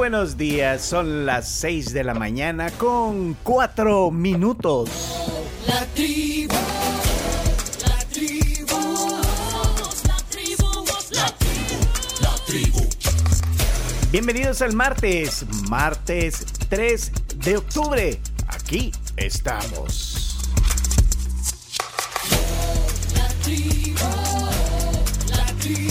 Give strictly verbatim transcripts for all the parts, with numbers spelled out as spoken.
buenos días, son las seis de la mañana con cuatro minutos. La tribu, la tribu, la tribu, la tribu, la tribu. Bienvenidos al martes, martes tres de octubre. Aquí estamos. La tribu, la tribu.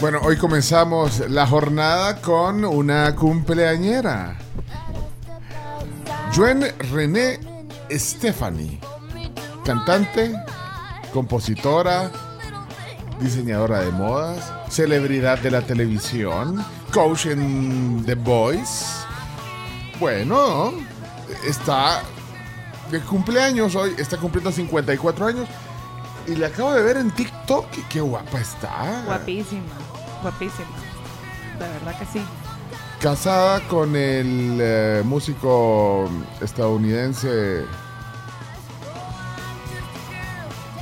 Bueno, hoy comenzamos la jornada con una cumpleañera. Gwen René Stephanie, cantante, compositora, diseñadora de modas, celebridad de la televisión, coach en The Voice. Bueno, está de cumpleaños hoy, está cumpliendo cincuenta y cuatro años y la acabo de ver en TikTok y qué guapa está. Guapísima. Guapísima, la verdad que sí. Casada con el eh, músico estadounidense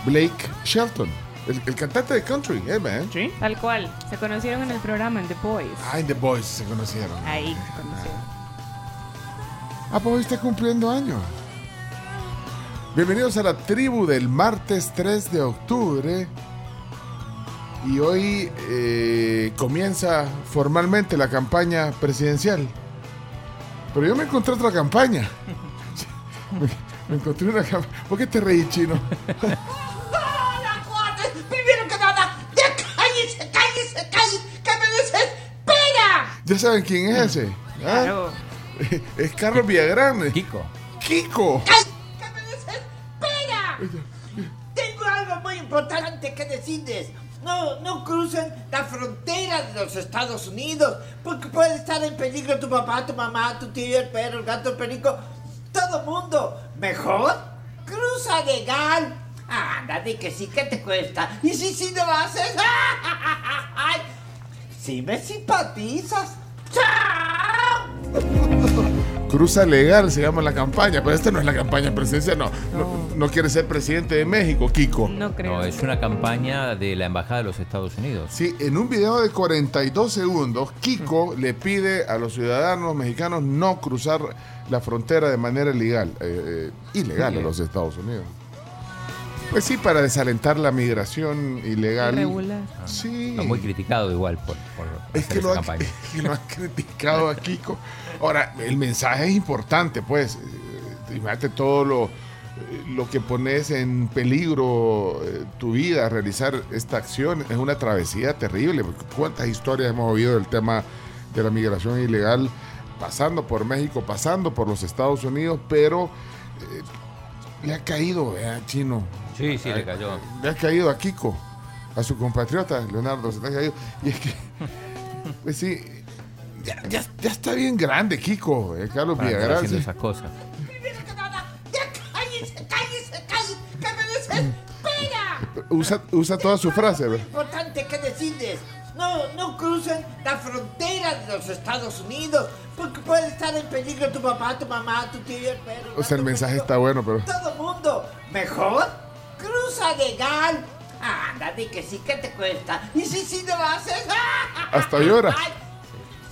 Blake Shelton, el, el cantante de country, eh, man. ¿Sí? Tal cual, se conocieron en el programa, en The Voice. Ah, en The Voice se conocieron. Ahí se conocieron. Ah, pues hoy está cumpliendo años. Bienvenidos a la tribu del martes tres de octubre. Y hoy eh, comienza formalmente la campaña presidencial. Pero yo me encontré otra campaña. Me, me encontré una campaña. ¿Por qué te reí, Chino? ¡Hola, cuates! ¡Primero que nada! ¡Ya cállese, cállese, cállese! ¡Que me desespera! ¿Ya saben quién es ese? ¿Ah? Es Carlos Villagrán. Kiko. ¡Kiko! ¡Que me desespera! Tengo algo muy importante que decirles. No, no crucen la frontera de los Estados Unidos, porque puede estar en peligro tu papá, tu mamá, tu tío, el perro, el gato, el perico, todo mundo. Mejor, cruza legal. Anda, de que sí que te cuesta. Y si sí si lo haces, ¡ay! Si me simpatizas, ¡chao! Cruza legal se llama la campaña, pero esta no es la campaña presidencial, no. No. no. no quiere ser presidente de México, Kiko. No creo. No, es una campaña de la Embajada de los Estados Unidos. Sí, en un video de cuarenta y dos segundos, Kiko mm. le pide a los ciudadanos mexicanos no cruzar la frontera de manera legal, eh, eh, ilegal sí. a los Estados Unidos. Pues sí, para desalentar la migración ilegal. Irregular. Ah, sí. Está muy criticado igual por, por es hacer que esa ha, campaña. Es que lo han criticado a Kiko. Ahora, el mensaje es importante, pues. Imagínate todo lo, lo que pones en peligro eh, tu vida, realizar esta acción. Es una travesía terrible. ¿Cuántas historias hemos oído del tema de la migración ilegal pasando por México, pasando por los Estados Unidos? Pero eh, le ha caído, ¿eh, Chino? Sí, sí, le cayó. Le ha caído a Kiko, a su compatriota, Leonardo, se le ha caído. Y es que, pues sí, ya, ya, ya está bien grande Kiko, eh, Carlos Villagrán. Haciendo esas cosas. ¡Ya cállese, cállese, cállese! ¡Que me desespera! Usa, usa toda su frase. Es importante que decides. No, no crucen la frontera de los Estados Unidos, porque puede estar en peligro tu papá, tu mamá, tu tío, el perro. O sea, el mensaje está bueno, pero... Todo mundo, mejor... Cruza legal. Anda, de que sí que te cuesta. Y si sí si lo haces. ¡Ah! Hasta llora.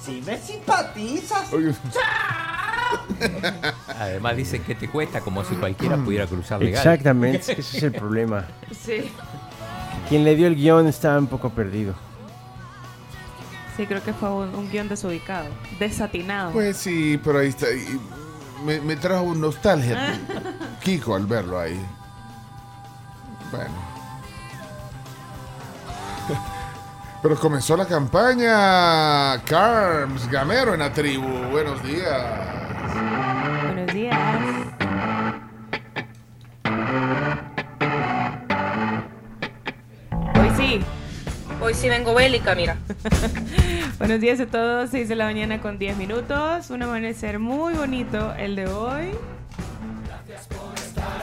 Si me simpatizas. Oye. ¡Chao! Además dicen que te cuesta, como si cualquiera pudiera cruzar legal. Exactamente, ese es el problema. Sí. Quien le dio el guión estaba un poco perdido. Sí, creo que fue un, un guión desubicado, desatinado. Pues sí, pero ahí está. Y me, me trajo nostalgia Kiko al verlo ahí. Bueno. Pero comenzó la campaña. Carms Gamero en la tribu. Buenos días. Buenos días. Hoy sí. Hoy sí vengo bélica, mira. Buenos días a todos. seis de la mañana con diez minutos. Un amanecer muy bonito el de hoy.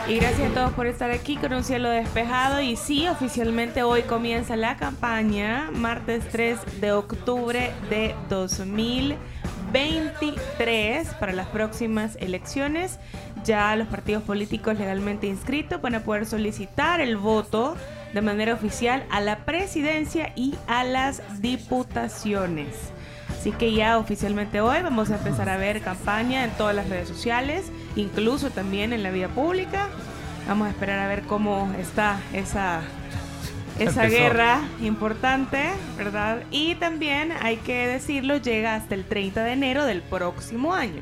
Y gracias a todos por estar aquí con un cielo despejado. Y sí, oficialmente hoy comienza la campaña, martes tres de octubre de dos mil veintitrés, para las próximas elecciones. Ya los partidos políticos legalmente inscritos van a poder solicitar el voto de manera oficial a la presidencia y a las diputaciones. Así que ya oficialmente hoy vamos a empezar a ver campaña en todas las redes sociales, incluso también en la vida pública. Vamos a esperar a ver cómo está esa, esa guerra importante, ¿verdad? Y también, hay que decirlo, llega hasta el treinta de enero del próximo año.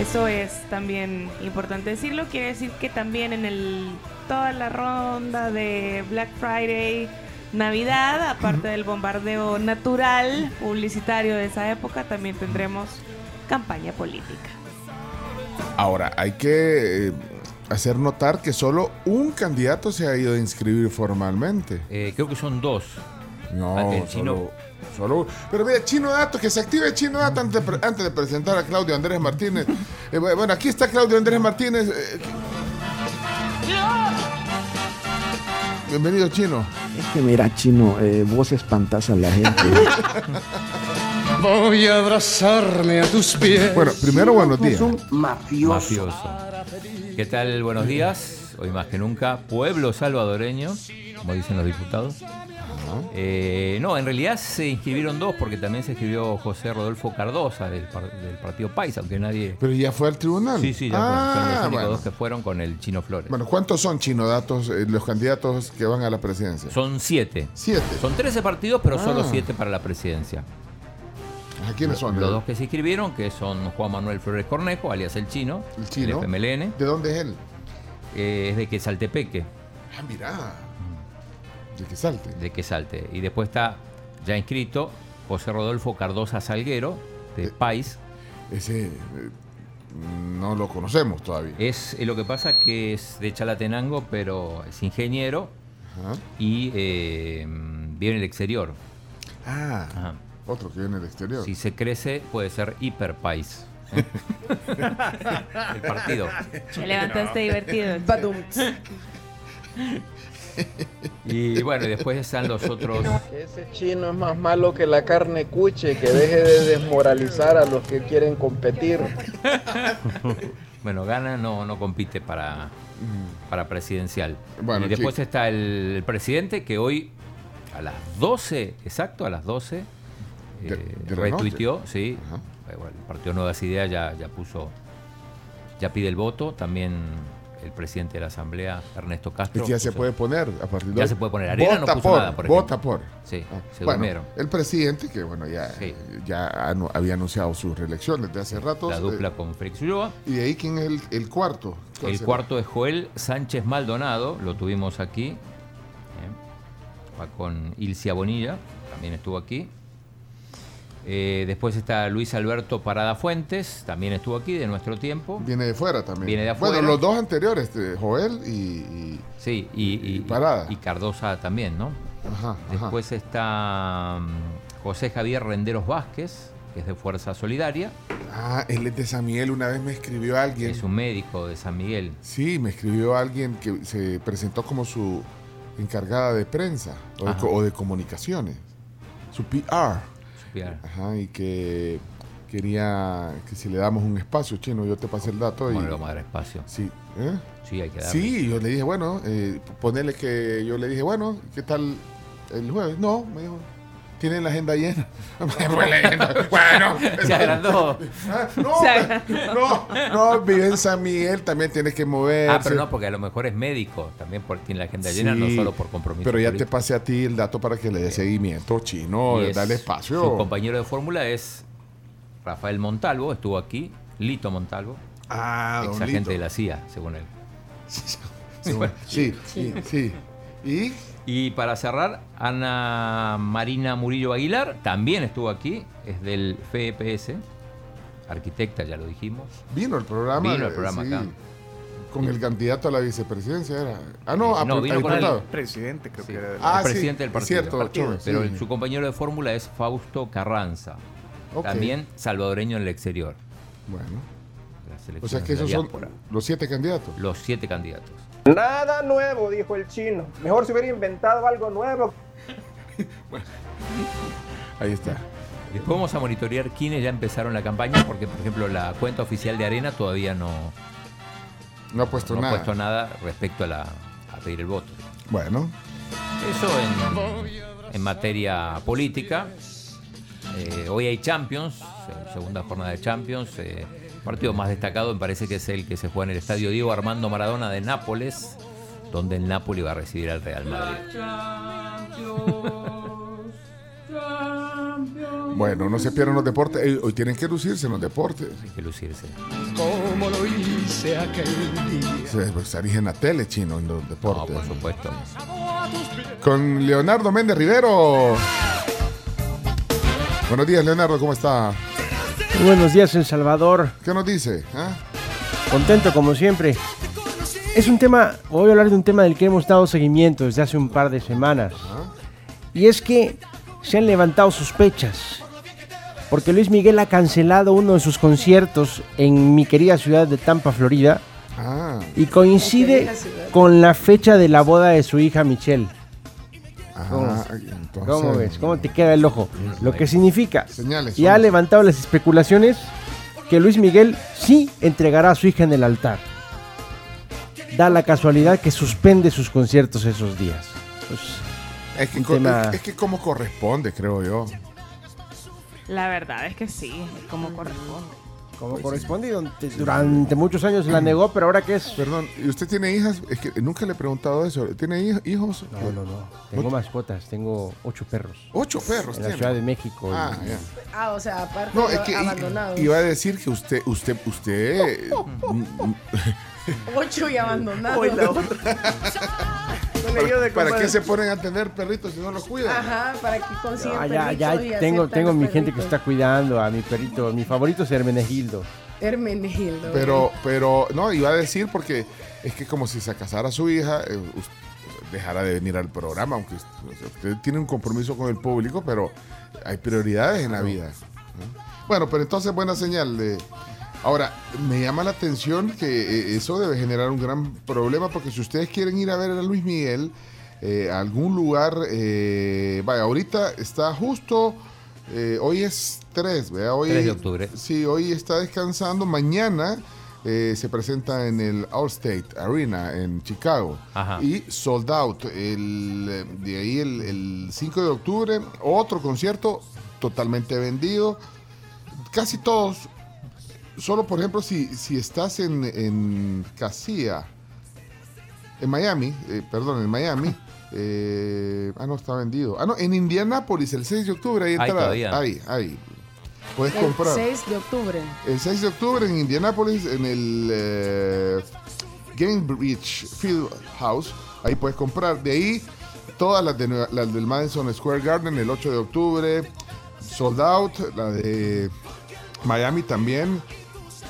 Eso es también importante decirlo. Quiere decir que también en el toda la ronda de Black Friday, Navidad, aparte del bombardeo natural publicitario de esa época, también tendremos campaña política. Ahora, hay que hacer notar que solo un candidato se ha ido a inscribir formalmente. Eh, creo que son dos. No, solo, Chino. solo Pero mira, Chino Dato, que se active el Chino Dato antes, antes de presentar a Claudio Andrés Martínez. Eh, bueno, aquí está Claudio Andrés Martínez. Eh, Bienvenido, Chino. Es que mira, Chino, eh, vos espantás a la gente. Voy a abrazarme a tus pies. Bueno, primero, buenos días. Un mafioso. mafioso. ¿Qué tal? Buenos días. Hoy más que nunca, pueblo salvadoreño, como dicen los diputados. Uh-huh. Eh, no, en realidad se inscribieron dos, porque también se inscribió José Rodolfo Cardoza del, par- del Partido Paisa, aunque nadie... Pero ya fue al tribunal. Sí, sí, ya ah, fue. Son los únicos dos que fueron con el Chino Flores. Bueno, ¿cuántos son, Chino Datos, eh, los candidatos que van a la presidencia? Son siete. Siete. Son trece partidos, pero ah. solo siete para la presidencia. ¿A quiénes son? Los eh? dos que se inscribieron, que son Juan Manuel Flores Cornejo, alias El Chino. El Chino. El F M L N. ¿De dónde es él? Eh, es de Quetzaltepeque. Ah, mirá. De que salte. De que salte. Y después está ya inscrito José Rodolfo Cardoza Salguero, de eh, País. Ese eh, no lo conocemos todavía. Es eh, lo que pasa que es de Chalatenango, pero es ingeniero. Ajá. Y eh, viene del exterior. Ah, Ajá. Otro que viene del exterior. Si se crece, puede ser hiper país. ¿Eh? El partido. Me levantaste divertido. Badum. Y bueno, y después están los otros. Ese Chino es más malo que la carne cuche, que deje de desmoralizar a los que quieren competir. Bueno, Gana no, no compite para, para presidencial. Bueno, y después chico. está el, el presidente, que hoy a las doce, exacto, a las doce, de, eh, de retuiteó, noche. sí. Bueno, el Partido Nuevas Ideas ya, ya puso, ya pide el voto, también. El presidente de la Asamblea, Ernesto Castro. Es que ya puso, se puede poner a partir de Ya hoy. se puede poner. Arena vota no puso por, nada, por Vota ejemplo. por. Sí, ah, se bueno, durmieron. El presidente, que bueno, ya, sí. ya anu- había anunciado su reelección desde hace sí, rato. La dupla eh, con Félix Ulloa. Y de ahí, ¿quién es el, el cuarto? El será? cuarto es Joel Sánchez Maldonado, lo tuvimos aquí. Eh, va con Ilcia Bonilla, también estuvo aquí. Eh, después está Luis Alberto Parada Fuentes, también estuvo aquí, de nuestro tiempo. Viene de fuera también. Viene de afuera. Bueno, los dos anteriores, Joel y, y, sí, y, y, y Parada. Y Cardoza también, ¿no? Ajá, después ajá. está José Javier Renderos Vázquez, que es de Fuerza Solidaria. Ah, él es de San Miguel, una vez me escribió alguien. Es un médico de San Miguel. Sí, me escribió alguien que se presentó como su encargada de prensa o, de, o de comunicaciones, su P R. Ajá, y que quería que si le damos un espacio, Chino, yo te pasé el dato. Bueno, le vamos a dar espacio. Sí, ¿eh? Sí, hay que darle. Sí, yo le dije, bueno, eh, ponerle que yo le dije, bueno, ¿qué tal el jueves? No, me dijo, tienen la agenda llena. Bueno, exagerando. No, no, no, vive en San Miguel, también tienes que moverse. Ah, pero no, porque a lo mejor es médico, también por, tiene la agenda sí, llena, no solo por compromiso. Pero ya político. Te pasé a ti el dato para que le dé seguimiento, Chino, dale espacio. Su compañero de fórmula es Rafael Montalvo, estuvo aquí, Lito Montalvo, ah, ex agente Lito. De la C I A, según él. Sí, bueno, sí, sí, sí. ¿Y? Y para cerrar, Ana Marina Murillo Aguilar también estuvo aquí, es del F E P S, arquitecta, ya lo dijimos. Vino el programa. Vino el programa sí, acá. Con sí. El candidato a la vicepresidencia era. Ah, no, eh, no vino con el presidente, creo sí. que era. El ah, presidente sí, del partido. Es cierto, partido. Pero sí. Su compañero de fórmula es Fausto Carranza, okay. También salvadoreño en el exterior. Bueno. O sea que esos son los siete candidatos. Los siete candidatos. Nada nuevo, dijo el Chino. Mejor se hubiera inventado algo nuevo. Bueno, ahí está. Después vamos a monitorear quiénes ya empezaron la campaña, porque por ejemplo la cuenta oficial de Arena todavía no, no ha puesto, no nada. Ha puesto nada respecto a, la, a pedir el voto. Bueno. Eso en, en materia política. Eh, hoy hay Champions, segunda jornada de Champions. Eh, Partido más destacado me parece que es el que se juega en el estadio Diego Armando Maradona de Nápoles, donde el Napoli va a recibir al Real Madrid. Bueno, no se pierdan los deportes. Eh, hoy tienen que lucirse en los deportes. Hay que lucirse. Como lo hice aquel día. Se estaría en la tele, Chino, en los deportes. No, por supuesto. Con Leonardo Méndez Rivero. Buenos días, Leonardo, ¿cómo está? Muy buenos días, El Salvador. ¿Qué nos dice? ¿Eh? Contento como siempre. Es un tema, voy a hablar de un tema del que hemos dado seguimiento desde hace un par de semanas. ¿Ah? Y es que se han levantado sospechas porque Luis Miguel ha cancelado uno de sus conciertos en mi querida ciudad de Tampa, Florida. Ah. Y coincide con la fecha de la boda de su hija Michelle. Ah, entonces, ¿cómo ves? ¿Cómo te queda el ojo? Lo que significa, señales, y ha levantado las especulaciones que Luis Miguel sí entregará a su hija en el altar. Da la casualidad que suspende sus conciertos esos días. Pues, es, que co- tema... es, es que como corresponde, creo yo. La verdad es que sí, como corresponde. Como pues corresponde, sí. Durante muchos años la negó, pero ahora qué es. Perdón, ¿y usted tiene hijas? Es que nunca le he preguntado eso. ¿Tiene hijos? No, no, no. Tengo ¿Ot- mascotas, tengo ocho perros. ¿Ocho perros? En tiene? La Ciudad de México. Ah, y... yeah. ah o sea, aparte no, es que abandonados. Iba a decir que usted, usted, usted. Ocho y abandonados. Hoy la otra. ¿Para, ¿Para qué se ponen a tener perritos si no los cuidan? Ajá, para que consigan no, ya, perritos. Ya, tengo, tengo mi perritos. Gente que está cuidando a mi perrito. Mi favorito es Hermenegildo. Hermenegildo. Pero, pero, no, iba a decir porque es que como si se casara su hija, eh, dejara de venir al programa, aunque usted, usted tiene un compromiso con el público, pero hay prioridades en la vida. Bueno, pero entonces buena señal de... Ahora, me llama la atención que eso debe generar un gran problema, porque si ustedes quieren ir a ver a Luis Miguel eh, a algún lugar, eh, vaya, ahorita está justo, eh, hoy es tres, ¿verdad? Hoy, tres de octubre. Sí, hoy está descansando, mañana eh, se presenta en el Allstate Arena en Chicago. Ajá. Y sold out, el, de ahí el, el cinco de octubre, otro concierto totalmente vendido, casi todos. Solo, por ejemplo, si, si estás en, en Casilla, en Miami, eh, perdón, en Miami, eh, ah, no, está vendido. Ah, no, en Indianápolis, el seis de octubre, ahí está. Ahí, ahí. Puedes el comprar. El seis de octubre. El seis de octubre en Indianápolis, en el eh, Gainbridge Field House, ahí puedes comprar. De ahí, todas las, de, las del Madison Square Garden, el ocho de octubre, sold out, la de Miami también.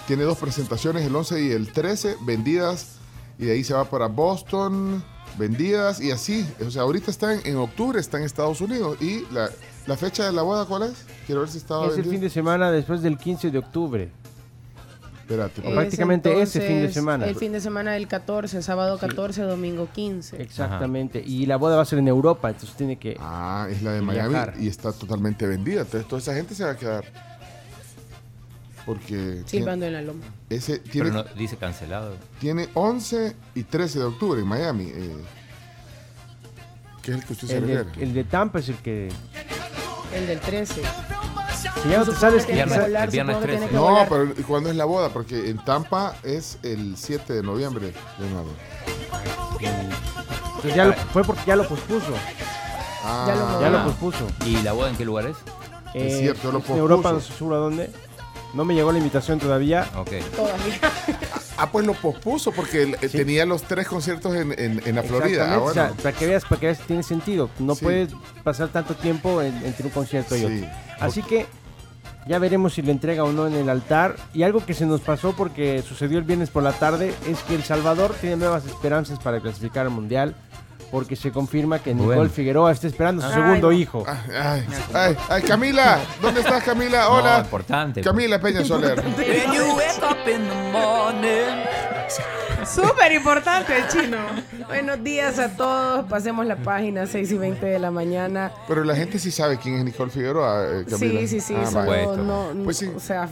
Tiene dos presentaciones, el once y el trece, vendidas, y de ahí se va para Boston, vendidas, y así. O sea, ahorita están en octubre, está en Estados Unidos. ¿Y la, la fecha de la boda cuál es? Quiero ver si estaba vendido. Es el fin de semana después del quince de octubre. Espérate. Es prácticamente entonces, ese fin de semana. El fin de semana del catorce, sábado catorce, sí. Domingo quince. Exactamente. Ajá. Y la boda va a ser en Europa, entonces tiene que Ah, es la de Miami viajar. Y está totalmente vendida. Entonces toda esa gente se va a quedar... Porque silbando en la loma. Ese tiene, pero no, dice cancelado. Tiene once y trece de octubre en Miami. Eh, ¿Qué es el que usted se refiere? El de Tampa es el que El del trece. Si ya no te sabes que viernes, volar, el viernes trece. Que no, pero ¿cuándo es la boda? Porque en Tampa es el siete de noviembre, Leonardo. Pues ya lo, fue porque ya lo pospuso. Ah. Ya, lo ya lo pospuso. ¿Y la boda en qué lugar es? Eh, es cierto, yo lo pospuso. En Europa, no se suba dónde. No me llegó la invitación todavía. Ok. Todavía. Ah, pues lo pospuso porque él, sí. tenía los tres conciertos en, en, en la Florida. Ah, bueno. O sea, para que veas, para que veas, tiene sentido. No sí. puedes pasar tanto tiempo en, entre un concierto sí. y otro. Así que ya veremos si le entrega o no en el altar. Y algo que se nos pasó porque sucedió el viernes por la tarde es que El Salvador tiene nuevas esperanzas para clasificar al Mundial, porque se confirma que Nicole bueno. Figueroa está esperando a su ay, segundo no. hijo. Ay, ay, ay, Camila, ¿dónde estás, Camila? Hola. No, importante. Camila Peña Soler. Súper importante, Chino. Buenos días a todos. Pasemos la página, seis y veinte de la mañana. Pero la gente sí sabe quién es Nicole Figueroa, eh, Camila. Sí, sí, sí. Ah, solo, no, no, pues sí. O sea,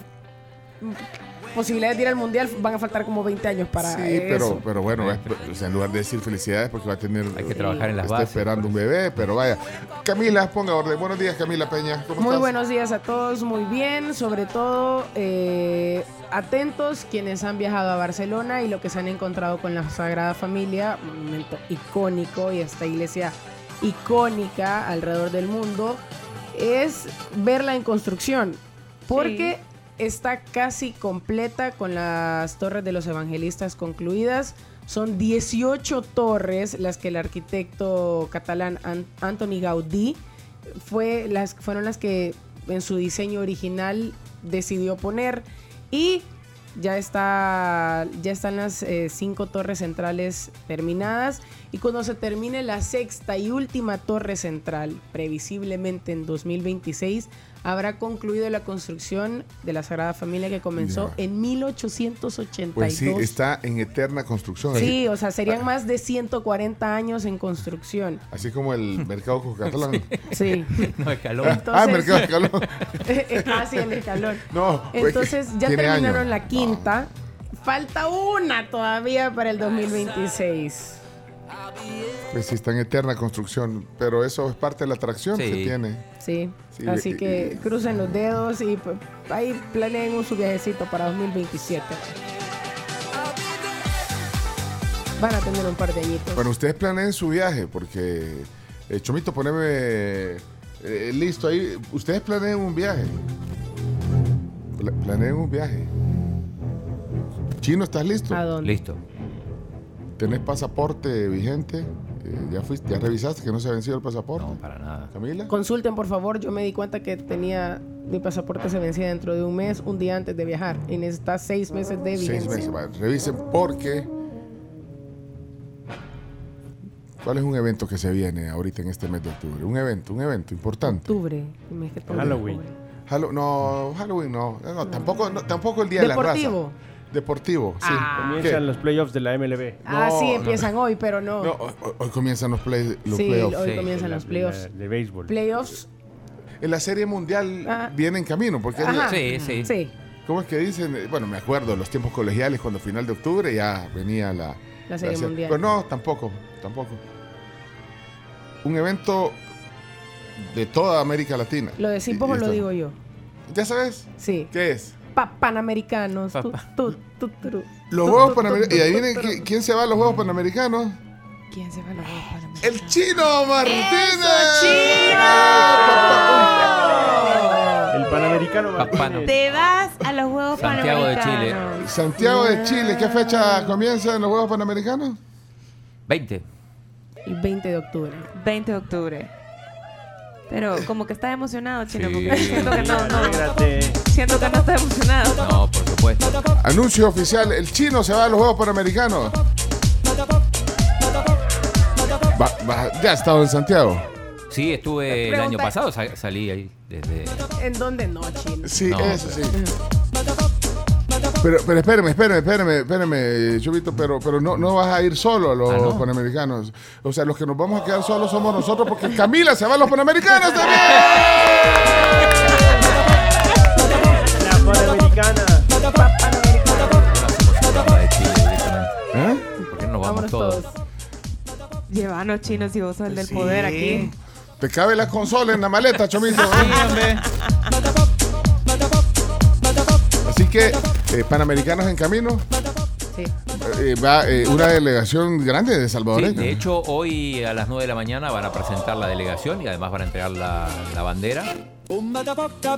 posibilidades de ir al Mundial, van a faltar como veinte años para sí, eso. Pero, pero bueno, es, o sea, en lugar de decir felicidades porque va a tener... Hay que trabajar en las bases. Está esperando un bebé, pero vaya. Camila, ponga orden. Buenos días, Camila Peña. ¿Cómo muy estás? Buenos días a todos, muy bien. Sobre todo, eh, atentos quienes han viajado a Barcelona y lo que se han encontrado con la Sagrada Familia, monumento icónico, y esta iglesia icónica alrededor del mundo, es verla en construcción. Porque... Sí. Está casi completa con las torres de los evangelistas concluidas. Son dieciocho torres las que el arquitecto catalán Antoni Gaudí fue, las, fueron las que en su diseño original decidió poner. Y ya, está, ya están las eh, cinco torres centrales terminadas. Y cuando se termine la sexta y última torre central, previsiblemente en dos mil veintiséis... habrá concluido la construcción de la Sagrada Familia que comenzó no. en mil ochocientos ochenta y dos. Pues sí, está en eterna construcción. Sí, o sea, serían ah. más de ciento cuarenta años en construcción. Así como el mercado Coca-Catalán. Sí. sí. No, Escalón. Entonces, ah, el mercado Escalón. Ah, sí, el Escalón. No, entonces ya terminaron años. La quinta. No. Falta una todavía para el dos mil veintiséis. Pues sí, está en eterna construcción, pero eso es parte de la atracción sí. que tiene. Sí, sí así y, que y, crucen los dedos y pues, ahí planeen un su viajecito para dos mil veintisiete. Van a tener un par de añitos. Bueno, ustedes planeen su viaje porque, eh, Chomito, poneme eh, listo ahí. Ustedes planeen un viaje. Pla- planeen un viaje. Chino, ¿estás listo? ¿A dónde? Listo. ¿Tenés pasaporte vigente? Eh, ¿Ya fuiste, ya revisaste que no se ha vencido el pasaporte? No, para nada. ¿Camila? Consulten, por favor. Yo me di cuenta que tenía... Mi pasaporte se vencía dentro de un mes, un día antes de viajar. Y necesitas seis meses de vigencia. Seis meses. Vale. Revisen porque... ¿Cuál es un evento que se viene ahorita en este mes de octubre? Un evento, un evento importante. Octubre. El mes que Halloween. Halloween. No, Halloween no. No, no, tampoco, no. Tampoco el Día Deportivo. De la Raza. Deportivo, sí. Ah, comienzan ¿Qué? los playoffs de la M L B. Ah, no, sí, empiezan no. hoy, pero no. no hoy, hoy comienzan los, play, los sí, playoffs. Hoy sí, hoy comienzan los playoffs. De béisbol. Playoffs. En la Serie Mundial ah. viene en camino. Porque la, sí, sí, sí. ¿Cómo es que dicen? Bueno, me acuerdo, los tiempos colegiales, cuando final de octubre ya venía la... La Serie la, Mundial. Pero no, tampoco, tampoco. Un evento de toda América Latina. ¿Lo decís vos o lo digo yo? ¿Ya sabes? Sí. ¿Qué es? Panamericanos. Los Juegos Panamericanos. Y ahí viene quién se va a los Juegos Panamericanos. ¿Quién se va a los Juegos Panamericanos? ¡El Chino Martínez! ¡Eso, Chino! El Panamericano Martínez. Te vas a los Juegos Santiago Panamericanos. De Chile. Santiago de Chile. ¿Qué fecha comienzan los Juegos Panamericanos? veinte. Y veinte de octubre. veinte de octubre. Pero como que estás emocionado, Chino, sí. porque siento que no, no, siento que no estás emocionado. No, por supuesto. Anuncio oficial, el Chino se va a los Juegos Panamericanos. Va, va, ¿Ya has estado en Santiago? Sí, estuve el año pasado, sal, salí ahí desde... ¿En dónde no, Chino? Sí, no, eso pero... sí. Pero, pero espérame, espérame, espérame, espérame, Chubito, pero, pero no, no vas a ir solo a los ah, ¿no? Panamericanos. O sea, los que nos vamos a quedar solos somos nosotros porque Camila se va a los Panamericanos también. La Panamericana. ¿Eh? ¿Por qué no nos vamos todos? todos? Llévanos, Chinos, si vos sos el del sí. poder aquí. ¿Te cabe la consola en la maleta, Chomito? ¿Eh? Así que, eh, Panamericanos en camino. Sí. Eh, va eh, una delegación grande de salvadoreños. Sí, de hecho, hoy a las nueve de la mañana van a presentar la delegación y además van a entregar la, la bandera. La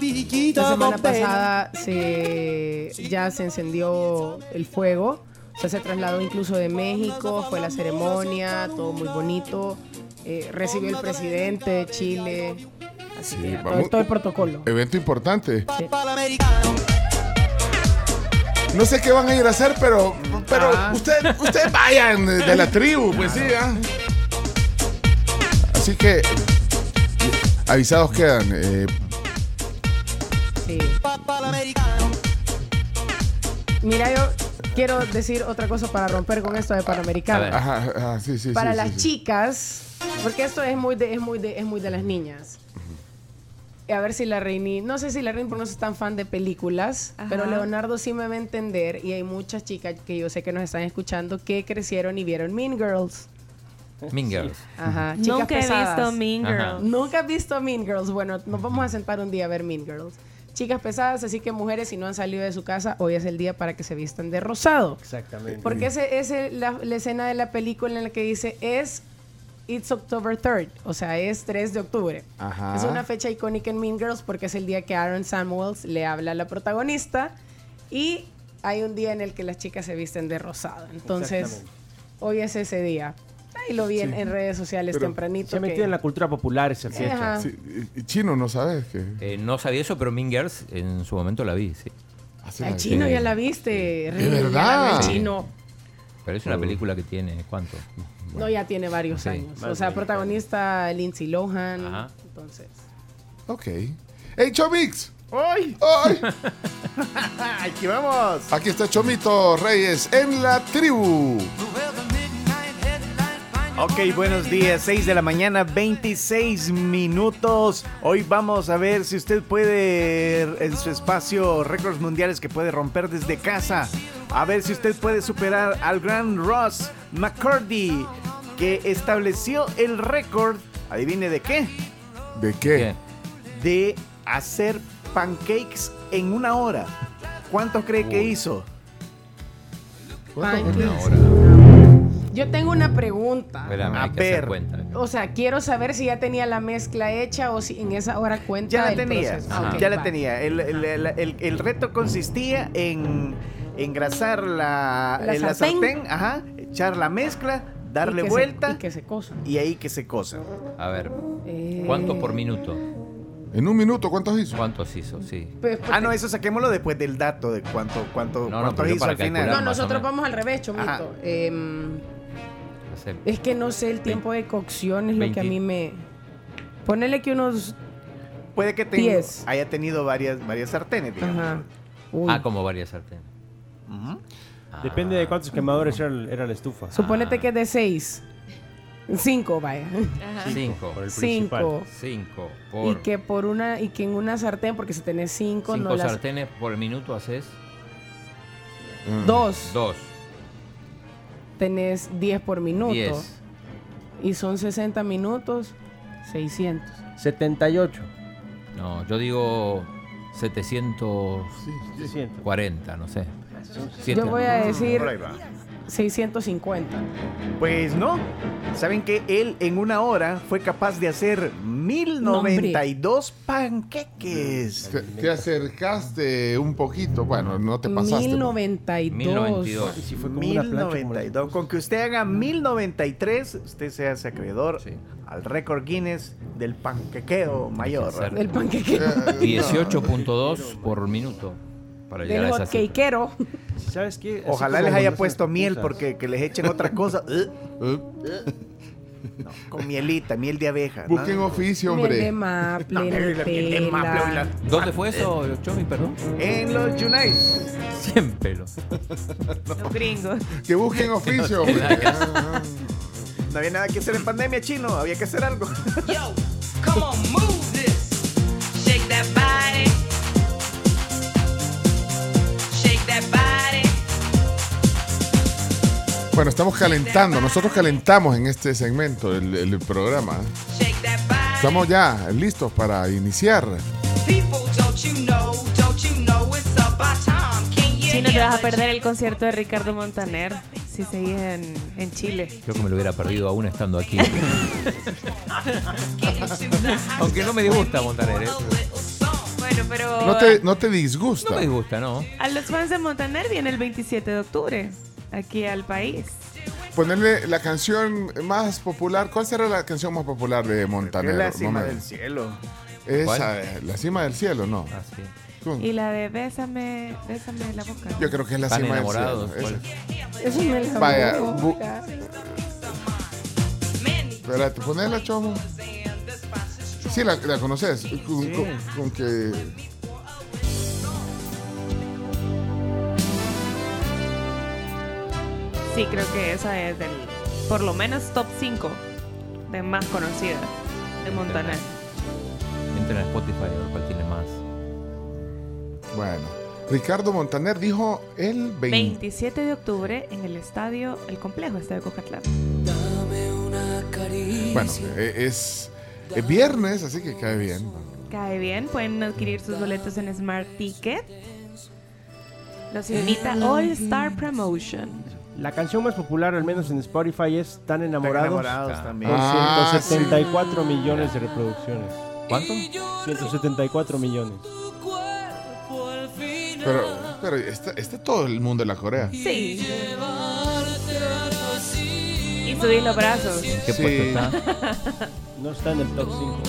semana pasada se, ya se encendió el fuego. O sea, se trasladó incluso de México, fue la ceremonia, todo muy bonito. Eh, recibió el presidente de Chile. Así sí, que todo, todo el protocolo. Evento importante. Sí. No sé qué van a ir a hacer, pero, pero ah. ustedes usted vayan de, de la tribu, pues claro. Sí. ¿Eh? Así que avisados quedan. Eh. Sí. Mira, yo quiero decir otra cosa para romper con esto de Panamericano. Ajá, ajá, sí, sí, para sí, las sí, chicas, porque esto es muy de, es muy de, es muy de las niñas. A ver si la Reini, no sé si la Reini no es tan fan de películas, ajá, pero Leonardo sí me va a entender y hay muchas chicas que yo sé que nos están escuchando que crecieron y vieron Mean Girls. Mean Girls. Ajá. Chicas Nunca pesadas. he visto Mean Girls. Ajá. Nunca he visto Mean Girls. Bueno, nos vamos a sentar un día a ver Mean Girls. Chicas pesadas, así que mujeres, si no han salido de su casa, hoy es el día para que se vistan de rosado. Exactamente. Porque esa es la, la escena de la película en la que dice es It's October third, o sea, es tres de octubre. Ajá. Es una fecha icónica en Mean Girls porque es el día que Aaron Samuels le habla a la protagonista y hay un día en el que las chicas se visten de rosado. Entonces, hoy es ese día. Ahí lo vi sí. en, en redes sociales. Pero tempranito. Se metió que... en la cultura popular esa fecha. Sí, Chino, ¿no sabes qué? Eh, no sabía eso, pero Mean Girls en su momento la vi, sí. Así Ay, Chino, que... ya la viste. Es verdad. Vi, Chino. Pero es una película que tiene, ¿cuánto? Bueno. No, ya tiene varios sí, años. Vale, o sea, protagonista vale. Lindsay Lohan. Ajá. Entonces. Ok. ¡Hey, Chomix! ¡Hoy! ¡Hoy! ¡Aquí vamos! Aquí está Chomito Reyes en la tribu. Ok, buenos días. seis de la mañana, veintiséis minutos. Hoy vamos a ver si usted puede, en su espacio, récords mundiales que puede romper desde casa. A ver si usted puede superar al gran Ross McCurdy, que estableció el récord, adivine de qué. ¿De qué? De hacer pancakes en una hora. ¿Cuánto cree oh. que hizo? Pancakes. Una hora. Yo tengo una pregunta. Espérame, a ver. O sea, quiero saber si ya tenía la mezcla hecha o si en esa hora cuenta. Ya la tenía. Okay, ya va. la tenía. El, el, el, el, el reto consistía en engrasar la, la, eh, sartén. la sartén, ajá, echar la mezcla, darle y vuelta se, y que se cosa. Y ahí que se cosa. A ver, eh. ¿cuánto por minuto? En un minuto, ¿cuántos hizo? ¿Cuántos hizo? Sí. Pues, pues, ah, no, eso saquémoslo después del dato de cuánto, cuánto, no, cuánto no, hizo al final. No, nosotros vamos al revés, Chomito. Eh, es que no sé el tiempo veinte de cocción es veinte lo que a mí me. Ponele que unos. Puede que tenga, haya tenido varias, varias sartenes, digamos. Ajá. Ah, como varias sartenes. Uh-huh. Ah, depende de cuántos quemadores uh-huh. era, era la estufa. Suponete ah. que es de seis. Cinco, vaya. Ajá. Cinco. Por el cinco. Cinco. Por... Y que por una, y que en una sartén, porque si tenés cinco, cinco no las... sartenes por minuto haces. Mm. Dos. Dos. Tenés diez por minuto. Diez. Y son sesenta minutos, seiscientos. Setenta y ocho. No, yo digo setecientos cuarenta, no sé. Yo voy a decir seiscientos cincuenta. Pues no. ¿Saben que él en una hora fue capaz de hacer mil noventa y dos panqueques? Te, te acercaste un poquito. Bueno, no te pasaste. mil noventa y dos. Si fue como mil noventa y dos. Con que usted haga mil noventa y tres, usted se hace acreedor sí. al récord Guinness del panquequeo mayor. El panquequeo. dieciocho punto dos por minuto. Para del hot cakeero. ¿Sabes qué? Ojalá les haya puesto miel cosas. Porque que les echen otra cosa. No, con mielita, miel de abeja. Busquen ¿no? oficio, hombre. Miel de maple, no, la miel de maple la... ¿Dónde fue eso, Chomi, perdón? En los Yunais. Siempre los... no. Los gringos. Que busquen oficio, hombre. No había nada que hacer en pandemia, Chino. Había que hacer algo. Yo, come on, move this. Shake that body. Bueno, estamos calentando. Nosotros calentamos en este segmento del programa. Shake that body. Estamos ya listos para iniciar. Si no te vas a perder el concierto de Ricardo Montaner si seguís en, en Chile. Creo que me lo hubiera perdido aún estando aquí. Aunque no me disgusta Montaner, ¿eh? Bueno, pero... No te, no te disgusta. No me disgusta, no. A los fans de Montaner viene el veintisiete de octubre aquí al país. Ponerle la canción más popular. ¿Cuál será la canción más popular de Montaner? La cima no me... del cielo. Esa, ¿cuál? La cima del cielo, no. Ah, sí. Y la de Bésame, Bésame la boca. Yo creo que es la cima del cielo. Eso no es la Vaya, bu- Espérate, ponela, chomo. Sí, la, la conoces. Con, sí. con, con que... Sí, creo que esa es del, por lo menos, top cinco de más conocida de Montaner. Entren a Spotify a ver cuál tiene más. Bueno, Ricardo Montaner dijo el veinte... veintisiete de octubre en el estadio, el complejo estadio Cocatlán. Dame una caricia. Bueno, es, es viernes, así que cae bien. Cae bien, pueden adquirir sus boletos en Smart Ticket. Los invita All Star Promotion. La canción más popular, al menos en Spotify, es Tan Enamorados, enamorados también. Con ah, ciento setenta y cuatro sí. millones de reproducciones. ¿Cuánto? ciento setenta y cuatro millones. Pero, pero está, está todo el mundo en la Corea. Sí. Y subir los brazos. ¿Qué sí. puesto está? No está en el top cinco.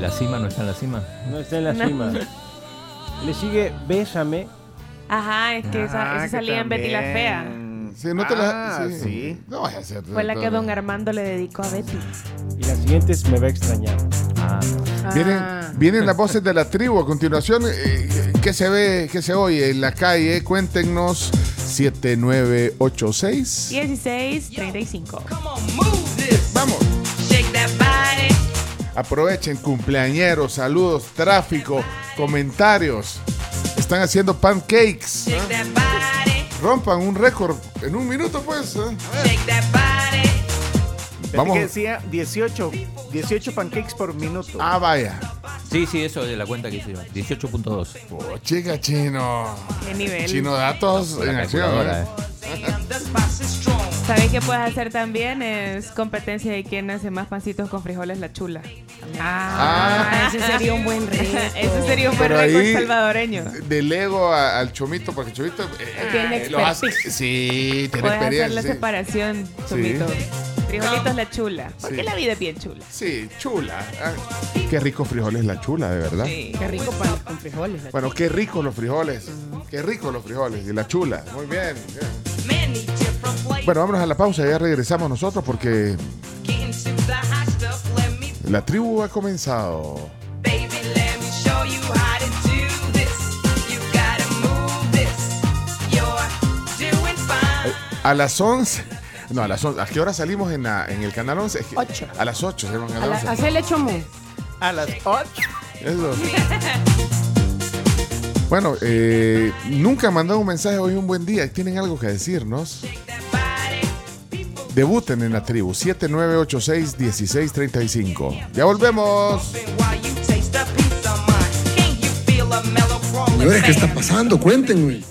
¿La cima no está en la cima? No está en la no. cima. Le sigue Bésame. Ajá, es que ah, esa, esa salía en Betty la Fea. Sí, no te ah, la... Sí. sí. No vas a hacer... Fue la que Don Armando le dedicó a Betty. Y la siguiente es Me va a extrañar. Ah. Ah. Vienen, vienen las voces de la tribu. A continuación... Eh, ¿Qué se ve, qué se oye en la calle? Cuéntenos. siete nueve ocho seis, dieciséis treinta y cinco. Vamos. Aprovechen, cumpleañeros, saludos, tráfico, comentarios. Están haciendo pancakes. ¿Eh? Rompan un récord en un minuto, pues. ¿Eh? Vamos. Decía dieciocho pancakes por minuto. Ah, vaya. Sí, sí, eso de la cuenta que hicieron. dieciocho punto dos. Oh, chica, Chino. ¿Qué nivel? Chino datos en acción. ¿Eh? ¿Sabes qué puedes hacer también? Es competencia de quién hace más pancitos con frijoles la chula. Ah, ah ese sería un buen reto. Ese sería un buen reto salvadoreño. Delego a, al Chomito, porque Chomito eh, tiene experiencia. Sí, tiene experiencia. Puedes hacer la sí. separación, Chomito. Sí. Frijolitos la chula. Porque sí. la vida es bien chula. Sí, chula. Ah, qué rico frijoles la chula, de verdad. Sí, qué rico pan con frijoles. La bueno, chula. Qué rico los frijoles. Mm. Qué rico los frijoles y la chula. Muy bien. Yeah. Bueno, vámonos a la pausa. Ya regresamos nosotros porque la tribu ha comenzado. Baby, let me show you how to do this. You gotta move this. You're doing fine. A las once. No, a las once. ¿A qué hora salimos en, la, en el canal once? Es que ocho. A las ocho. Hacele chomo. A las ocho. Eso. Bueno, eh, nunca han mandado un mensaje. Hoy un buen día. Tienen algo que decirnos. Debuten en la tribu. siete nueve ocho seis, dieciséis treinta y cinco. Ya volvemos. ¿Qué está pasando? Cuéntenme.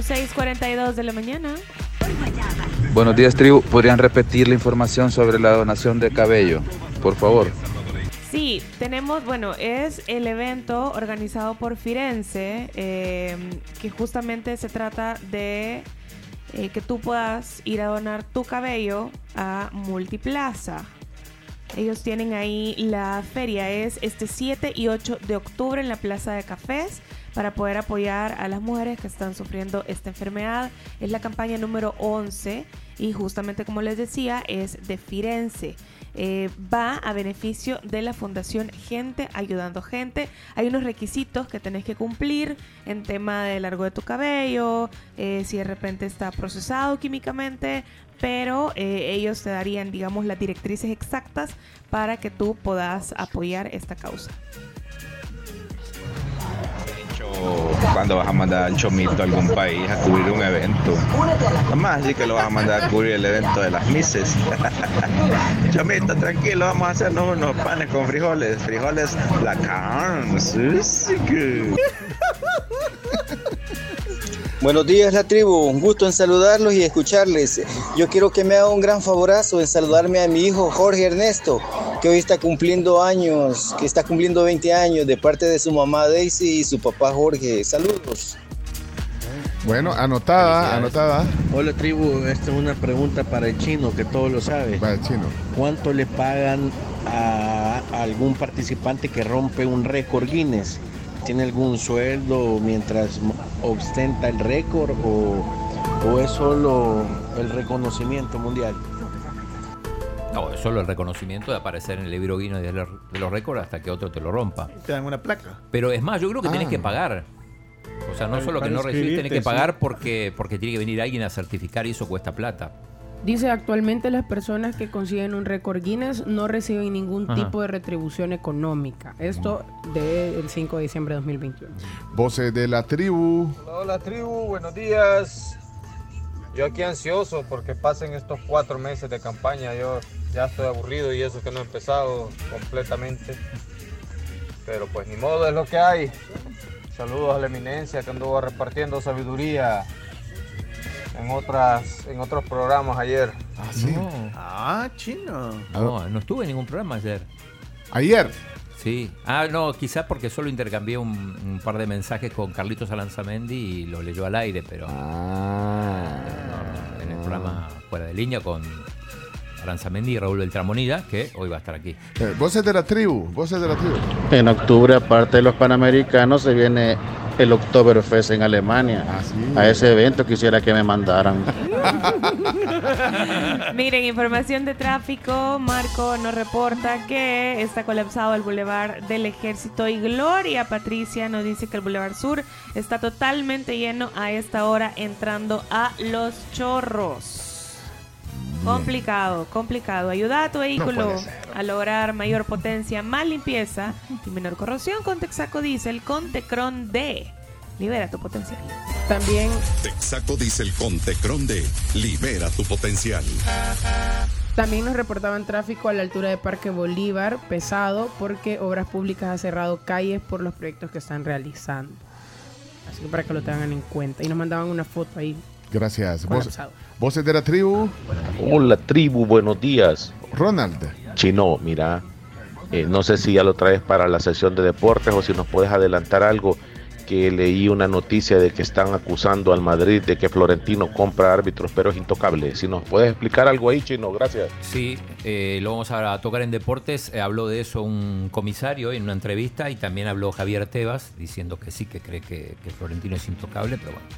seis cuarenta y dos de la mañana. Buenos días, tribu. ¿Podrían repetir la información sobre la donación de cabello, por favor? Sí, tenemos, bueno, es el evento organizado por Firenze, eh, que justamente se trata de eh, que tú puedas ir a donar tu cabello a Multiplaza. Ellos tienen ahí la feria, es este siete y ocho de octubre en la Plaza de Cafés. para poder apoyar a las mujeres que están sufriendo esta enfermedad. Es la campaña número once y justamente, como les decía, es de Firenze. Eh, va a beneficio de la Fundación Gente Ayudando Gente. Hay unos requisitos que tenés que cumplir en tema de largo de tu cabello, eh, si de repente está procesado químicamente, pero eh, ellos te darían, digamos, las directrices exactas para que tú puedas apoyar esta causa. Cuando vas a mandar al Chomito a algún país a cubrir un evento, nomás así que lo vas a mandar a cubrir el evento de las Misses. Chomito, tranquilo, vamos a hacernos unos panes con frijoles, frijoles la carne. Buenos días, la tribu, un gusto en saludarlos y escucharles. Yo quiero que me haga un gran favorazo en saludarme a mi hijo Jorge Ernesto, que hoy está cumpliendo años, que está cumpliendo veinte años, de parte de su mamá Daisy y su papá Jorge. Saludos. Bueno, anotada, anotada. Hola, tribu, esta es una pregunta para el chino, que todo lo sabe. Para el chino. ¿Cuánto le pagan a algún participante que rompe un récord Guinness? ¿Tiene algún sueldo mientras ostenta el récord o, o es solo el reconocimiento mundial? No, es solo el reconocimiento de aparecer en el libro Guinness de los, de los récords hasta que otro te lo rompa. Te dan una placa. Pero es más, yo creo que ah. tienes que pagar. O sea, no Ay, solo que no recibís, tienes que pagar, sí. porque, porque tiene que venir alguien a certificar y eso cuesta plata. Dice, actualmente las personas que consiguen un récord Guinness no reciben ningún Ajá. tipo de retribución económica. Esto del cinco de diciembre de dos mil veintiuno. Voces de la tribu. Hola, hola, tribu, buenos días. Yo aquí ansioso porque pasen estos cuatro meses de campaña. Yo ya estoy aburrido y eso que no he empezado completamente. Pero pues ni modo, es lo que hay. Saludos a la eminencia que anduvo repartiendo sabiduría en otras en otros programas ayer. Ah, sí. No. Ah, chino. No, no estuve en ningún programa ayer. ¿Ayer? Sí. Ah, no, quizás porque solo intercambié un, un par de mensajes con Carlitos Alanzamendi y lo leyó al aire, pero... Ah. No, en el programa Fuera de Línea con Alanzamendi y Raúl Beltramonida, que hoy va a estar aquí. Eh, voces de la tribu, voces de la tribu. En octubre, aparte de los Panamericanos, se viene... el Oktoberfest en Alemania. Ah, sí. A ese evento quisiera que me mandaran. Miren, información de tráfico. Marco nos reporta que está colapsado el Boulevard del Ejército y Gloria. Patricia nos dice que el Boulevard Sur está totalmente lleno a esta hora entrando a Los Chorros. Complicado, complicado. Ayuda a tu vehículo no a lograr mayor potencia, más limpieza y menor corrosión con Texaco Diesel con Tecron D. Libera tu potencial. También Texaco Diesel con Tecron D. Libera tu potencial. También nos reportaban tráfico a la altura de Parque Bolívar, pesado, porque Obras Públicas ha cerrado calles por los proyectos que están realizando. Así que para que lo tengan en cuenta. Y nos mandaban una foto ahí. Gracias. Voces, voces de la tribu. Hola, tribu, buenos días. Ronald. Chino, mira, eh, no sé si ya lo traes para la sesión de deportes o si nos puedes adelantar algo, que leí una noticia de que están acusando al Madrid de que Florentino compra árbitros, pero es intocable. Si nos puedes explicar algo ahí, Chino, gracias. Sí, eh, lo vamos a tocar en deportes. Eh, habló de eso un comisario en una entrevista y también habló Javier Tebas diciendo que sí, que cree que, que Florentino es intocable, pero bueno.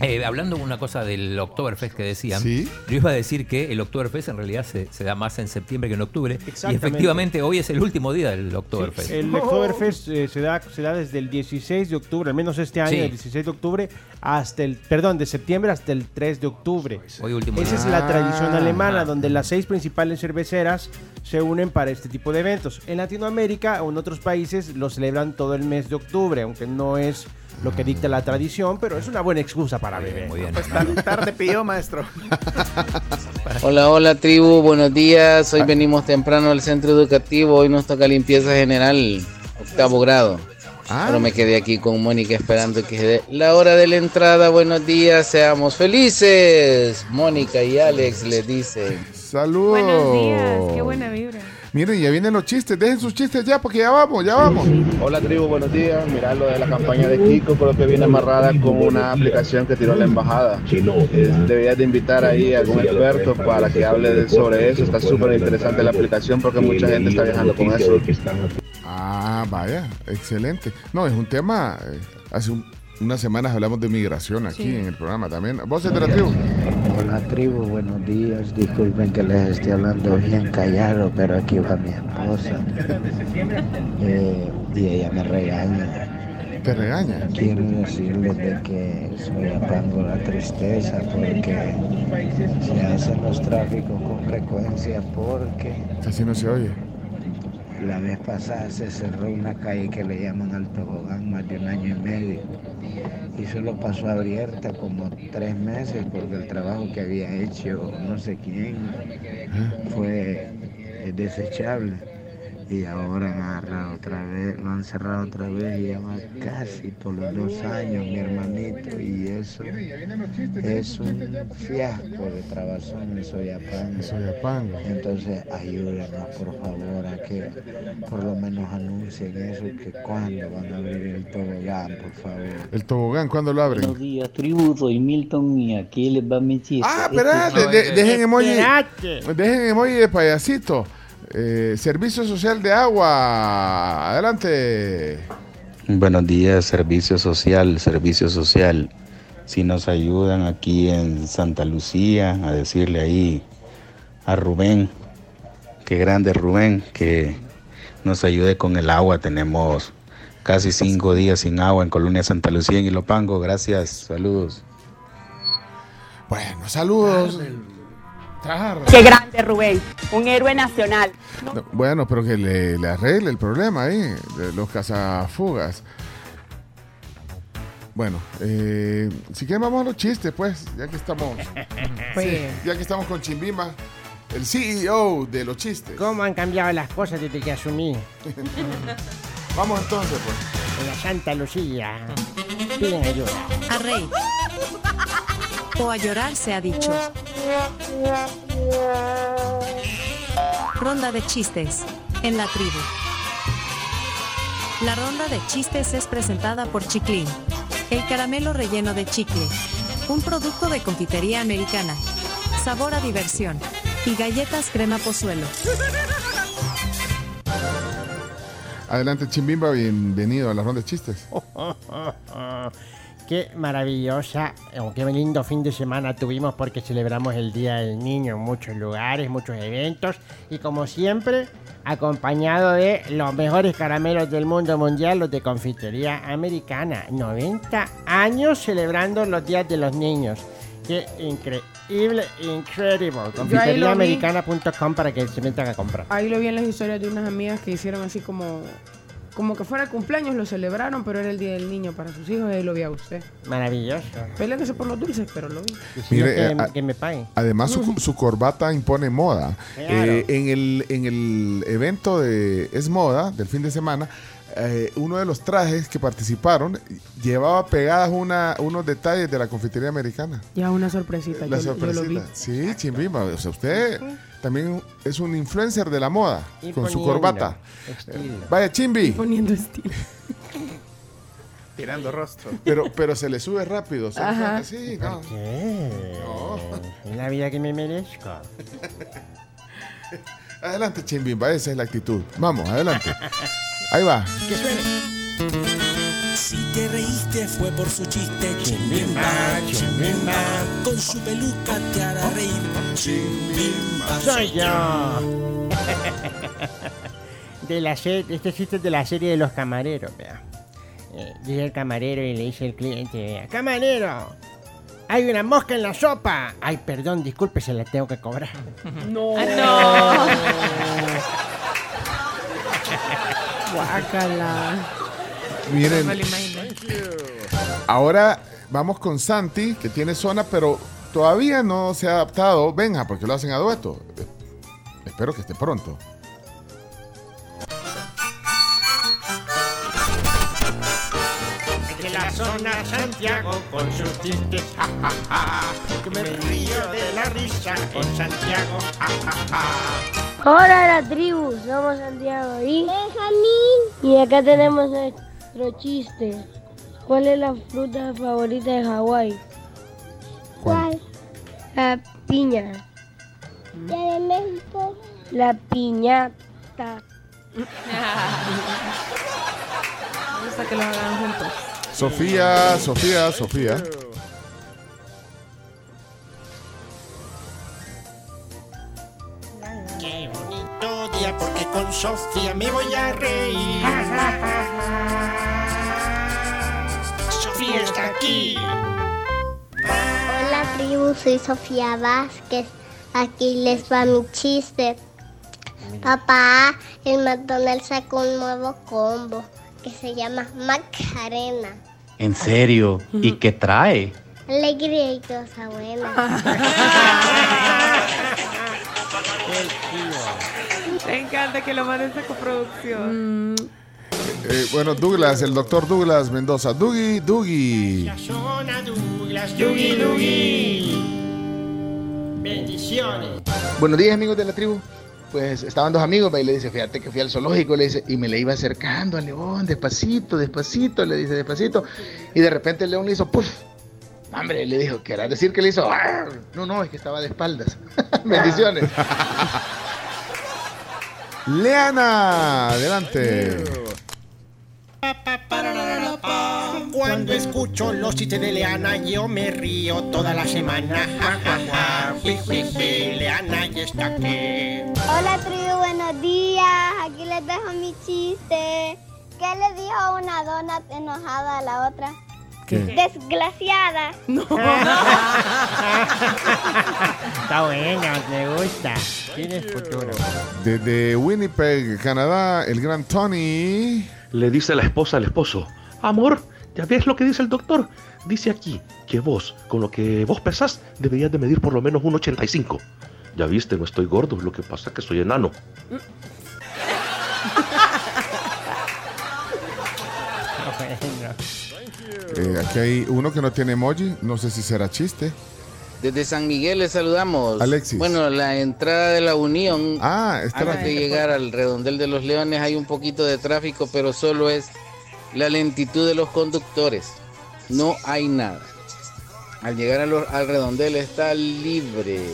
Eh, hablando de una cosa del Oktoberfest que decían, ¿sí? Yo iba a decir que el Oktoberfest en realidad se, se da más en septiembre que en octubre. Y efectivamente hoy es el último día del Oktoberfest. Sí, el Oktoberfest eh, se da se da desde el dieciséis de octubre, al menos este año, sí. El dieciséis de octubre hasta el, perdón, de septiembre hasta el tres de octubre. Hoy último día. Esa es la tradición alemana, ah, donde las seis principales cerveceras se unen para este tipo de eventos. En Latinoamérica o en otros países lo celebran todo el mes de octubre, aunque no es lo que dicta la tradición, pero es una buena excusa para beber. Muy bien, pues tarde pidió, maestro. Hola, hola, tribu, buenos días. Hoy venimos temprano al centro educativo. Hoy nos toca limpieza general, octavo grado. Ah. Pero me quedé aquí con Mónica esperando que se dé la hora de la entrada. Buenos días, seamos felices. Mónica y Alex les dicen. Saludos. Buenos días, qué buena vibra. Miren, ya vienen los chistes, dejen sus chistes ya porque ya vamos, ya vamos. Hola, tribu, buenos días. Mirá lo de la campaña de Kiko, creo que viene amarrada con una aplicación que tiró la embajada. Deberías de invitar ahí a algún experto para que hable sobre eso. Está súper interesante la aplicación porque mucha gente está viajando con eso. Ah, vaya, excelente. No, es un tema Hace un, unas semanas hablamos de migración aquí, sí, en el programa también. ¿Vos de la tribu? Hola tribu, buenos días. Disculpen que les esté hablando bien callado, pero aquí va mi esposa. eh, y ella me regaña. ¿Te regaña? Quiero decirles de que soy apango la tristeza porque se hacen los tráficos con frecuencia porque... Casi no se oye. La vez pasada se cerró una calle que le llaman al Tobogán más de un año y medio y solo pasó abierta como tres meses porque el trabajo que había hecho no sé quién ¿Eh? fue desechable y ahora han agarrado otra vez, lo han cerrado otra vez y lleva casi por los dos años mi hermanito y eso es un fiasco de trabazón en Soyapango. Entonces ayúdenos por favor a que por lo menos anuncien eso, que cuando van a abrir el tobogán, por favor. ¿El tobogán cuándo lo abren? Buenos días tribu, soy Milton y aquí les va mi chiste. Ah, espérate, de, dejen emoji, dejen emoji de payasito. Eh, Servicio Social de Agua, adelante. Buenos días, Servicio Social, Servicio Social. Si nos ayudan aquí en Santa Lucía a decirle ahí a Rubén, que grande Rubén, que nos ayude con el agua. Tenemos casi cinco días sin agua en Colonia Santa Lucía, en Ilopango. Gracias, saludos. Bueno, saludos. Dale. ¡Qué grande, Rubén! Un héroe nacional. No. No, bueno, pero que le, le arregle el problema ahí, ¿eh? de los cazafugas. Bueno, eh, si quieren vamos a los chistes, pues, ya que estamos... sí, ya que estamos con Chimbima, el C E O de los chistes. ¿Cómo han cambiado las cosas desde que asumí? Vamos entonces, pues. En la Santa Lucía, piden ayuda. A reír o a llorar se ha dicho. Ronda de chistes en la tribu. La ronda de chistes es presentada por Chiclín, el caramelo relleno de chicle, un producto de confitería americana, sabor a diversión, y galletas crema Pozuelo. Adelante Chimbimba, bienvenido a la ronda de chistes. Qué maravillosa, o qué lindo fin de semana tuvimos porque celebramos el Día del Niño en muchos lugares, muchos eventos y como siempre, acompañado de los mejores caramelos del mundo mundial, los de confitería americana. noventa años celebrando los días de los niños. Qué increíble, increíble. confitería americana punto com para que se metan a comprar. Ahí lo vi en las historias de unas amigas que hicieron así como... Como que fuera el cumpleaños, lo celebraron, pero era el Día del Niño para sus hijos, y lo vi a usted. Maravilloso. Peléguese por los dulces, pero lo vi. Si Mire, no, que, a, que me paguen. Además, su, su corbata impone moda. Claro. Eh, en, el, en el evento de Es Moda, del fin de semana, eh, uno de los trajes que participaron llevaba pegadas una, unos detalles de la confitería americana. Ya, una sorpresita. La yo, sorpresita. Yo lo vi. Sí, Chimbimba. O sea, usted... Uh-huh. También es un influencer de la moda, y con su corbata. Estilo. Vaya, Chimbi. Y poniendo estilo. Tirando rostro. Pero, pero se le sube rápido. Ajá. Sí, ¿no? ¿Por qué? No. La vida que me merezco. Adelante, Chimbi. Esa es la actitud. Vamos, adelante. Ahí va. Que suene. Si te reíste fue por su chiste. Chimbimba, Chimbimba, con su peluca te hará reír. Chimbimba, soy yo. De la se- este chiste es de la serie de los camareros, vea. Eh, dice el camarero y le dice el cliente, vea. Camarero, hay una mosca en la sopa. Ay, perdón, disculpe, se la tengo que cobrar. No. No. Guácala. Miren, ahora vamos con Santi, que tiene zona, pero todavía no se ha adaptado. Venga, porque lo hacen a dueto. Espero que esté pronto. De la zona Santiago con sus chistes, ja, ja, ja. Que me río de la risa con Santiago, ja, ja, ja. Hola la tribu, somos Santiago y Benjamín. Y acá tenemos esto. Otro chiste. ¿Cuál es la fruta favorita de Hawái? ¿Cuál? La piña. ¿La de México? La piñata. Me gusta que lo hagan juntos. Sofía, Sofía, Sofía. Qué bonito día, porque con Sofía me voy a reír. Sofía está aquí. Hola, tribu, soy Sofía Vázquez. Aquí les va mi chiste. Papá, el McDonald's sacó un nuevo combo que se llama Macarena. ¿En serio? ¿Y qué trae? Alegría y cosa buena. Me encanta que lo mandes a coproducción. Mm. Eh, bueno, Douglas, el doctor Douglas Mendoza. Dougie, Dougie. La zona Douglas, Dougie, Dougie. Bendiciones. Buenos días, amigos de la tribu. Pues estaban dos amigos, y le dice, fíjate que fui al zoológico, le dice, y me le iba acercando al león, despacito, despacito, le dice, despacito, y de repente el león le hizo, puff, hombre, le dijo, ¿querrás decir que le hizo? ¡Arr! No, no, es que estaba de espaldas. Bendiciones. Leana, adelante. Cuando escucho los chistes de Leana, yo me río toda la semana. Ja, ja, ja. Sí, sí, sí, Leana ya está aquí. Hola, tribu, buenos días. Aquí les dejo mi chiste. ¿Qué le dijo una dona enojada a la otra? ¿Qué? Desgraciada. No. Está buena, me gusta. Tienes futuro. Desde Winnipeg, Canadá, el gran Tony. Le dice la esposa al esposo, amor, ¿ya ves lo que dice el doctor? Dice aquí que vos, con lo que vos pesás, deberías de medir por lo menos un ochenta y cinco. Ya viste, no estoy gordo, lo que pasa es que soy enano. eh, aquí hay uno que no tiene emoji, no sé si será chiste. Desde San Miguel les saludamos. Alexis. Bueno, la entrada de la Unión, ah, antes de llegar al redondel de los Leones hay un poquito de tráfico, pero solo es la lentitud de los conductores. No hay nada. Al llegar a los, al redondel está libre.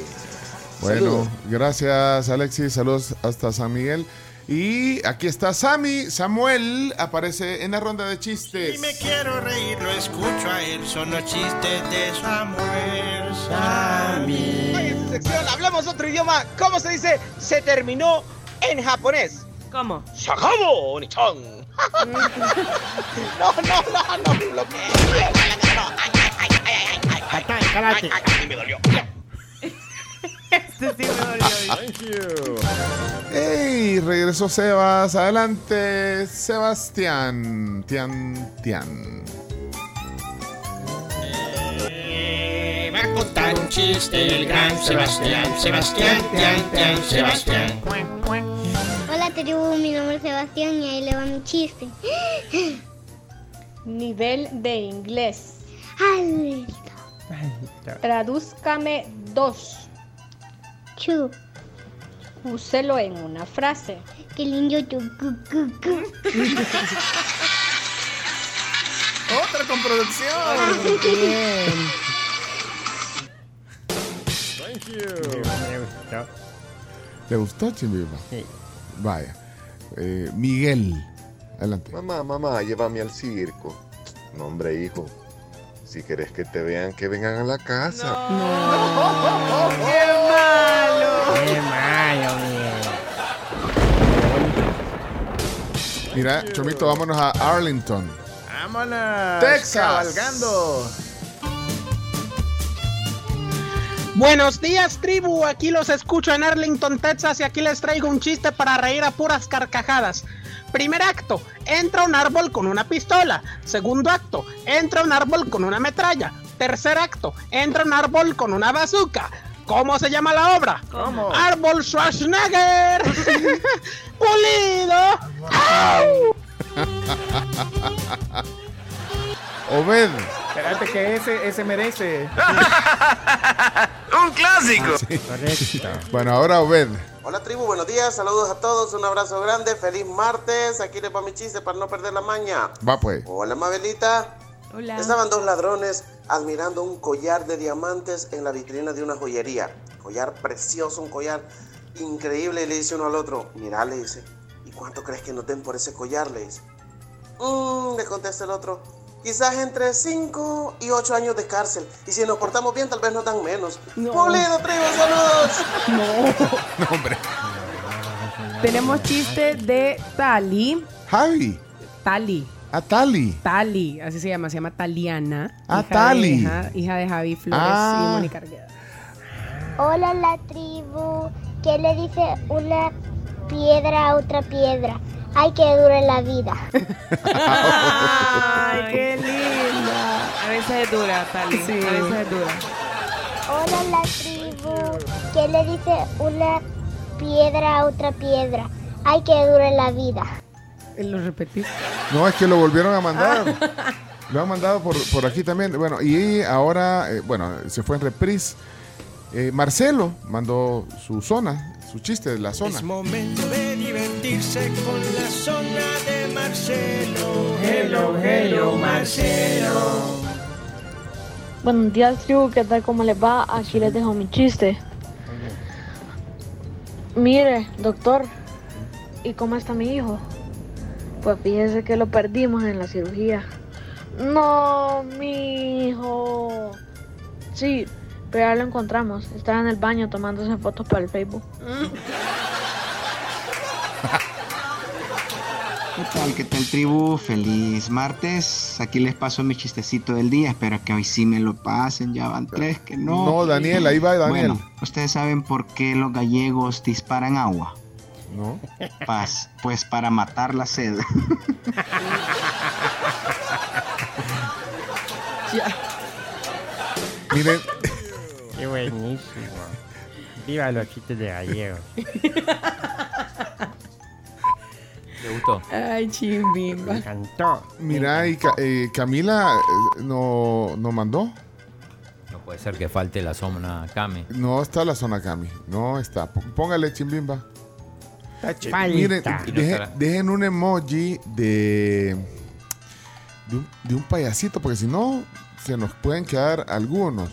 Bueno, saludos. Gracias, Alexis. Saludos hasta San Miguel. Y aquí está Sammy. Samuel aparece en la ronda de chistes. Si me quiero reír, lo escucho a él. Son los chistes de Samuel. Sammy. Hoy en su sección hablamos otro idioma. ¿Cómo se dice? Se terminó en japonés. ¿Cómo? Shakamo Onichon. No, no, no, no, lo que... Ay, ay, ay, me dolió. Este sí me dolió. Thank you. Hey, regresó Sebas. Adelante, Sebastián. Tian, tian. Eh, va a contar un chiste el gran Sebastián. Sebastián, tian, tian, Sebastián. Hola, tribu, mi nombre es Sebastián y ahí le va mi chiste. Nivel de inglés. Alto. Tradúzcame dos. Chu. Úselo en una frase. Qué lindo tu cu, cu, cu. Otra con producción. Bien. Thank you. Me gustó. ¿Le gustó, Chimbimba? Sí. Vaya. Eh, Miguel, adelante. Mamá, mamá, llévame al circo. No, hombre, hijo. Si querés que te vean, que vengan a la casa. No. No. ¡Qué malo! ¡Qué malo, Miguel! Mira, Chomito, vámonos a Arlington. ¡Vámonos! ¡Texas! ¡Cabalgando! Buenos días, tribu, aquí los escucho en Arlington, Texas, y aquí les traigo un chiste para reír a puras carcajadas. Primer acto, entra un árbol con una pistola. Segundo acto, entra un árbol con una metralla. Tercer acto, entra un árbol con una bazooka. ¿Cómo se llama la obra? ¿Cómo? Árbol Schwarzenegger. Pulido. Obed. Espérate que ese, ese merece. ¡Un clásico! Ah, sí. Correcto. Bueno, ahora Obed. Hola, tribu, buenos días, saludos a todos, un abrazo grande, feliz martes. Aquí les va mi chiste para no perder la maña. Va pues. Hola, Mabelita. Hola. Estaban dos ladrones admirando un collar de diamantes en la vitrina de una joyería. Collar precioso, un collar increíble. Y le dice uno al otro, mirá, le dice, ¿y cuánto crees que nos den por ese collar? Le dice. Mmm, le contesta el otro. quizás entre cinco y ocho años de cárcel. Y si nos portamos bien, tal vez nos dan menos. No. ¡Pulido, tribu, saludos! No. No, hombre. Tenemos chiste de Tali. Javi. Tali. A Tali. Tali, así se llama, se llama Taliana. A hija Tali. De, hija, hija de Javi Flores ah. y Mónica Argueda. Hola, la tribu. ¿Qué le dice una piedra a otra piedra? Ay, que dure la vida. Ay, qué linda. A veces es dura, Tali. Sí. A veces es dura. Hola, la tribu. ¿Qué le dice una piedra a otra piedra? Ay, que dure la vida. ¿Lo repetí? No, es que lo volvieron a mandar. Ah. Lo han mandado por, por aquí también. Bueno, y ahora, eh, bueno, se fue en reprise. Eh, Marcelo mandó su zona, su chiste de la zona. Es momento de divertirse con la zona de Marcelo. Hello, hello, Marcelo. Buenos días, tribu. ¿Qué tal? ¿Cómo les va? Aquí les dejo mi chiste. Mire, doctor, ¿y cómo está mi hijo? Pues fíjese que lo perdimos en la cirugía. No, mi hijo. Sí, pero ya lo encontramos. Estaba en el baño tomándose fotos para el Facebook. ¿Qué tal? ¿Qué tal, tribu? Feliz martes. Aquí les paso mi chistecito del día. Espero que hoy sí me lo pasen. Ya van tres que no. No, Daniel, ahí va Daniel. Bueno, ¿ustedes saben por qué los gallegos disparan agua? No. Paz, pues para matar la sed. Ya. Miren. Qué buenísimo. Viva los chistes de gallegos. ¿Te gustó? Ay, chimbimba. Me encantó. Mira, y ca- eh, Camila eh, no, no mandó. No puede ser que falte la zona Cami. No está la zona Cami. No está. P- póngale chimbimba. Eh, miren, deje, dejen un emoji de, de, un, de un payasito, porque si no, se nos pueden quedar algunos.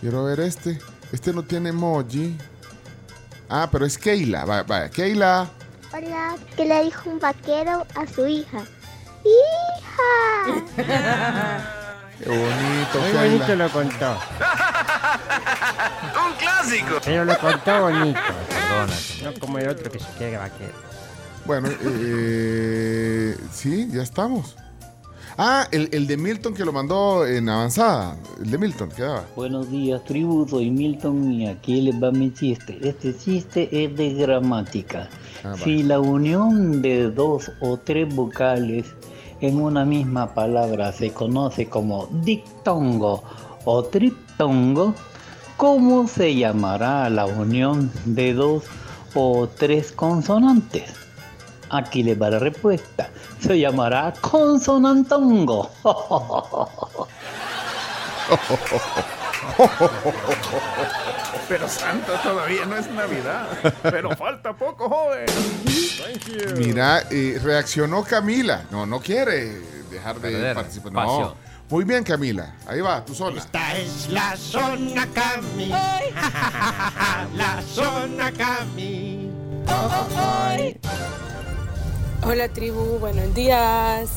Quiero ver este. Este no tiene emoji. Ah, pero es Keila. Vaya, vaya. Keila. Hola, ¿qué le dijo un vaquero a su hija? ¡Hija! Qué bonito, Muy Keila. bonito lo contó. Un clásico. Pero lo contó bonito. No como el otro que se quiere vaquero. Bueno, eh, sí, ya estamos. Ah, el, el de Milton que lo mandó en avanzada. El de Milton, quedaba. Buenos días, tribu, soy Milton y aquí les va mi chiste. Este chiste es de gramática. Ah, si la unión de dos o tres vocales en una misma palabra se conoce como dictongo o triptongo, ¿cómo se llamará la unión de dos o tres consonantes? Aquí les va la respuesta. Se llamará consonantongo. Pero santo, todavía no es Navidad. Pero falta poco, joven. Thank you. Mira, eh, reaccionó Camila. No, no quiere dejar de Cadera, participar. Espacio. No. Muy bien, Camila. Ahí va, tu zona. Esta es la zona Cami. Ay. Ja, ja, ja, ja, la zona Cami. Oh, oh, oh. Hola, tribu. Buenos días.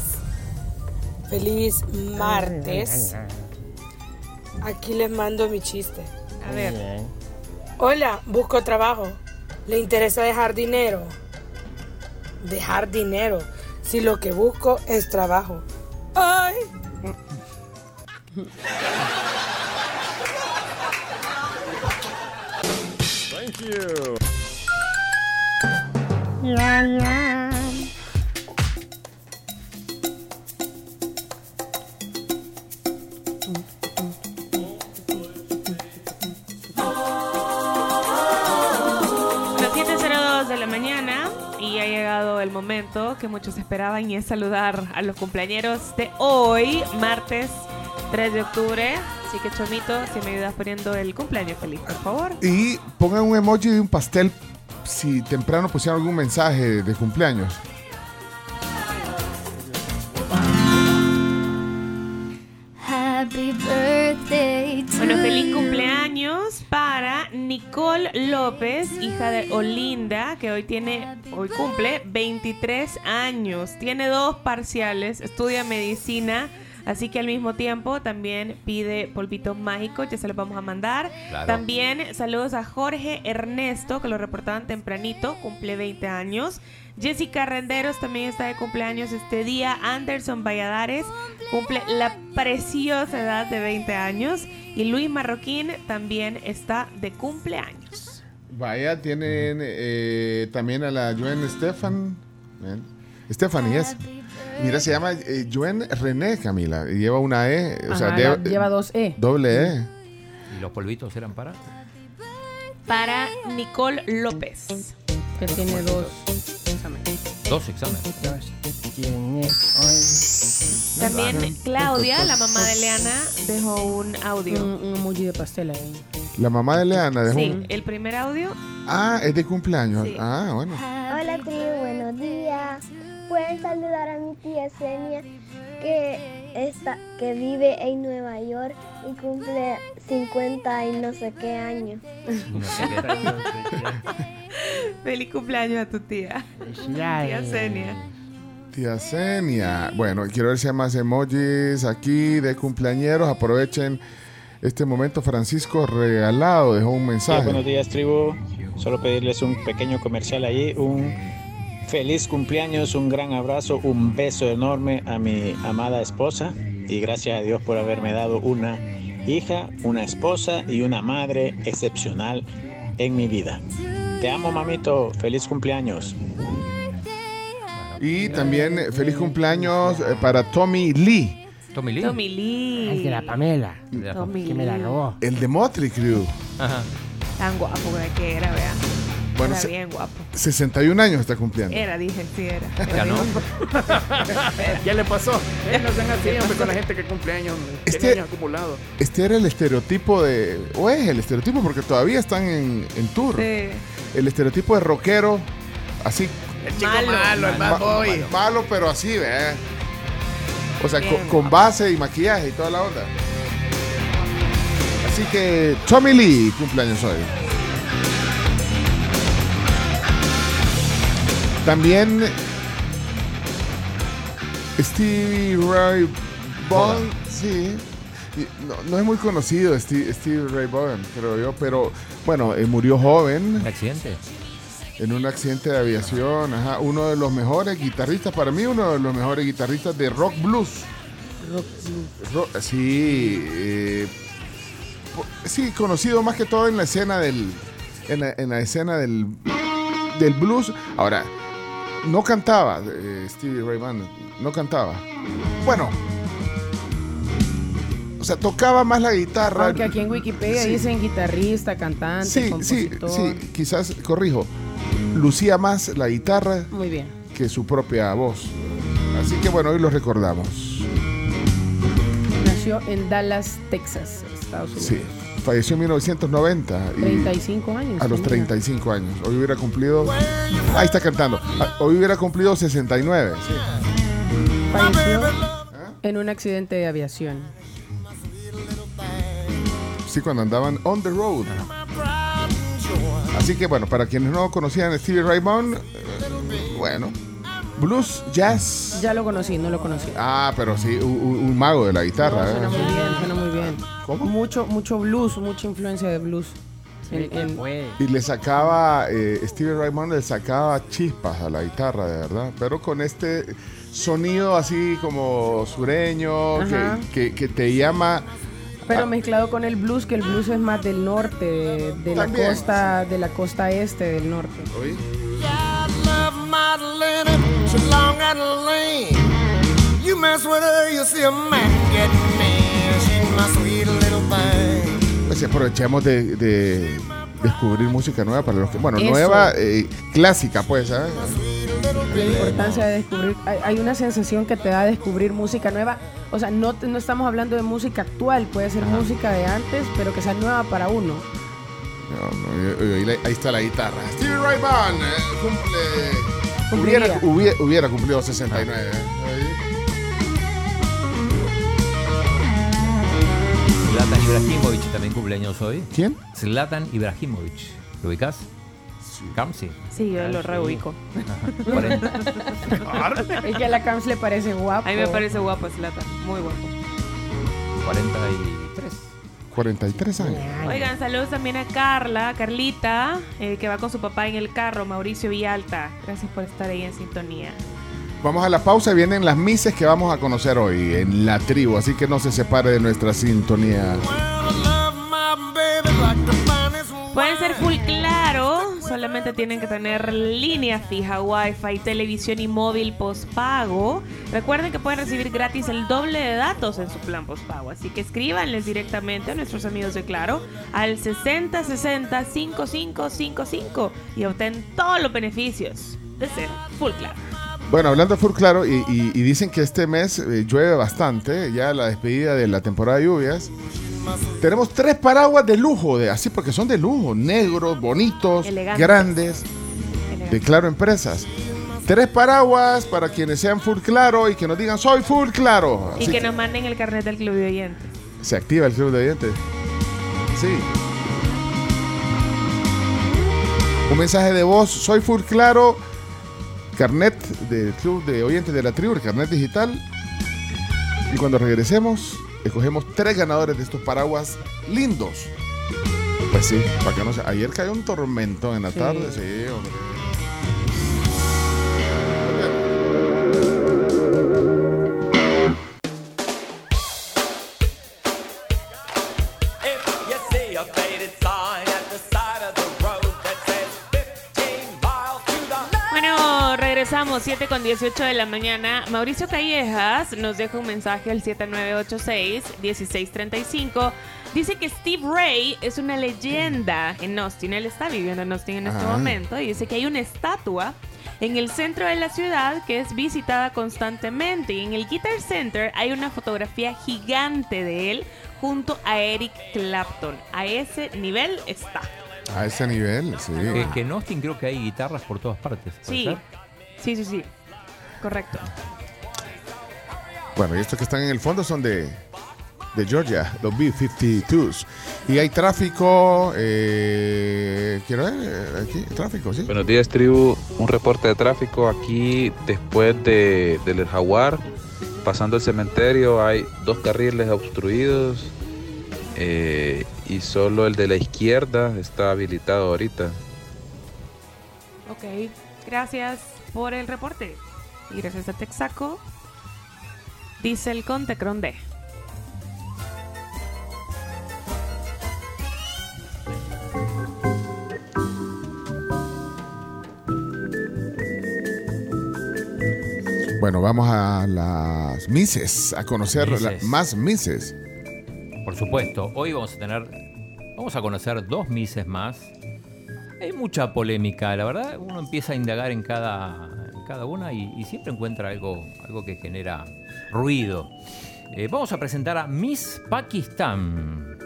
Feliz martes. Aquí les mando mi chiste. A ver. Hola, busco trabajo. ¿Le interesa dejar dinero? Dejar dinero. Si lo que busco es trabajo. Ay. Thank you. Yeah, yeah. Las siete cero dos de la mañana y ha llegado el momento que muchos esperaban y es saludar a los cumpleañeros de hoy, martes tres de octubre, así que Chomito, si me ayudas poniendo el cumpleaños feliz, por favor. Y pongan un emoji de un pastel si temprano pusieron algún mensaje de cumpleaños. Happy birthday to bueno, feliz cumpleaños para Nicole López, hija de Olinda, que hoy tiene, hoy cumple veintitrés años, tiene dos parciales, estudia medicina. Así que al mismo tiempo también pide polvitos mágicos, ya se los vamos a mandar. Claro. También saludos a Jorge Ernesto, que lo reportaban tempranito, cumple veinte años. Jessica Renderos también está de cumpleaños este día. Anderson Valladares cumple la preciosa edad de veinte años. Y Luis Marroquín también está de cumpleaños. Vaya, tienen eh, también a la Gwen Stefan, eh, Stephanie es. Mira, se llama eh, Gwen René, Camila. Lleva una E. O Ajá, sea, lleva, lleva dos E. Doble E. ¿Y los polvitos eran para? Para Nicole López. Que tiene dos exámenes. Dos exámenes. ¿Quién es? También Claudia, la mamá de Leana, dejó un audio. Un, un emoji de pastel ahí. La mamá de Leana dejó sí, un... el primer audio. Ah, es de cumpleaños. Sí. Ah, bueno. Hola, tribu, buenos días. Pueden saludar a mi tía Xenia, que, está, que vive en Nueva York y cumple cincuenta y no sé qué años. No sé qué año. Feliz cumpleaños a tu tía. Tía Xenia. Tía Xenia. Bueno, quiero ver si hay más emojis aquí de cumpleañeros. Aprovechen este momento. Francisco Regalado dejó un mensaje. Sí, buenos días, tribu. Solo pedirles un pequeño comercial ahí. Un feliz cumpleaños, un gran abrazo, un beso enorme a mi amada esposa. Y gracias a Dios por haberme dado una hija, una esposa y una madre excepcional en mi vida. Te amo, mamito. Feliz cumpleaños. Y también feliz cumpleaños para Tommy Lee. Tommy Lee. Tommy Lee. El de la Pamela. El de la Tommy Pamela. Que me la robó. El de Motley Crue. Ajá. Tan guapo que era, vea. Bueno, era bien guapo. sesenta y un años está cumpliendo. Era, dije, sí, era. era ya no. Ya le pasó. ¿Eh? No sean así, hombre, con la gente que cumple años. Este, años acumulados. Este era el estereotipo de... O es el estereotipo, porque todavía están en, en tour. Sí. El estereotipo de rockero, así. El chico malo, malo el bad boy. Malo, malo, pero así, ¿eh? O sea, bien, con, con base y maquillaje y toda la onda. Así que Tommy Lee cumpleaños hoy. También Stevie Ray Vaughan, sí, no, no es muy conocido Steve, Stevie Ray Vaughan, creo yo, pero bueno, eh, murió joven. ¿Un accidente? En un accidente de aviación, ajá, uno de los mejores guitarristas, para mí uno de los mejores guitarristas de rock blues. Rock blues. Rock, sí, eh, sí, conocido más que todo en la escena del, en la, en la escena del, del blues. Ahora. No cantaba, eh, Stevie Ray Vaughan, no cantaba. Bueno, o sea, tocaba más la guitarra. Aunque aquí en Wikipedia sí dicen guitarrista, cantante, sí, compositor. Sí, sí, quizás, corrijo, lucía más la guitarra muy bien que su propia voz. Así que bueno, hoy lo recordamos. Nació en Dallas, Texas, Estados Unidos. Sí. Falleció en mil novecientos noventa. treinta y cinco años. A los treinta y cinco años. Hoy hubiera cumplido... Ahí está cantando. Hoy hubiera cumplido sesenta y nueve. Sí. Falleció ¿Ah? en un accidente de aviación. Sí, cuando andaban on the road. Así que bueno, para quienes no conocían a Stevie Ray Vaughan, eh, bueno, blues, jazz. Ya lo conocí, no lo conocí. Ah, pero sí, un, un mago de la guitarra. No, suena eh. muy bien, suena muy bien. ¿Cómo? Mucho, mucho blues, mucha influencia de blues. Sí, el, el... Y le sacaba, eh, Stevie Ray Vaughan le sacaba chispas a la guitarra, de verdad. Pero con este sonido así como sureño, que, que, que te llama... Pero mezclado con el blues, que el blues es más del norte, de, de la costa, de la costa este del norte. ¿Oí? Pues aprovechamos de, de descubrir música nueva para los que, bueno, eso, nueva, eh, clásica, pues, ¿sabes? La importancia de descubrir, hay, hay una sensación que te da descubrir música nueva, o sea, no, no estamos hablando de música actual, puede ser, ajá, música de antes, pero que sea nueva para uno. No, no, ahí, ahí está la guitarra. Stevie Ray Vaughan, eh, cumple, hubiera, hubiera, hubiera cumplido sesenta y nueve. Eh. Zlatan Ibrahimović también cumpleaños hoy. ¿Quién? Zlatan Ibrahimović. ¿Lo ubicás? Camps, sí. Sí, yo lo reubico. Es que a la Camps le parece guapo. A mí me parece guapo, Zlatan. Muy guapo. cuarenta y tres años Oigan, saludos también a Carla, Carlita, eh, que va con su papá en el carro, Mauricio Villalta. Gracias por estar ahí en sintonía. Vamos a la pausa y vienen las mises que vamos a conocer hoy en La Tribu, así que no se separe de nuestra sintonía. Pueden ser full claro, solamente tienen que tener línea fija, wifi, televisión y móvil postpago. Recuerden que pueden recibir gratis el doble de datos en su plan postpago, así que escríbanles directamente a nuestros amigos de Claro al sesenta sesenta cincuenta y cinco cincuenta y cinco y obtén todos los beneficios de ser full claro. Bueno, hablando de full claro, y, y, y dicen que este mes eh, llueve bastante, ya la despedida de la temporada de lluvias. Tenemos tres paraguas de lujo, de, así porque son de lujo, negros, bonitos, elegantes, grandes, elegantes, de Claro Empresas. Tres paraguas para quienes sean full claro y que nos digan soy full claro. Así y que, que nos manden el carnet del Club de Oyentes. Se activa el Club de Oyentes. Sí. Un mensaje de voz, soy full claro, carnet del Club de Oyentes de la Tribu, el carnet digital. Y cuando regresemos, escogemos tres ganadores de estos paraguas lindos. Pues sí, para que no se... Ayer cayó un tormento en la sí. tarde. Sí, hombre. Regresamos siete con dieciocho de la mañana. Mauricio Callejas nos deja un mensaje al siete nueve ocho seis uno seis tres cinco. Dice que Steve Ray es una leyenda en Austin. Él está viviendo en Austin en este ah. momento. Y dice que hay una estatua en el centro de la ciudad que es visitada constantemente. Y en el Guitar Center hay una fotografía gigante de él junto a Eric Clapton. A ese nivel está. A ese nivel, sí. Que, que en Austin creo que hay guitarras por todas partes. Sí. Ser? Sí, sí, sí. Correcto. Bueno, y estos que están en el fondo son de, de Georgia, los B cincuenta y dos. Y hay tráfico. Eh, Quiero ver, aquí, tráfico, sí. Buenos días, tribu. Un reporte de tráfico aquí después de, del Jaguar. Pasando el cementerio, hay dos carriles obstruidos. Eh, y solo el de la izquierda está habilitado ahorita. Ok, gracias por el reporte. Y gracias a Texaco. Dice el Contecron D. Bueno, vamos a las mises, a conocer mises. La, más mises. Por supuesto, hoy vamos a tener, vamos a conocer dos mises más. Hay mucha polémica, la verdad. Uno empieza a indagar en cada, en cada una y, y siempre encuentra algo, algo que genera ruido. Eh, vamos a presentar a Miss Pakistán.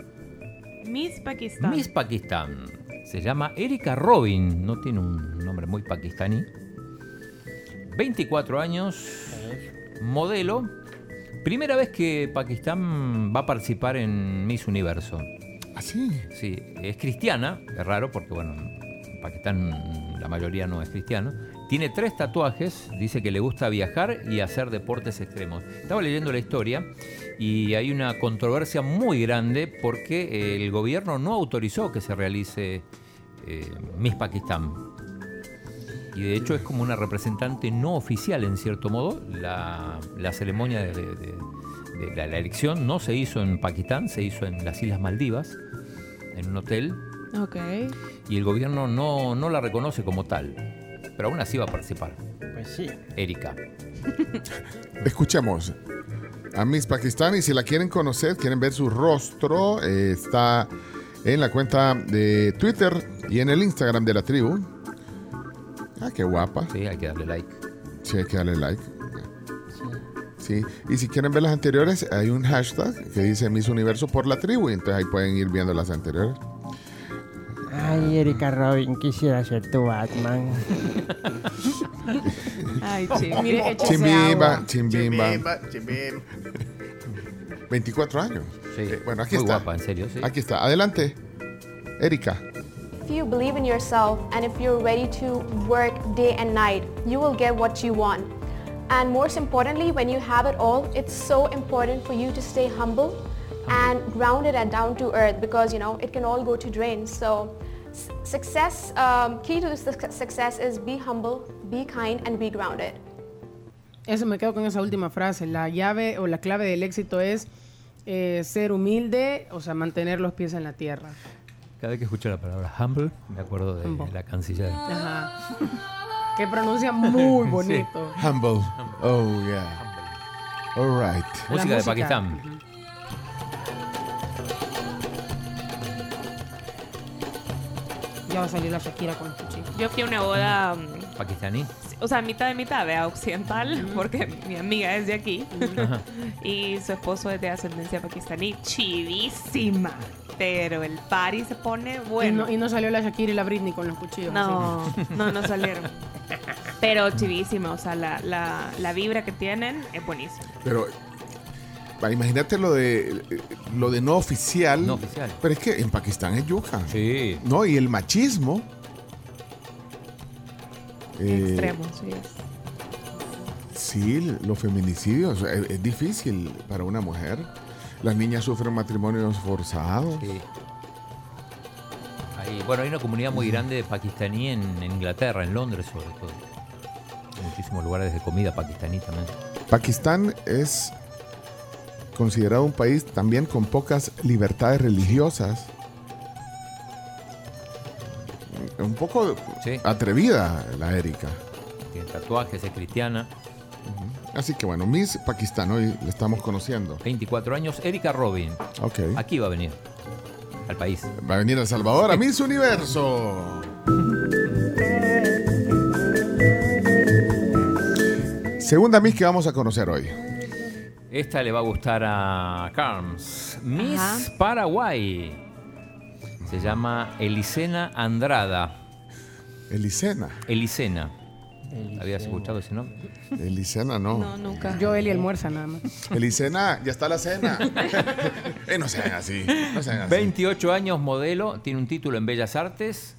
Miss Pakistán. Miss Pakistán. Se llama Erika Robin. No tiene un nombre muy pakistaní. veinticuatro años. Modelo. Primera vez que Pakistán va a participar en Miss Universo. ¿Ah, sí? Sí. Es cristiana. Es raro porque, bueno... Pakistán, la mayoría no es cristiano. Tiene tres tatuajes, dice que le gusta viajar y hacer deportes extremos. Estaba leyendo la historia y hay una controversia muy grande porque el gobierno no autorizó que se realice eh, Miss Pakistán. Y de hecho es como una representante no oficial, en cierto modo. La, la ceremonia de, de, de, de la, la elección no se hizo en Pakistán, se hizo en las Islas Maldivas, en un hotel. Okay. Y el gobierno no, no la reconoce como tal, pero aún así va a participar. Pues sí. Erika. Escuchemos a Miss Pakistán y si la quieren conocer, quieren ver su rostro, eh, está en la cuenta de Twitter y en el Instagram de la tribu. Ah, qué guapa. Sí, hay que darle like. Sí, hay que darle like. Sí. Sí. Y si quieren ver las anteriores, hay un hashtag que dice Miss Universo por la tribu y entonces ahí pueden ir viendo las anteriores. Ay, Erika Robin, quisiera ser tu Batman. Ay, mire, chimbimba, chimbimba, chimbimba. veinticuatro años. Sí. Eh, bueno, aquí muy está. Guapa, en serio, sí. Aquí está. Adelante, Erika. If you believe in yourself and if you're ready to work day and night, you will get what you want. And most importantly, when you have it all, it's so important for you to stay humble and grounded and down to earth, because you know it can all go to drain. So success, um, key to success is be humble, be kind and be grounded. Eso, me quedo con esa última frase. La llave o la clave del éxito es eh, ser humilde, o sea, mantener los pies en la tierra. Cada vez que escucho la palabra humble, me acuerdo de humble. La canciller. Ajá. Que pronuncia muy bonito. Sí. Humble. Humble. Oh, yeah. Humble. All right. Música, música de Pakistán. Uh-huh. Ya va a salir la Shakira con el cuchillo. Yo fui a una boda... Um, ¿Pakistaní? O sea, mitad de mitad, de occidental, mm. porque mi amiga es de aquí. Mm. Y su esposo es de ascendencia pakistaní. Chivísima. Pero el party se pone bueno. Y no, y no salió la Shakira y la Britney con los cuchillos. No, así. no, no salieron. Pero chivísima. O sea, la, la, la vibra que tienen es buenísima. Pero... Imagínate lo de lo de no oficial. No oficial. Pero es que en Pakistán es yuca. Sí. No, y el machismo. Extremo, eh, sí es. Sí, los feminicidios. Es, es difícil para una mujer. Las niñas sufren matrimonios forzados. Sí. Hay, bueno, hay una comunidad muy grande de pakistaní en, en Inglaterra, en Londres sobre todo. En muchísimos lugares de comida pakistaní también. Pakistán es... considerado un país también con pocas libertades religiosas. Un poco sí. atrevida la Erika. Tiene tatuajes, es cristiana. Uh-huh. Así que bueno, Miss Pakistán, hoy la estamos conociendo. veinticuatro años, Erika Robin. Okay. Aquí va a venir, al país. Va a venir a El Salvador, a Miss Universo. Segunda Miss que vamos a conocer hoy. Esta le va a gustar a Carms. Miss Ajá. Paraguay. Se llama Elisena Andrada. ¿Elisena? Elisena. Elisena. ¿Habías escuchado ese nombre? Elisena no. No, nunca. Yo, Eli, almuerza nada más. Elisena, ya está la cena. eh, no sean así, no sean así. veintiocho años, modelo. Tiene un título en Bellas Artes.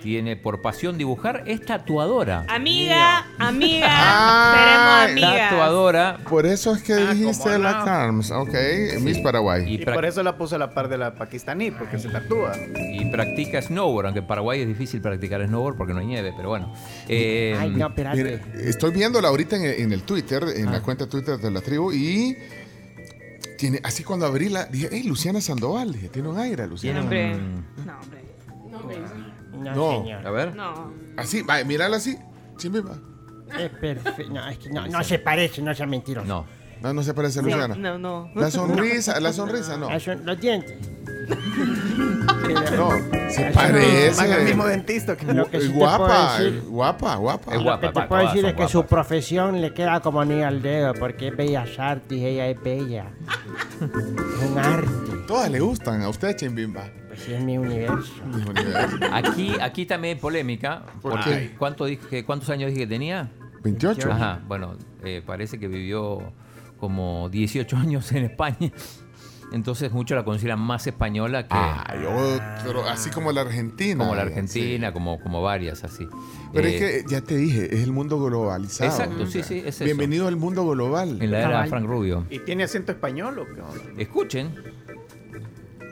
Tiene por pasión dibujar, es tatuadora. Amiga, amiga, ah, seremos amigas. Tatuadora. Por eso es que ah, dijiste la no. Carms, ok, sí. Miss Paraguay. Y, y pra- por eso la puse a la par de la pakistaní, porque Ay. se tatúa. Y practica snowboard, aunque en Paraguay es difícil practicar snowboard porque no hay nieve, pero bueno. Eh, Ay, no, espérate. Mira, estoy viéndola ahorita en, en el Twitter, en ah. la cuenta Twitter de la tribu y... tiene así cuando abrí la... Dije, hey, Luciana Sandoval, dije, tiene un aire, Luciana. Tiene hombre. No, hombre. No, hombre. No, no, señor. A ver. No. Así, va, mírala así. Sí, me va. Es perfecto. No, es que no, no se parece, no sea mentiroso. No. No, no se parece a Luciana. No, no, no. La sonrisa, no. la sonrisa, no. La son- los dientes. No, se parece. Más el mismo dentista. Que lo que sí guapa, decir, guapa, guapa, guapa. Lo que te puedo decir es que guapas. Su profesión le queda como ni al dedo, porque es bellas artes y ella es bella. Es un arte. Todas le gustan a usted, Chimbimba. Sí, es mi universo. Mi universo. Aquí, aquí también hay polémica. ¿Por qué? ¿Cuánto dije, ¿Cuántos años dije que tenía? veintiocho. Ajá, bueno, eh, parece que vivió como dieciocho años en España. Entonces muchos la consideran más española que... Ay, otro, así como la Argentina. Como la Argentina, sí. como, como varias, así. Pero eh, es que, ya te dije, es el mundo globalizado. Exacto, sí, sí, es eso. Bienvenido al mundo global. En la era Frank Rubio. ¿Y tiene acento español o qué? Escuchen.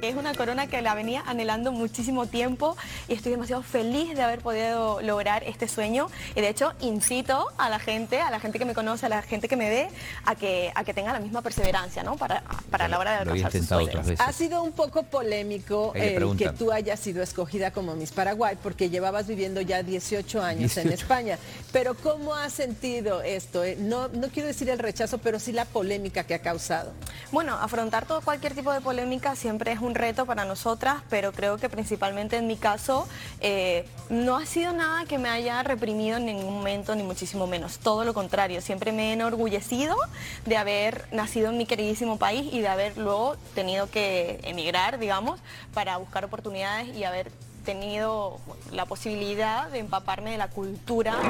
Es una corona que la venía anhelando muchísimo tiempo y estoy demasiado feliz de haber podido lograr este sueño. Y de hecho, incito a la gente, a la gente que me conoce, a la gente que me ve, a que, a que tenga la misma perseverancia, ¿no? Para, para la hora de alcanzar sus sueños. Ha sido un poco polémico el que tú hayas sido escogida como Miss Paraguay, porque llevabas viviendo ya dieciocho años dieciocho. en España. Pero ¿cómo has sentido esto? No, no quiero decir el rechazo, pero sí la polémica que ha causado. Bueno, afrontar todo cualquier tipo de polémica siempre es un reto para nosotras, pero creo que principalmente en mi caso eh, no ha sido nada que me haya reprimido en ningún momento, ni muchísimo menos. Todo lo contrario, siempre me he enorgullecido de haber nacido en mi queridísimo país y de haber luego tenido que emigrar, digamos, para buscar oportunidades y haber tenido la posibilidad de empaparme de la cultura del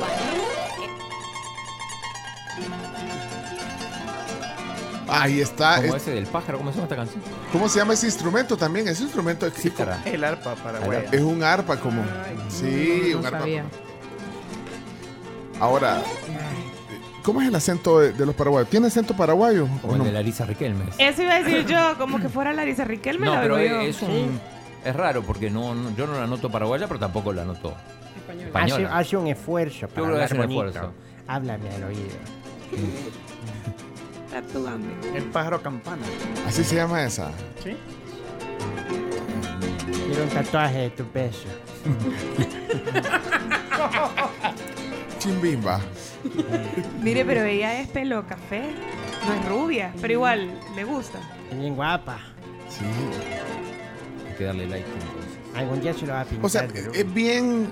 país. Ahí está. Como es... ese del pájaro, ¿cómo se llama esta canción? ¿Cómo se llama ese instrumento también? Ese instrumento es cítara. El arpa paraguaya. Es un arpa como... Ay, sí, no, no un arpa como... Ahora... ¿Cómo es el acento de, de los paraguayos? ¿Tiene acento paraguayo? O, o el no? de Larisa Riquelme. Eso iba a decir yo, como que fuera Larisa Riquelme. No, la pero veo es, es, un, es raro porque no, no, yo no la noto paraguaya, pero tampoco la noto española. española. Hace, hace un esfuerzo para yo hablar hace un bonito. Esfuerzo. Háblame al oído. El pájaro campana. ¿Así se llama esa? Sí. Quiero un tatuaje de tu peso. Chimbimba. Mire, pero ella es pelo café, no es rubia, pero igual le gusta. Es bien guapa. Sí. Hay que darle like entonces. Algún día se lo va a pintar. O sea, es bien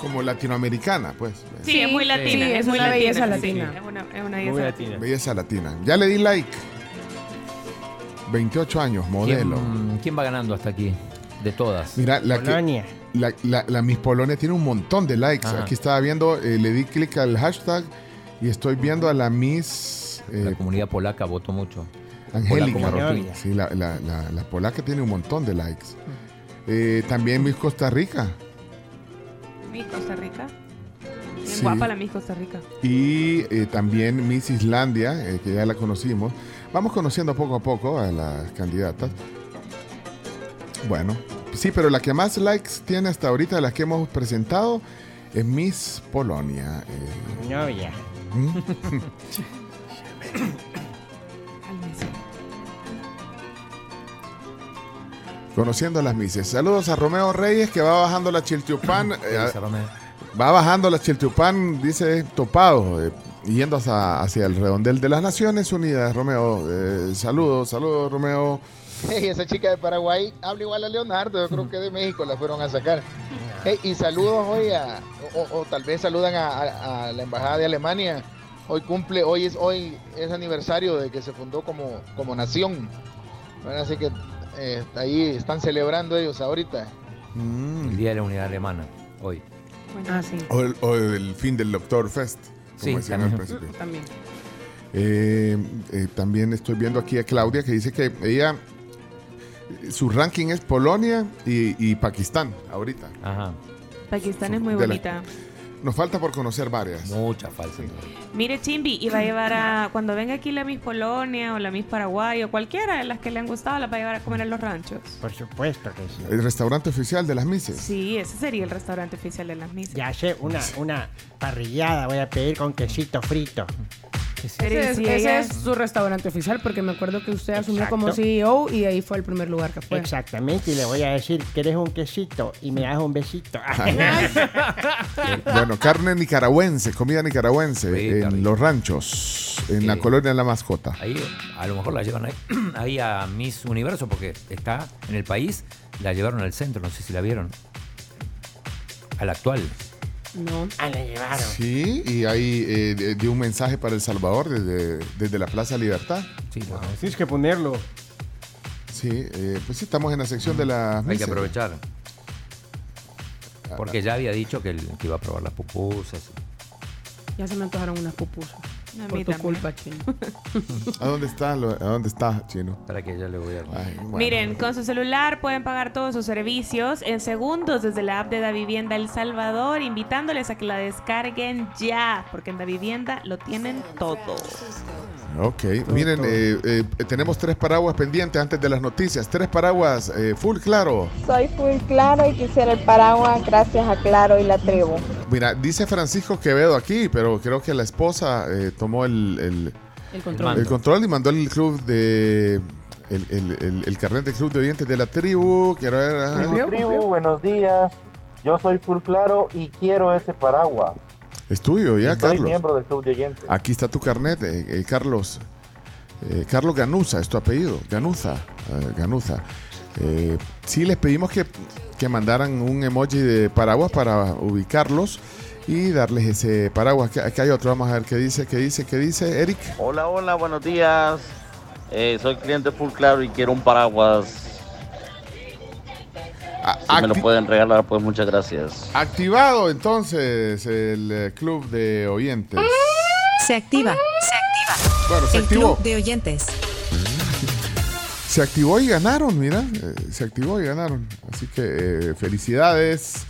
como latinoamericana, pues. Sí, sí, es muy latina. Sí, es, es muy una belleza latina. latina. Sí. Es una, es una belleza muy latina. latina. Belleza latina. Ya le di like. veintiocho años, modelo. ¿Quién, quién va ganando hasta aquí? De todas. Mira, la Polonia. Que, la, la, la Miss Polonia tiene un montón de likes. Ajá. Aquí estaba viendo, eh, le di clic al hashtag y estoy viendo a la Miss... Eh, la comunidad polaca votó mucho. Angélica. Sí, la, la, la, la polaca tiene un montón de likes. Eh, también Miss Costa Rica. Miss Costa Rica. Bien sí. Guapa la Miss Costa Rica. Y eh, también Miss Islandia, eh, que ya la conocimos. Vamos conociendo poco a poco a las candidatas. Bueno, sí, pero la que más likes tiene hasta ahorita de las que hemos presentado es Miss Polonia. Eh. Novia. ¿Mm? Conociendo a las misses. Saludos a Romeo Reyes, que va bajando la Chiltiupán. eh, va bajando la Chiltiupán, dice, topado, eh, yendo hacia, hacia el redondel de las Naciones Unidas. Romeo, eh, saludos, saludos, Romeo. Hey, esa chica de Paraguay habla igual a Leonardo, yo creo que de México la fueron a sacar. Hey, y saludos hoy a, o, o tal vez saludan a, a, a la Embajada de Alemania. Hoy cumple, hoy es hoy es aniversario de que se fundó como, como nación. Bueno, así que eh, ahí están celebrando ellos ahorita. Mm. El Día de la Unidad Alemana, hoy. Bueno, ah, sí. O el, o el fin del Oktoberfest, como decían al principio. También. Eh, eh, también estoy viendo aquí a Claudia que dice que ella... Su ranking es Polonia y, y Pakistán ahorita. Ajá. Pakistán su, es muy bonita. La, nos falta por conocer varias. Muchas falsas. Mire, Chimbi, y va a llevar a... Cuando venga aquí la Miss Polonia o la Miss Paraguay o cualquiera de las que le han gustado, la va a llevar a comer en los ranchos. Por supuesto que sí. ¿El restaurante oficial de las Misses? Sí, ese sería el restaurante oficial de las Misses. Ya sé, una, una parrillada voy a pedir con quesito frito. Ese, es, ese es su restaurante oficial, porque me acuerdo que usted asumió Exacto. como C E O y ahí fue el primer lugar que fue. Exactamente, y le voy a decir que eres un quesito y me das un besito. Bueno, carne nicaragüense, comida nicaragüense, sí, en también. Los ranchos, en sí. La colonia de la mascota. Ahí a lo mejor la llevan ahí, ahí a Miss Universo, porque está en el país, la llevaron al centro, no sé si la vieron. Al actual. No. Ah, la llevaron. Sí, y ahí eh, dio un mensaje para El Salvador desde, desde la Plaza Libertad. Sí, wow. Bueno. Tienes que ponerlo. Sí, eh, pues sí, estamos en la sección mm. de la... Hay mises. Que aprovechar. Porque ya había dicho que, el, que iba a probar las pupusas. Ya se me antojaron unas pupusas. A Por mí tu también. Culpa, Chino. ¿A dónde está? Lo, ¿A dónde está, Chino? Para que ya le voy a... Ay, bueno. Miren, con su celular pueden pagar todos sus servicios en segundos desde la app de Davivienda El Salvador, invitándoles a que la descarguen ya, porque en Davivienda lo tienen todo. Ok, todo, miren, todo. Eh, eh, tenemos tres paraguas pendientes antes de las noticias. Tres paraguas, eh, full claro. Soy full claro y quisiera el paraguas gracias a Claro y la tribu. Mira, dice Francisco Quevedo aquí, pero creo que la esposa eh, tomó el, el, el, control. el control y mandó el club de el, el, el, el carnet del club de oyentes de la tribu. Quiero ver. La tribu, buenos días. Yo soy full claro y quiero ese paraguas. Es tuyo, ya, Carlos. Soy miembro del club de oyentes. Aquí está tu carnet, eh, eh, Carlos. Eh, Carlos Ganuza es tu apellido. Ganuza. Eh, Ganuza. Eh, sí, les pedimos que. que mandaran un emoji de paraguas para ubicarlos y darles ese paraguas. Aquí hay otro, vamos a ver qué dice, qué dice, qué dice, Eric. Hola, hola, buenos días. Eh, soy cliente Full Claro y quiero un paraguas. Ah, si acti- me lo pueden regalar, pues muchas gracias. Activado entonces el club de oyentes. Se activa, se activa. Bueno, se el activó. Club de oyentes. Se activó y ganaron, mira. Eh, se activó y ganaron. Así que eh, felicidades.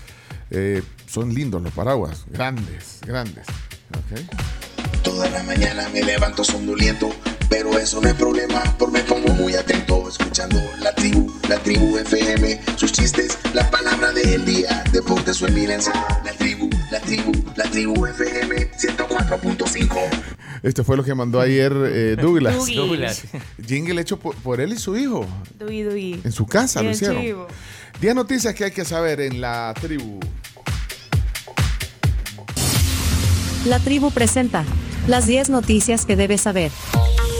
Eh, son lindos los paraguas. Grandes, grandes. Okay. Toda la mañana me levanto sonoliento, pero eso no es problema, porque me pongo muy atento escuchando la tribu, la tribu F M, sus chistes, la palabra del día, deporte su eminencia, la tribu, la tribu, la tribu F M ciento cuatro punto cinco. Esto fue lo que mandó ayer eh, Douglas. Douglas. Jingle hecho por, por él y su hijo. Dui, dui. En su casa lo hicieron. diez noticias que hay que saber en la tribu. La tribu presenta las diez noticias que debes saber.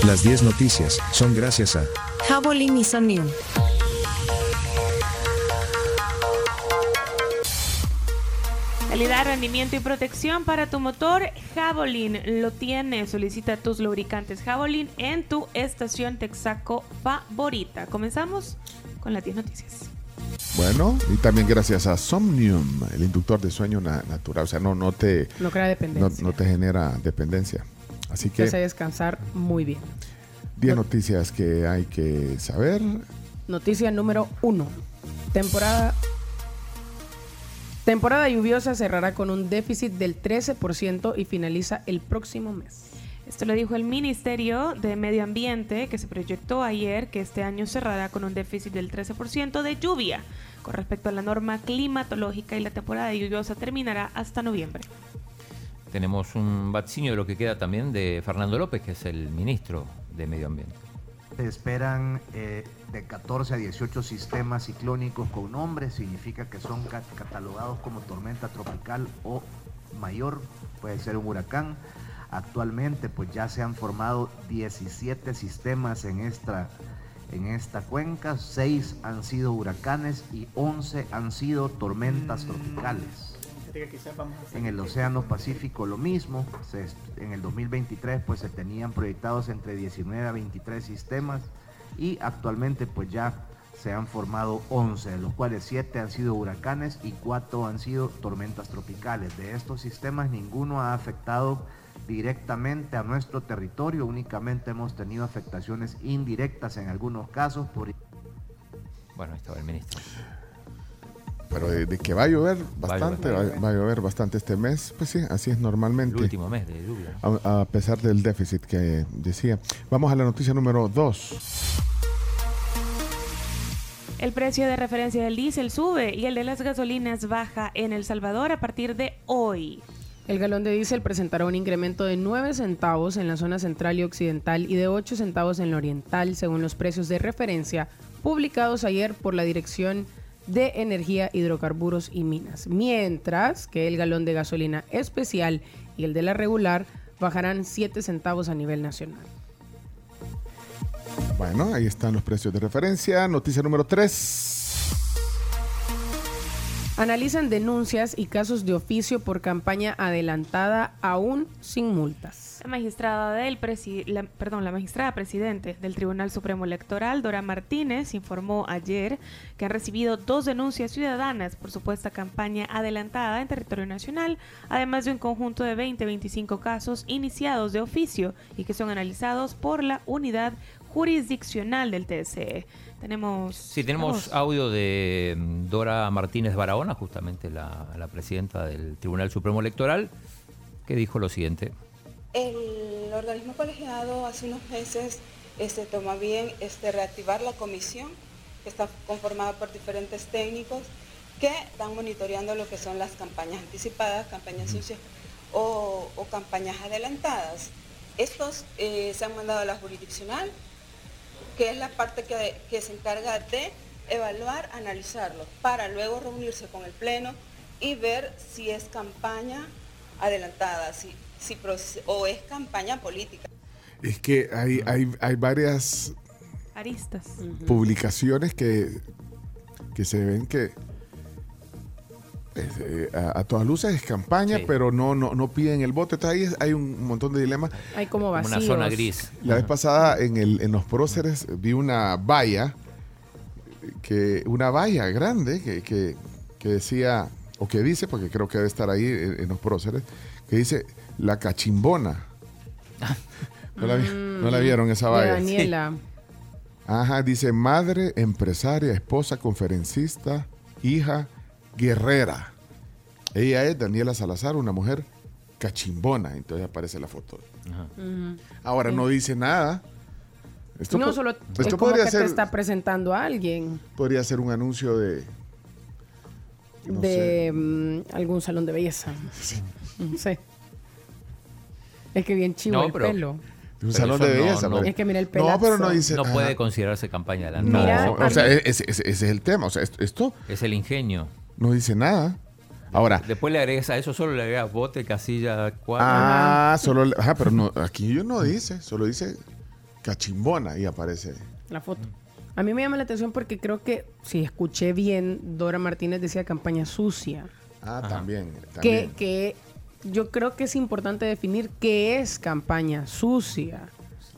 Las diez noticias son gracias a Havoline y Somnium. Calidad, rendimiento y protección para tu motor. Havoline lo tiene. Solicita tus lubricantes Havoline en tu estación Texaco favorita. Comenzamos con las diez noticias. Bueno, y también gracias a Somnium, el inductor de sueño na- natural. O sea, no, no te... No crea dependencia. No, no te genera dependencia. Así que... Te hace descansar muy bien. diez Not- noticias que hay que saber. Noticia número uno. Temporada... Temporada lluviosa cerrará con un déficit del trece por ciento y finaliza el próximo mes. Esto lo dijo el Ministerio de Medio Ambiente, que se proyectó ayer que este año cerrará con un déficit del trece por ciento de lluvia con respecto a la norma climatológica, y la temporada lluviosa terminará hasta noviembre. Tenemos un vaticinio de lo que queda también de Fernando López, que es el ministro de Medio Ambiente. Se esperan eh, de catorce a dieciocho sistemas ciclónicos con nombres, significa que son cat- catalogados como tormenta tropical o mayor, puede ser un huracán. Actualmente pues ya se han formado diecisiete sistemas en esta, en esta cuenca, seis han sido huracanes y once han sido tormentas tropicales. En el Océano Pacífico lo mismo, se, en el dos mil veintitrés pues se tenían proyectados entre diecinueve a veintitrés sistemas y actualmente pues ya se han formado once, de los cuales siete han sido huracanes y cuatro han sido tormentas tropicales. De estos sistemas ninguno ha afectado directamente a nuestro territorio, únicamente hemos tenido afectaciones indirectas en algunos casos por... Bueno, ahí estaba el ministro. Pero de, de que va a llover bastante, va a llover. Va, va a llover bastante este mes, pues sí, así es normalmente. El último mes de lluvia. A, a pesar del déficit que decía. Vamos a la noticia número dos. El precio de referencia del diésel sube y el de las gasolinas baja en El Salvador a partir de hoy. El galón de diésel presentará un incremento de nueve centavos en la zona central y occidental y de ocho centavos en la oriental, según los precios de referencia publicados ayer por la Dirección de Energía, Hidrocarburos y Minas. Mientras que el galón de gasolina especial y el de la regular bajarán siete centavos a nivel nacional. Bueno, ahí están los precios de referencia. Noticia número tres. Analizan denuncias y casos de oficio por campaña adelantada aún sin multas. La magistrada del presi- la, perdón, la magistrada presidente del Tribunal Supremo Electoral, Dora Martínez, informó ayer que han recibido dos denuncias ciudadanas por supuesta campaña adelantada en territorio nacional, además de un conjunto de veinte a veinticinco casos iniciados de oficio y que son analizados por la unidad jurisdiccional del T S E. Tenemos, sí, tenemos ¿sabes? audio de Dora Martínez Barahona, justamente la, la presidenta del Tribunal Supremo Electoral, que dijo lo siguiente. El organismo colegiado hace unos meses este, tomó bien este, reactivar la comisión, que está conformada por diferentes técnicos que están monitoreando lo que son las campañas anticipadas, campañas sucias o, o campañas adelantadas. Estos eh, se han mandado a la jurisdiccional, que es la parte que, que se encarga de evaluar, analizarlo, para luego reunirse con el Pleno y ver si es campaña adelantada si, si, o es campaña política. Es que hay, hay, hay varias aristas, publicaciones que, que se ven que a, a todas luces es campaña, sí, pero no, no, no piden el voto. Está ahí, hay un montón de dilemas. Hay como vacíos. Una zona gris. La vez pasada en, el, en los próceres vi una valla, que, una valla grande que, que, que decía, o que dice, porque creo que debe estar ahí en, en los próceres, que dice La Cachimbona. ¿No la vi? No la vieron esa vaina. Daniela. Ajá, dice madre, empresaria, esposa, conferencista, hija, guerrera. Ella es Daniela Salazar, una mujer cachimbona. Entonces aparece la foto. Ajá. Uh-huh. Ahora sí. No dice nada. Esto no, po- solo esto es como podría que ser, te está presentando a alguien. Podría ser un anuncio de... No de um, algún salón de belleza. Sí. No sé. Es que bien chivo no, el pero, pelo. De un pero salón de belleza. No, no. Es que mira el pelo. No, pero no dice... No ah, puede considerarse campaña de la no, mira, o sea, ese, ese, ese es el tema. O sea, esto, esto... Es el ingenio. No dice nada. Ahora... Después le agregas a eso, solo le agregas bote, casilla, cuadro. Ah, solo... Le, ajá, pero no, aquí yo no dice. Solo dice... Cachimbona, y aparece la foto. A mí me llama la atención porque creo que, si escuché bien, Dora Martínez decía campaña sucia. Ah, también, también. Que, que yo creo que es importante definir qué es campaña sucia.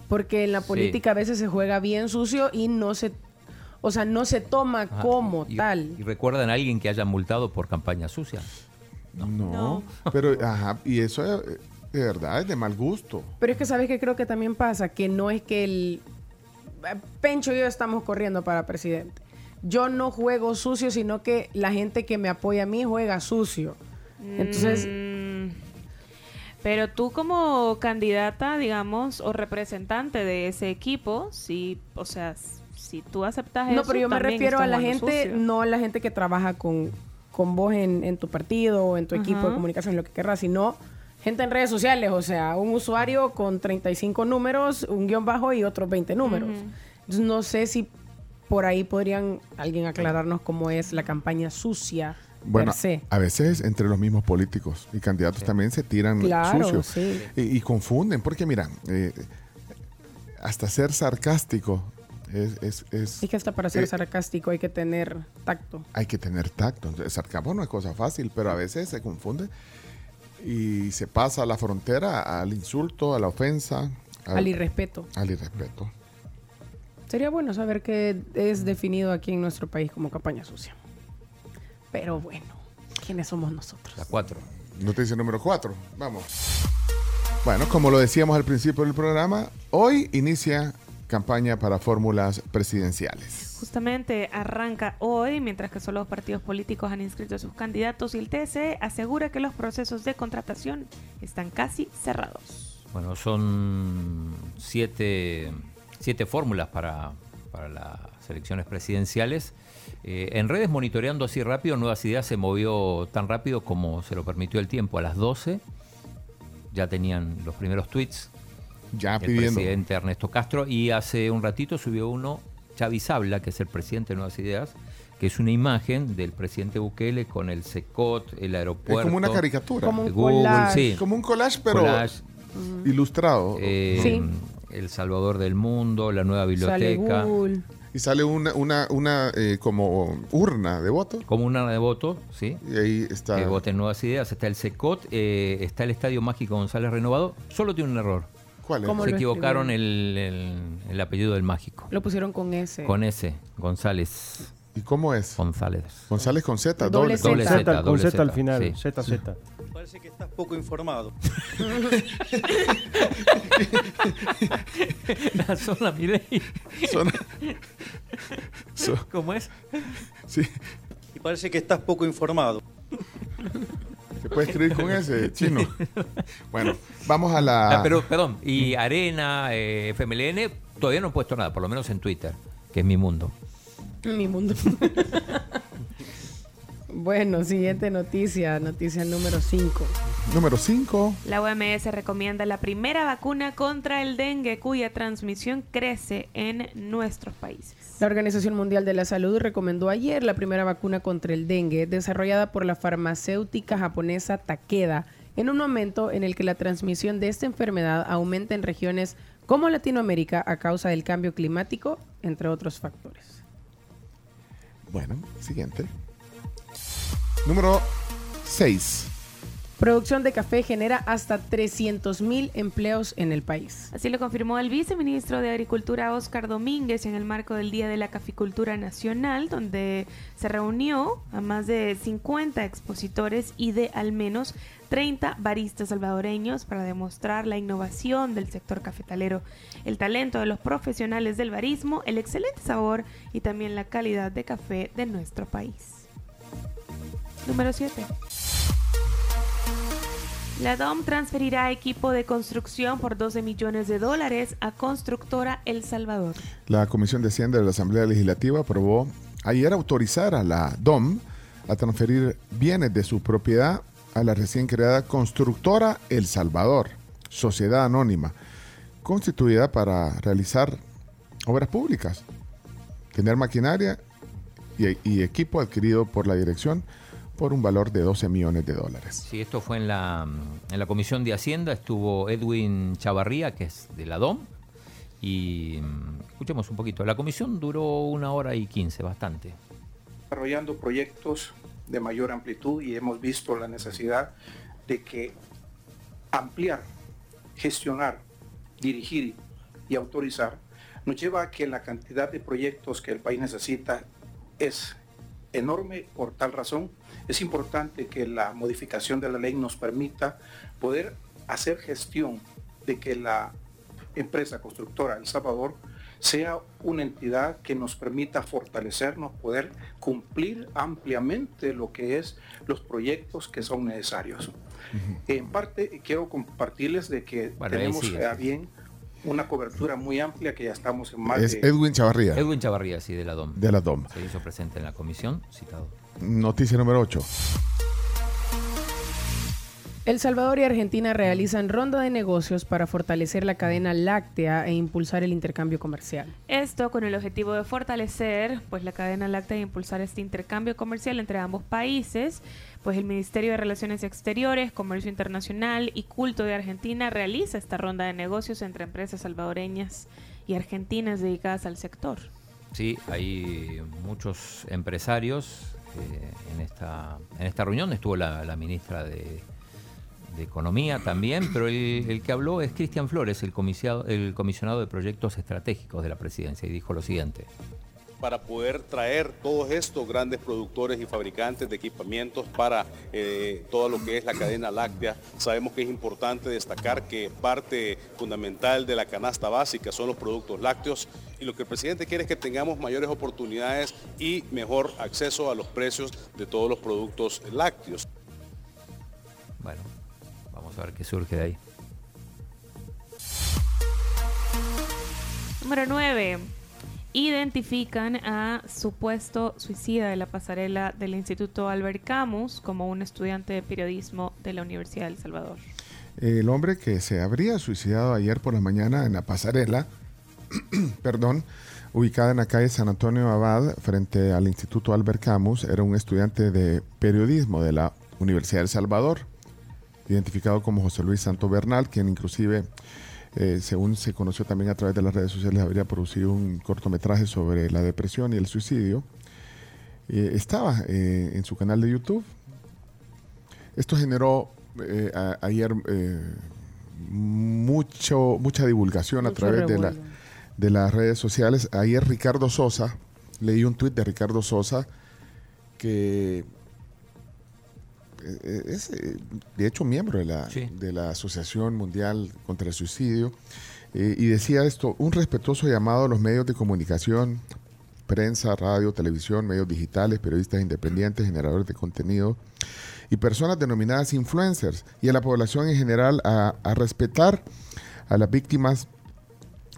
Porque en la política sí. A veces se juega bien sucio y no se... O sea, no se toma ajá. Como y, tal. ¿Y recuerdan a alguien que haya multado por campaña sucia? No. No, no. Pero, ajá, y eso... Eh, de verdad, es de mal gusto. Pero es que sabes que creo que también pasa que no es que el Pencho y yo estamos corriendo para presidente. Yo no juego sucio, sino que la gente que me apoya a mí juega sucio. Entonces, mm, pero tú como candidata, digamos, o representante de ese equipo, sí, o sea, si tú aceptas no, eso. No, pero yo me refiero a la gente, sucio. No a la gente que trabaja con, con vos en, en tu partido o en tu uh-huh. equipo de comunicación, lo que querrás, sino gente en redes sociales, o sea, un usuario con treinta y cinco números, un guión bajo y otros veinte números. Uh-huh. Entonces, no sé si por ahí podrían alguien aclararnos cómo es la campaña sucia bueno, per se. A veces entre los mismos políticos y candidatos sí. También se tiran claro, sucios. Sí. Y, y confunden, porque mira, eh, hasta ser sarcástico es... Es, es, es que hasta para ser eh, sarcástico hay que tener tacto. Hay que tener tacto. Entonces, sarcasmo no es cosa fácil, pero a veces se confunde. Y se pasa la frontera al insulto, a la ofensa. Al, al irrespeto. Al irrespeto. Sería bueno saber qué es definido aquí en nuestro país como campaña sucia. Pero bueno, ¿quiénes somos nosotros? La cuatro. Noticia número cuatro. Vamos. Bueno, como lo decíamos al principio del programa, hoy inicia campaña para fórmulas presidenciales. Justamente arranca hoy, mientras que solo los partidos políticos han inscrito a sus candidatos y el T S E asegura que los procesos de contratación están casi cerrados. Bueno, son siete, siete fórmulas para, para las elecciones presidenciales. Eh, en redes, monitoreando así rápido, Nuevas Ideas se movió tan rápido como se lo permitió el tiempo. A las doce ya tenían los primeros tweets. Ya el pidiendo. Presidente Ernesto Castro, y hace un ratito subió uno, Chavisabla, que es el presidente de Nuevas Ideas, que es una imagen del presidente Bukele con el CECOT, el aeropuerto. Es como una caricatura. Como un Google, collage. Sí. Como un collage, pero collage. Mm. Ilustrado. Eh, sí. El Salvador del Mundo, la nueva biblioteca. Sale y sale una, una, una eh, como urna de voto. Como una urna de voto, sí. Y ahí está. Que voten Nuevas Ideas. Está el CECOT, eh, está el Estadio Mágico González renovado. Solo tiene un error. Se equivocaron el, el, el apellido del mágico. Lo pusieron con S. Con S, González. ¿Y cómo es? González. González con Z, doble, doble Z. Z, con Z, Z al final, sí. Z, Z. Parece que estás poco informado. La zona, mire. Zona. So. ¿Cómo es? Sí. Y parece que estás poco informado. ¿Se puede escribir con ese chino? Bueno, vamos a la... Ah, pero, perdón, y Arena, eh, F M L N, todavía no han puesto nada, por lo menos en Twitter, que es mi mundo. Mi mundo. Bueno, siguiente noticia, noticia número cinco. Número cinco. La O M S recomienda la primera vacuna contra el dengue, cuya transmisión crece en nuestros países. La Organización Mundial de la Salud recomendó ayer la primera vacuna contra el dengue, desarrollada por la farmacéutica japonesa Takeda, en un momento en el que la transmisión de esta enfermedad aumenta en regiones como Latinoamérica a causa del cambio climático, entre otros factores. Bueno, siguiente. Número seis. Producción de café genera hasta trescientos mil empleos en el país. Así lo confirmó el viceministro de Agricultura, Óscar Domínguez, en el marco del Día de la Caficultura Nacional, donde se reunió a más de cincuenta expositores y de al menos treinta baristas salvadoreños para demostrar la innovación del sector cafetalero, el talento de los profesionales del barismo, el excelente sabor y también la calidad de café de nuestro país. Número siete. La D O M transferirá equipo de construcción por doce millones de dólares a Constructora El Salvador. La Comisión de Hacienda de la Asamblea Legislativa aprobó ayer autorizar a la D O M a transferir bienes de su propiedad a la recién creada Constructora El Salvador, sociedad anónima, constituida para realizar obras públicas, tener maquinaria y, y equipo adquirido por la dirección por un valor de doce millones de dólares. Sí, esto fue en la, en la Comisión de Hacienda, estuvo Edwin Chavarría, que es de la D O M, y escuchemos un poquito. La comisión duró una hora y quince, bastante. Desarrollando proyectos de mayor amplitud y hemos visto la necesidad de que ampliar, gestionar, dirigir y autorizar nos lleva a que la cantidad de proyectos que el país necesita es enorme. Por tal razón, es importante que la modificación de la ley nos permita poder hacer gestión de que la empresa constructora El Salvador sea una entidad que nos permita fortalecernos, poder cumplir ampliamente lo que es los proyectos que son necesarios. Uh-huh. En parte quiero compartirles de que bueno, tenemos sí, a bien una cobertura muy amplia que ya estamos en más. Es de... Edwin Chavarría. Edwin Chavarría, sí, de la D O M. De la D O M. Se hizo presente en la comisión, citado. Noticia número ocho. El Salvador y Argentina realizan ronda de negocios para fortalecer la cadena láctea e impulsar el intercambio comercial. Esto con el objetivo de fortalecer pues, la cadena láctea e impulsar este intercambio comercial entre ambos países. Pues el Ministerio de Relaciones Exteriores, Comercio Internacional y Culto de Argentina realiza esta ronda de negocios entre empresas salvadoreñas y argentinas dedicadas al sector. Sí, hay muchos empresarios eh, en esta en esta reunión. Estuvo la, la ministra de... de Economía también, pero el, el que habló es Cristian Flores, el comisionado, el comisionado de Proyectos Estratégicos de la Presidencia, y dijo lo siguiente. Para poder traer todos estos grandes productores y fabricantes de equipamientos para eh, todo lo que es la cadena láctea, sabemos que es importante destacar que parte fundamental de la canasta básica son los productos lácteos, y lo que el presidente quiere es que tengamos mayores oportunidades y mejor acceso a los precios de todos los productos lácteos. Bueno, a ver qué surge de ahí. Número nueve. Identifican a supuesto suicida de la pasarela del Instituto Albert Camus como un estudiante de periodismo de la Universidad de El Salvador. El hombre que se habría suicidado ayer por la mañana en la pasarela, perdón, ubicada en la calle San Antonio Abad, frente al Instituto Albert Camus, era un estudiante de periodismo de la Universidad de El Salvador, identificado como José Luis Santo Bernal, quien inclusive, eh, según se conoció también a través de las redes sociales, habría producido un cortometraje sobre la depresión y el suicidio. Eh, estaba eh, en su canal de YouTube. Esto generó eh, a, ayer eh, mucho, mucha divulgación mucho a través de, la, de las redes sociales. Ayer Ricardo Sosa, leí un tuit de Ricardo Sosa que... es de hecho miembro de la, sí. de la Asociación Mundial contra el Suicidio, eh, y decía esto: un respetuoso llamado a los medios de comunicación, prensa, radio, televisión, medios digitales, periodistas independientes, generadores de contenido y personas denominadas influencers, y a la población en general a, a respetar a las víctimas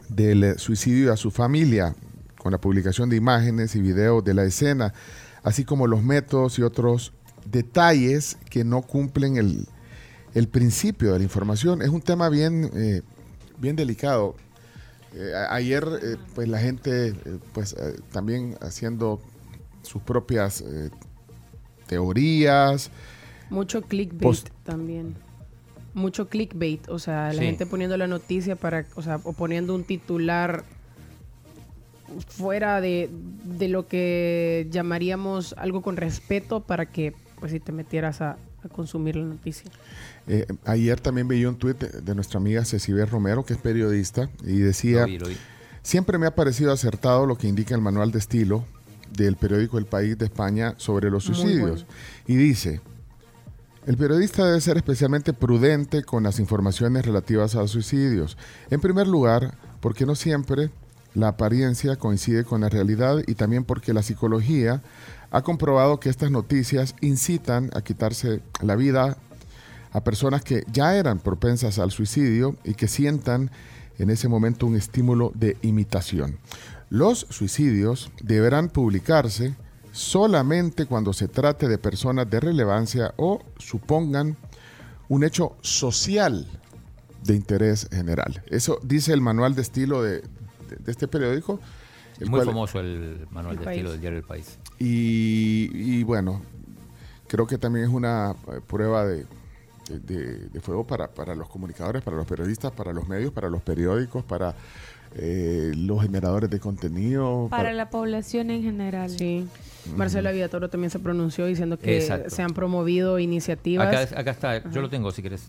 del suicidio y a su familia con la publicación de imágenes y videos de la escena, así como los métodos y otros detalles que no cumplen el, el principio de la información. Es un tema bien, eh, bien delicado. Eh, a, ayer, eh, pues la gente, eh, pues eh, también haciendo sus propias eh, teorías. Mucho clickbait post- también. Mucho clickbait. O sea, la sí. gente poniendo la noticia para, o sea, o poniendo un titular fuera de, de lo que llamaríamos algo con respeto para que pues si te metieras a, a consumir la noticia. Eh, ayer también veía un tuit de, de nuestra amiga Cecilia Romero, que es periodista, y decía, lo vi, lo vi. Siempre me ha parecido acertado lo que indica el manual de estilo del periódico El País de España sobre los suicidios. Bueno. Y dice, El periodista debe ser especialmente prudente con las informaciones relativas a suicidios. En primer lugar, porque no siempre la apariencia coincide con la realidad y también porque la psicología ha comprobado que estas noticias incitan a quitarse la vida a personas que ya eran propensas al suicidio y que sientan en ese momento un estímulo de imitación. Los suicidios deberán publicarse solamente cuando se trate de personas de relevancia o supongan un hecho social de interés general. Eso dice el manual de estilo de, de, de este periódico. El Muy cual, famoso el manual el de país. estilo del diario El País. Y, y bueno, creo que también es una prueba de... De, de fuego para, para los comunicadores, para los periodistas, para los medios, para los periódicos, para eh, los generadores de contenido. Para, para la población en general. Sí. Mm. Marcelo Aviatoro también se pronunció diciendo que Exacto. se han promovido iniciativas. Acá, acá está, Ajá. yo lo tengo si quieres.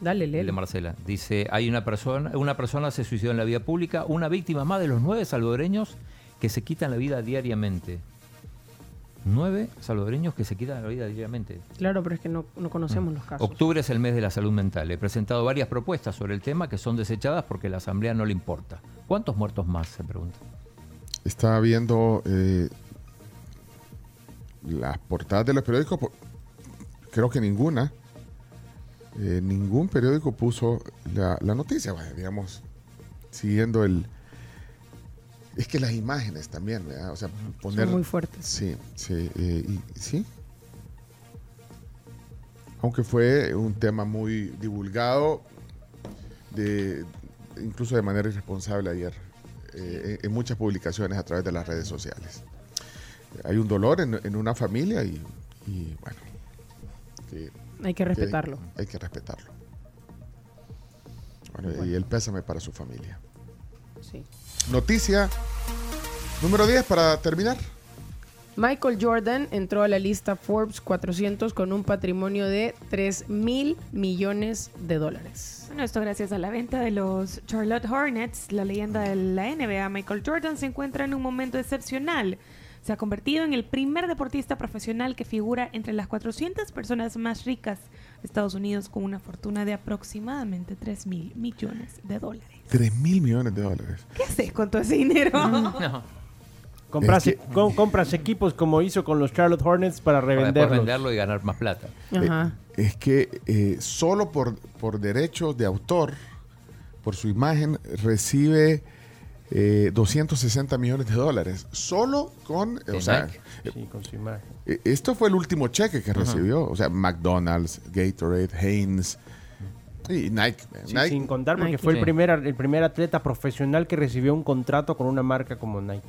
Dale, lee. El de Marcela. Dice, hay una persona, una persona se suicidó en la vía pública, una víctima más de los nueve salvadoreños que se quitan la vida diariamente. Nueve salvadoreños que se quitan la vida diariamente. Claro, pero es que no, no conocemos mm. los casos. Octubre es el mes de la salud mental. He presentado varias propuestas sobre el tema que son desechadas porque la asamblea no le importa. ¿Cuántos muertos más? Se pregunta. Estaba viendo eh, las portadas de los periódicos. Creo que ninguna, eh, ningún periódico puso la, la noticia, digamos, siguiendo el... Es que las imágenes también, ¿verdad? O sea, poner... Son muy fuertes. Sí, sí, eh, y, sí. Aunque fue un tema muy divulgado, de, incluso de manera irresponsable ayer, eh, en, en muchas publicaciones a través de las redes sociales. Hay un dolor en, en una familia y, y bueno... Que, hay que respetarlo. Que hay, hay que respetarlo. Bueno, bueno. Y el pésame para su familia. Sí. Noticia número diez para terminar. Michael Jordan entró a la lista Forbes cuatrocientos con un patrimonio de tres mil millones de dólares. Bueno, esto gracias a la venta de los Charlotte Hornets. La leyenda de la N B A, Michael Jordan, se encuentra en un momento excepcional. Se ha convertido en el primer deportista profesional que figura entre las cuatrocientas personas más ricas de Estados Unidos con una fortuna de aproximadamente tres mil millones de dólares. tres mil millones de dólares. ¿Qué haces con todo ese dinero? No. Compras, es que... com, compras equipos como hizo con los Charlotte Hornets para revenderlos. Para venderlo y ganar más plata. Ajá. Eh, es que eh, solo por, por derechos de autor, por su imagen, recibe... Eh, doscientos sesenta millones de dólares solo con, eh, o sea, eh, sí, con su imagen. Eh, esto fue el último cheque que uh-huh. recibió, o sea, McDonald's, Gatorade, Heinz y Nike, sí, Nike. Sin contar porque Nike. fue sí. el primer el primer atleta profesional que recibió un contrato con una marca como Nike.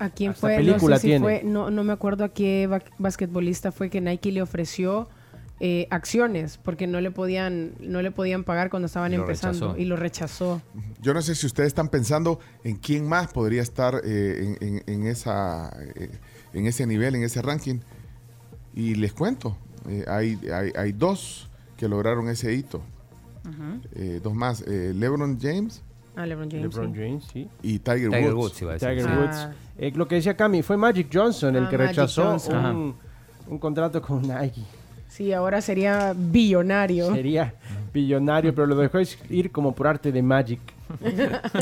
¿A quién Hasta fue? Película no sé si tiene. Fue, no, no me acuerdo a qué ba- basquetbolista fue que Nike le ofreció eh, acciones porque no le podían no le podían pagar cuando estaban lo empezando rechazó. y lo rechazó. Yo no sé si ustedes están pensando en quién más podría estar eh, en, en, en, esa, eh, en ese nivel, en ese ranking. Y les cuento, eh, hay, hay, hay dos que lograron ese hito. Uh-huh. Eh, dos más, eh, LeBron James. Ah, LeBron James. LeBron sí. James, sí. Y Tiger, Tiger Woods. Woods Tiger ah. Woods. Eh, lo que decía Cami, fue Magic Johnson ah, el que Magic rechazó un, un contrato con Nike. Sí, ahora sería billonario. Sería billonario, pero lo dejó ir como por arte de Magic.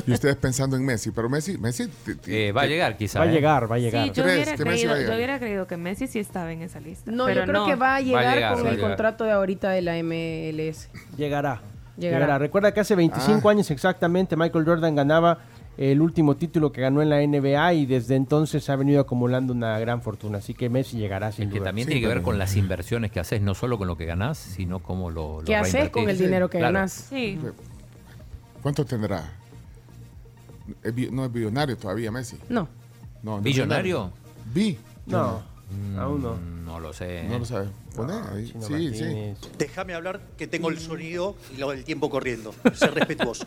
Y ustedes pensando en Messi, pero Messi... Messi te, te, eh, va a llegar quizá. Va a llegar, va a llegar. Sí, yo hubiera, creído, yo hubiera creído que Messi sí estaba en esa lista. No, pero yo creo no, que va a llegar, va a llegar con el llegar. contrato de ahorita de la M L S. Llegará. Llegará. Llegará. Recuerda que hace veinticinco ah. años exactamente Michael Jordan ganaba el último título que ganó en la N B A y desde entonces ha venido acumulando una gran fortuna. Así que Messi llegará sin duda. Que también sí, tiene que ver con las inversiones que haces, no solo con lo que ganás, sino cómo lo, lo ¿Qué haces con el dinero que claro. ganás? Sí. ¿Cuánto tendrá? ¿No es billonario todavía Messi? No. no, no ¿Billonario? ¿Bi? No. no. Aún no. No lo sé. No lo sabes. Ah, sí, Martínez. sí. Déjame hablar que tengo el sonido y el tiempo corriendo. Sé respetuoso.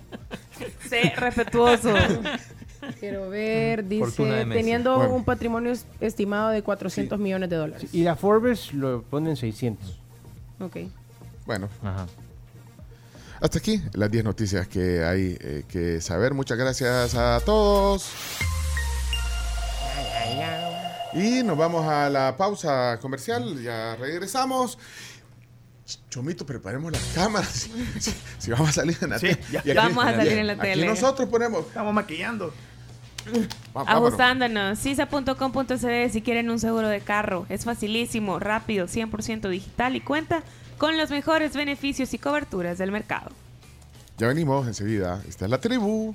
Sé respetuoso. Quiero ver, dice, teniendo bueno. un patrimonio estimado de cuatrocientos sí. millones de dólares. Sí. Y la Forbes lo pone en seiscientos. Ok. Bueno. Ajá. Hasta aquí las diez noticias que hay eh, que saber. Muchas gracias a todos. Y nos vamos a la pausa comercial, ya regresamos. Chomito, preparemos las cámaras. Si, si vamos a salir en la sí, tele. Ya, vamos a salir en la tele. Aquí nosotros ponemos. Estamos maquillando. Va, ajustándonos. sisa punto com punto c d si quieren un seguro de carro. Es facilísimo, rápido, cien por ciento digital y cuenta con los mejores beneficios y coberturas del mercado. Ya venimos enseguida. Esta es la tribu.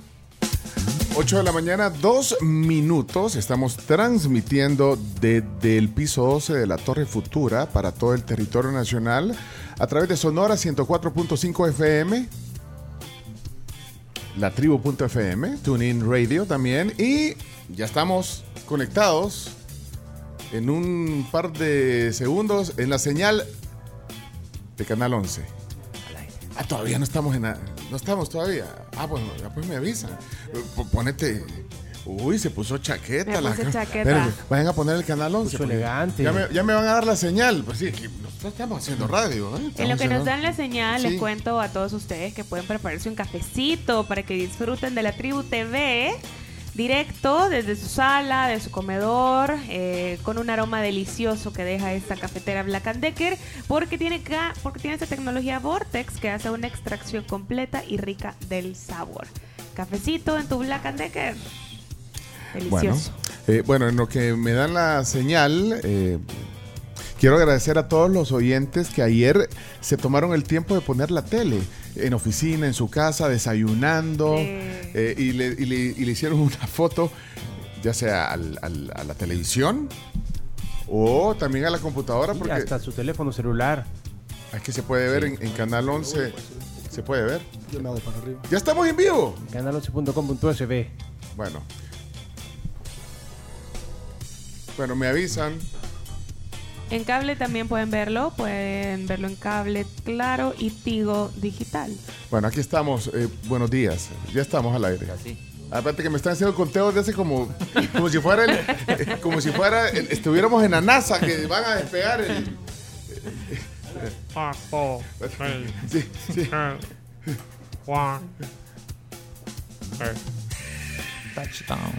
ocho de la mañana, dos minutos. Estamos transmitiendo desde el piso doce de la Torre Futura para todo el territorio nacional a través de Sonora ciento cuatro punto cinco F M, La Tribu punto F M, TuneIn Radio también. Y ya estamos conectados en un par de segundos en la señal de Canal once. Ah, todavía no estamos en... A... No estamos todavía. Ah, pues, pues me avisan. Ponete... Uy, se puso chaqueta. Me puse la... chaqueta. Espérame, vayan a poner el Canal once. Puso elegante. Ya me, ya me van a dar la señal. Pues sí, nosotros estamos haciendo radio, ¿eh? Estamos en lo que nos dan la señal, sí. Les cuento a todos ustedes que pueden prepararse un cafecito para que disfruten de la Tribu T V directo desde su sala, de su comedor, eh, con un aroma delicioso que deja esta cafetera Black and Decker, porque tiene, ca- porque tiene esta tecnología Vortex que hace una extracción completa y rica del sabor. Cafecito en tu Black and Decker. Delicioso. Bueno, eh, bueno, en lo que me dan la señal, eh, quiero agradecer a todos los oyentes que ayer se tomaron el tiempo de poner la tele en oficina, en su casa, desayunando, sí. eh, y, le, y, le, y le hicieron una foto, ya sea al, al, a la televisión o también a la computadora. Sí, porque hasta su teléfono celular. Es que se puede ver, sí, en, en Canal once. Se puede ver. Yo me hago para arriba. ¡Ya estamos en vivo! canal once punto com punto s b. Bueno. Bueno, me avisan. En cable también pueden verlo, pueden verlo en cable, Claro y Tigo Digital. Bueno, aquí estamos, eh, buenos días, ya estamos al aire. Así. Aparte que me están haciendo conteos de hace como, como si fuera, el, eh, como si fuera el, estuviéramos en la NASA, que van a despegar el... Eh, eh. Sí, sí. Touchdown.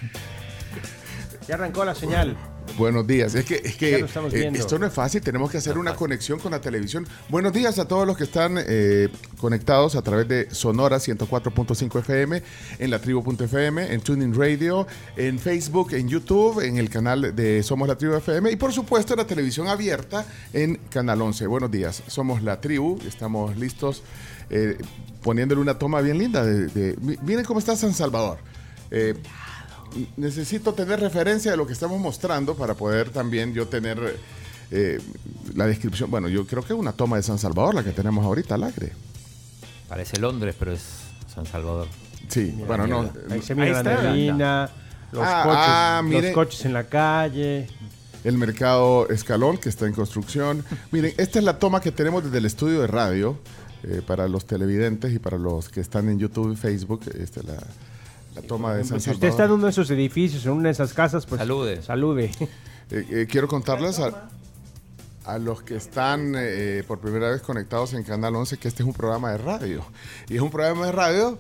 Ya arrancó la señal. Buenos días. Es que, es que eh, esto no es fácil. Tenemos que hacer una conexión con la televisión. Buenos días a todos los que están eh, conectados a través de Sonora ciento cuatro punto cinco F M, en la Tribu punto F M, en TuneIn Radio, en Facebook, en YouTube, en el canal de Somos la Tribu F M y, por supuesto, en la televisión abierta en Canal once. Buenos días. Somos la Tribu. Estamos listos, eh, poniéndole una toma bien linda. De, de, miren cómo está San Salvador. Eh, Necesito tener referencia de lo que estamos mostrando para poder también yo tener eh, la descripción. Bueno, yo creo que es una toma de San Salvador la que tenemos ahorita al aire. Parece Londres, pero es San Salvador. Sí, mira, bueno, no. Ahí se mira la neblina, los, ah, coches, ah, mire, los coches en la calle. El mercado Escalón, que está en construcción. Miren, esta es la toma que tenemos desde el estudio de radio, eh, para los televidentes y para los que están en YouTube y Facebook. Esta es la... La toma de San Salvador. Si usted está en uno de esos edificios, en una de esas casas, pues salude. Salude. Eh, eh, quiero contarles a, a los que están eh, por primera vez conectados en Canal once que este es un programa de radio. Y es un programa de radio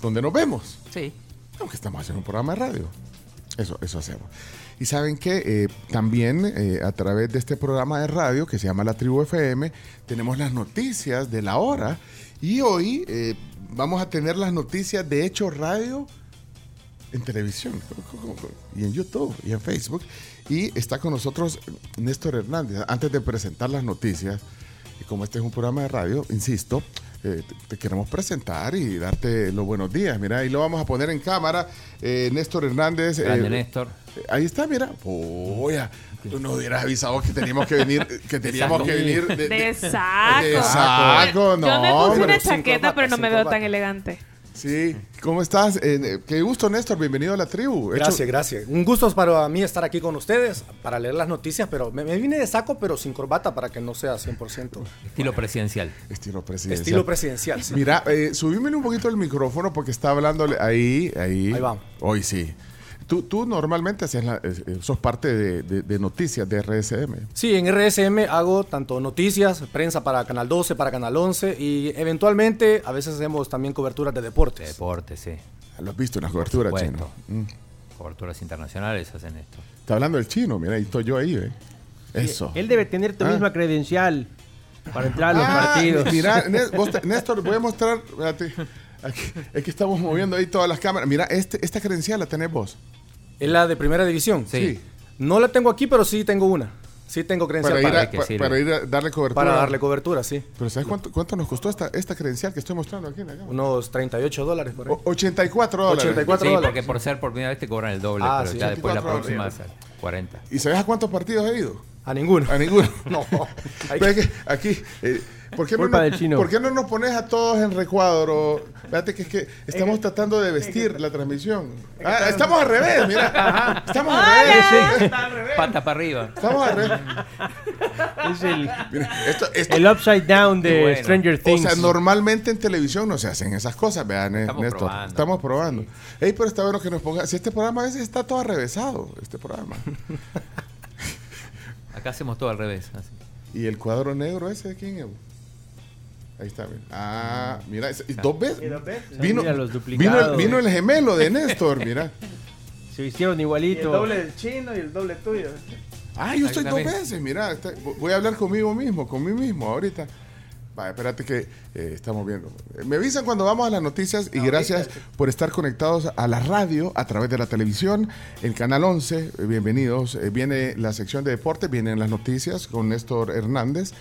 donde nos vemos. Sí. Aunque estamos haciendo un programa de radio. Eso, eso hacemos. Y saben que eh, también eh, a través de este programa de radio que se llama La Tribu F M, tenemos las noticias de la hora. Y hoy... Eh, vamos a tener las noticias de Hecho Radio en televisión y en YouTube y en Facebook. Y está con nosotros Néstor Hernández. Antes de presentar las noticias, y como este es un programa de radio, insisto, eh, te queremos presentar y darte los buenos días. Mira, ahí lo vamos a poner en cámara. Eh, Néstor Hernández. Grande, eh, Néstor. Ahí está, mira. Oh, ya. Tú nos hubieras avisado que teníamos que venir, que teníamos que venir de, de, de saco. De saco, no. Yo me puse una chaqueta, vaca, pero no me veo vaca. Tan elegante. Sí. ¿Cómo estás? Eh, qué gusto, Néstor. Bienvenido a la tribu. Gracias, Hecho... gracias. Un gusto para mí estar aquí con ustedes para leer las noticias, pero me, me vine de saco, pero sin corbata para que no sea cien por ciento. Estilo presidencial. Estilo presidencial. Estilo presidencial, sí. Mira, eh, subímele un poquito el micrófono porque está hablándole ahí, ahí. Ahí vamos. Hoy sí. Tú, tú normalmente haces la, sos parte de, de, de noticias de R S M. Sí, en R S M hago tanto noticias, prensa para Canal doce, para Canal once y eventualmente a veces hacemos también coberturas de deportes. Deportes, sí. Lo has visto en las coberturas, Chino. Mm. coberturas internacionales hacen esto. Está hablando el chino, mira, ahí estoy yo ahí, ¿eh? Eso. Él debe tener tu ah. misma credencial para entrar a los ah, partidos. Mirá, Néstor, voy a mostrar, espérate, aquí, es que estamos moviendo ahí todas las cámaras. Mira, este, esta credencial la tenés vos. ¿Es la de primera división? Sí. sí. No la tengo aquí, pero sí tengo una. Sí tengo credencial para, para, ir, a, para, para ir a darle cobertura. Para darle cobertura, sí. Pero ¿sabes cuánto, cuánto nos costó esta, esta credencial que estoy mostrando aquí en la cámara? Unos treinta y ocho dólares por ahí. O, ochenta y cuatro dólares ochenta y cuatro sí, dólares. Porque por ser por primera vez te cobran el doble, ah, pero sí, ya después la próxima sale cuarenta. ¿Y sabes a cuántos partidos he ido? A ninguno. A ninguno. No. Pero es que aquí... Eh, ¿Por qué, no nos, ¿Por qué no nos pones a todos en recuadro? Fíjate que es que estamos tratando de vestir la transmisión. Ah, estamos al revés, mira. Ajá. Estamos al revés. Sí. Está al revés. Pata para arriba. Estamos al revés. Es el, mira, esto, esto, el upside down de bueno. Stranger Things. O sea, normalmente en televisión no se hacen esas cosas, vean, Néstor. Probando. Estamos probando. Sí. Ey, pero está bueno que nos pongas. Si este programa a veces está todo arrevesado, este programa. Acá hacemos todo al revés. Así. ¿Y el cuadro negro ese de quién es? Ahí está, mira. Ah, mira, dos veces. Vino, vino, vino el gemelo de Néstor, mira. Se hicieron igualito. Y el doble del chino y el doble tuyo. Ah, yo estoy dos veces, mira. Está, voy a hablar conmigo mismo, conmigo mismo ahorita. Vale, espérate que eh, estamos viendo. Me avisan cuando vamos a las noticias y no, gracias ahorita. Por estar conectados a la radio a través de la televisión. El Canal once, bienvenidos. Eh, viene la sección de deporte, vienen las noticias con Néstor Hernández.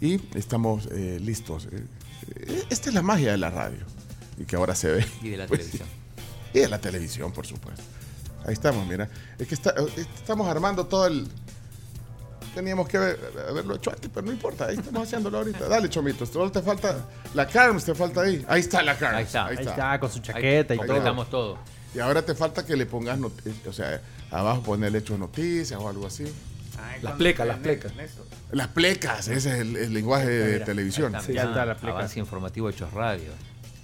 Y estamos eh, listos. Esta es la magia de la radio. Y que ahora se ve. Y de la pues, televisión. Y de la televisión, por supuesto. Ahí estamos, mira. Es que está, estamos armando todo el... Teníamos que haber, haberlo hecho antes, pero no importa. Ahí estamos haciéndolo ahorita. Dale, Chomito. Solo te falta... La Carms te falta ahí. Ahí está la Carms. Ahí está. Ahí está, ahí está con su chaqueta ahí, y todo. Completamos todo. Y ahora te falta que le pongas... Not- o sea, abajo ponerle hechos noticias o algo así. Ah, las plecas, las plecas. Las plecas, ese es el, el lenguaje mira, de mira, televisión. Está, sí, ya está la pleca. Avance informativo hechos radio.